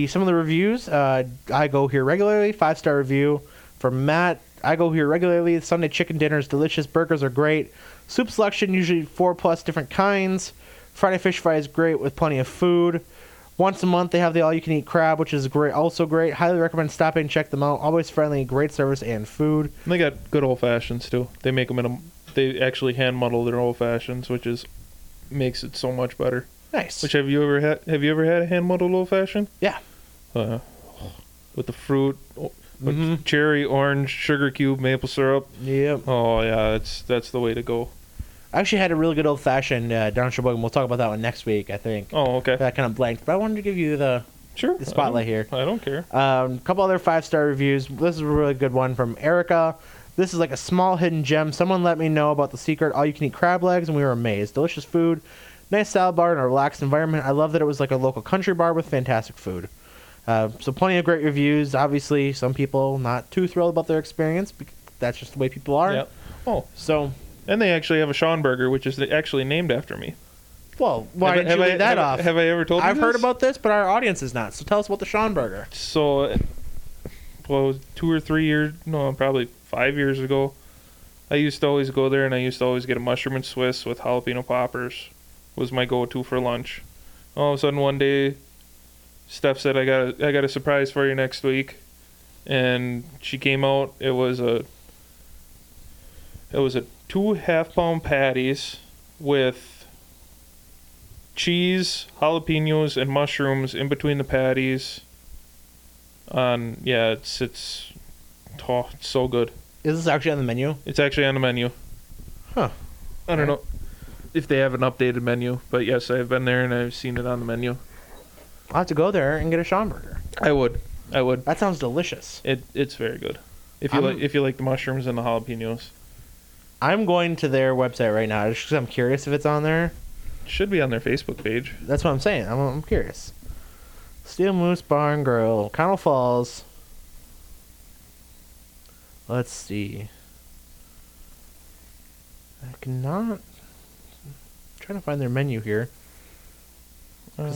Some of the reviews, I go here regularly, 5-star review from Matt. I go here regularly. Sunday chicken dinner is delicious. Burgers are great. Soup selection, usually 4-plus different kinds. Friday fish fry is great with plenty of food. Once a month, they have the all-you-can-eat crab, which is great. Also great. Highly recommend stopping and check them out. Always friendly, great service and food. And they got good old-fashions, too. They make them they actually hand-muddle their old-fashions, which is... makes it so much better. Nice. Which have you ever had a hand muddled old fashioned? Yeah. With the fruit, with cherry, orange, sugar cube, maple syrup. Yep. Oh yeah, that's the way to go. I actually had a really good old fashioned down in Sheboygan. We'll talk about that one next week, I think. Oh, okay. That kind of blanked, but I wanted to give you the spotlight here. I don't care. A couple other 5-star reviews. This is a really good one from Erica. This is like a small hidden gem. Someone let me know about the secret all-you-can-eat crab legs, and we were amazed. Delicious food, nice salad bar, and a relaxed environment. I love that it was like a local country bar with fantastic food. So plenty of great reviews. Obviously, some people not too thrilled about their experience. That's just the way people are. Yep. Oh, and they actually have a Sean burger, which is actually named after me. Well, why didn't you lay that off? Have I ever told you this? I've heard about this, but our audience is not. So tell us about the Sean burger. So, 5 years ago, I used to always go there, and I used to always get a mushroom and Swiss with jalapeno poppers. Was my go-to for lunch. All of a sudden, one day, Steph said, "I got a surprise for you next week," and she came out. It was a 2 half-pound patties with cheese, jalapenos, and mushrooms in between the patties. It's so good. Is this actually on the menu? It's actually on the menu. Huh. I don't know if they have an updated menu, but yes, I've been there and I've seen it on the menu. I'll have to go there and get a Sean burger. I would. That sounds delicious. It's very good. If you like the mushrooms and the jalapenos. I'm going to their website right now just because I'm curious if it's on there. It should be on their Facebook page. That's what I'm saying. I'm curious. Steel Moose Bar and Grill, Connell Falls. Let's see. I'm trying to find their menu here.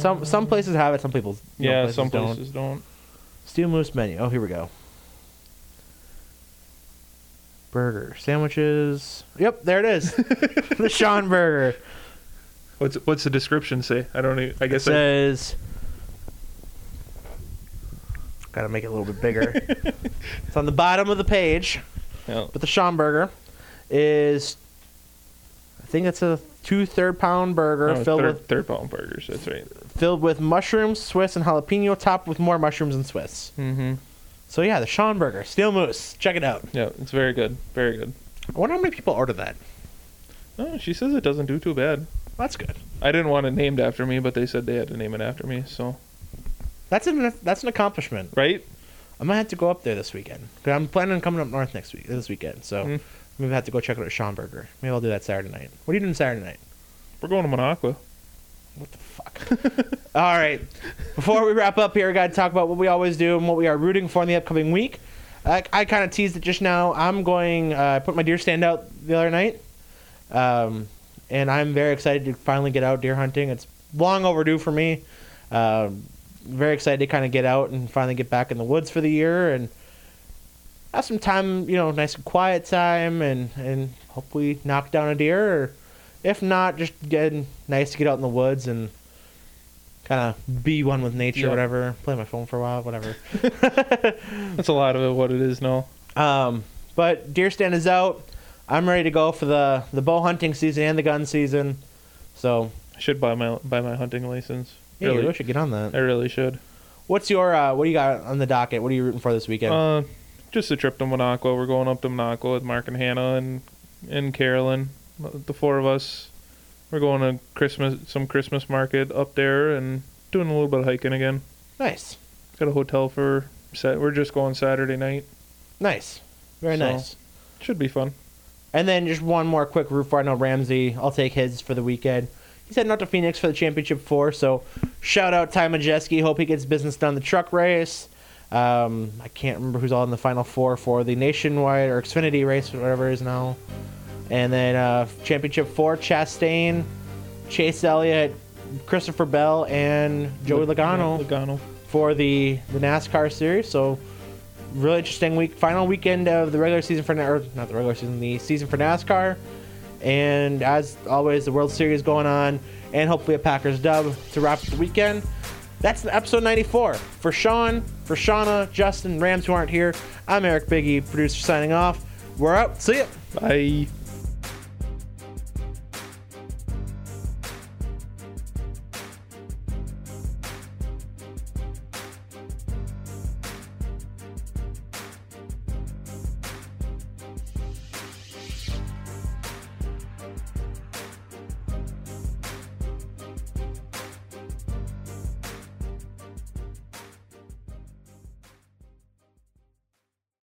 Some places have it, some people don't. Yeah, some places don't. Steel Moose menu. Oh, here we go. Burger. Sandwiches. Yep, there it is. The Sean Burger. What's the description say? I don't even, I guess it says... Gotta make it a little bit bigger. It's on the bottom of the page. Oh. But the Sean Burger is... I think it's a 2 third-pound burger filled with third-pound burgers. That's right. Filled with mushrooms, Swiss, and jalapeno, topped with more mushrooms and Swiss. Mm-hmm. So yeah, the Sean Burger, Steel Moose. Check it out. Yeah, it's very good. Very good. I wonder how many people order that. Oh, she says it doesn't do too bad. That's good. I didn't want it named after me, but they said they had to name it after me. So that's an accomplishment, right? I might have to go up there this weekend. I'm planning on coming up north this weekend. So. Mm-hmm. Maybe I have to go check out a Sean Burger. Maybe I'll do that Saturday night. What are you doing Saturday night? We're going to Minocqua. What the fuck? All right. Before we wrap up here, we got to talk about what we always do and what we are rooting for in the upcoming week. I kind of teased it just now. I'm going... I put my deer stand out the other night. And I'm very excited to finally get out deer hunting. It's long overdue for me. Very excited to kind of get out and finally get back in the woods for the year and... have some time, you know, nice and quiet time, and hopefully knock down a deer. Or if not, just nice to get out in the woods and kind of be one with nature, whatever. Play my phone for a while, whatever. That's a lot of it, what it is now. But deer stand is out. I'm ready to go for the bow hunting season and the gun season. So I should buy my hunting license. Yeah, really. You really should get on that. I really should. What's your what do you got on the docket? What are you rooting for this weekend? Just a trip to Minocqua. We're going up to Minocqua with Mark and Hannah and Carolyn, the four of us. We're going to Christmas market up there and doing a little bit of hiking again. Nice. Got a hotel for set. We're just going Saturday night. Nice. Very nice. Should be fun. And then just one more quick roofer. I know Ramsey. I'll take his for the weekend. He's heading out to Phoenix for the championship 4. So shout out Ty Majeski. Hope he gets business done the truck race. I can't remember who's all in the final 4 for the nationwide or Xfinity race, whatever it is now. And then championship 4, Chastain, Chase Elliott, Christopher Bell, and Joey Logano for the NASCAR series. So really interesting week, final weekend of the regular season the season for NASCAR. And as always, the World Series going on, and hopefully a Packers dub to wrap up the weekend. That's episode 94. For Sean, for Shauna, Justin, Rams who aren't here, I'm Eric Biggie, producer, signing off. We're out. See ya. Bye.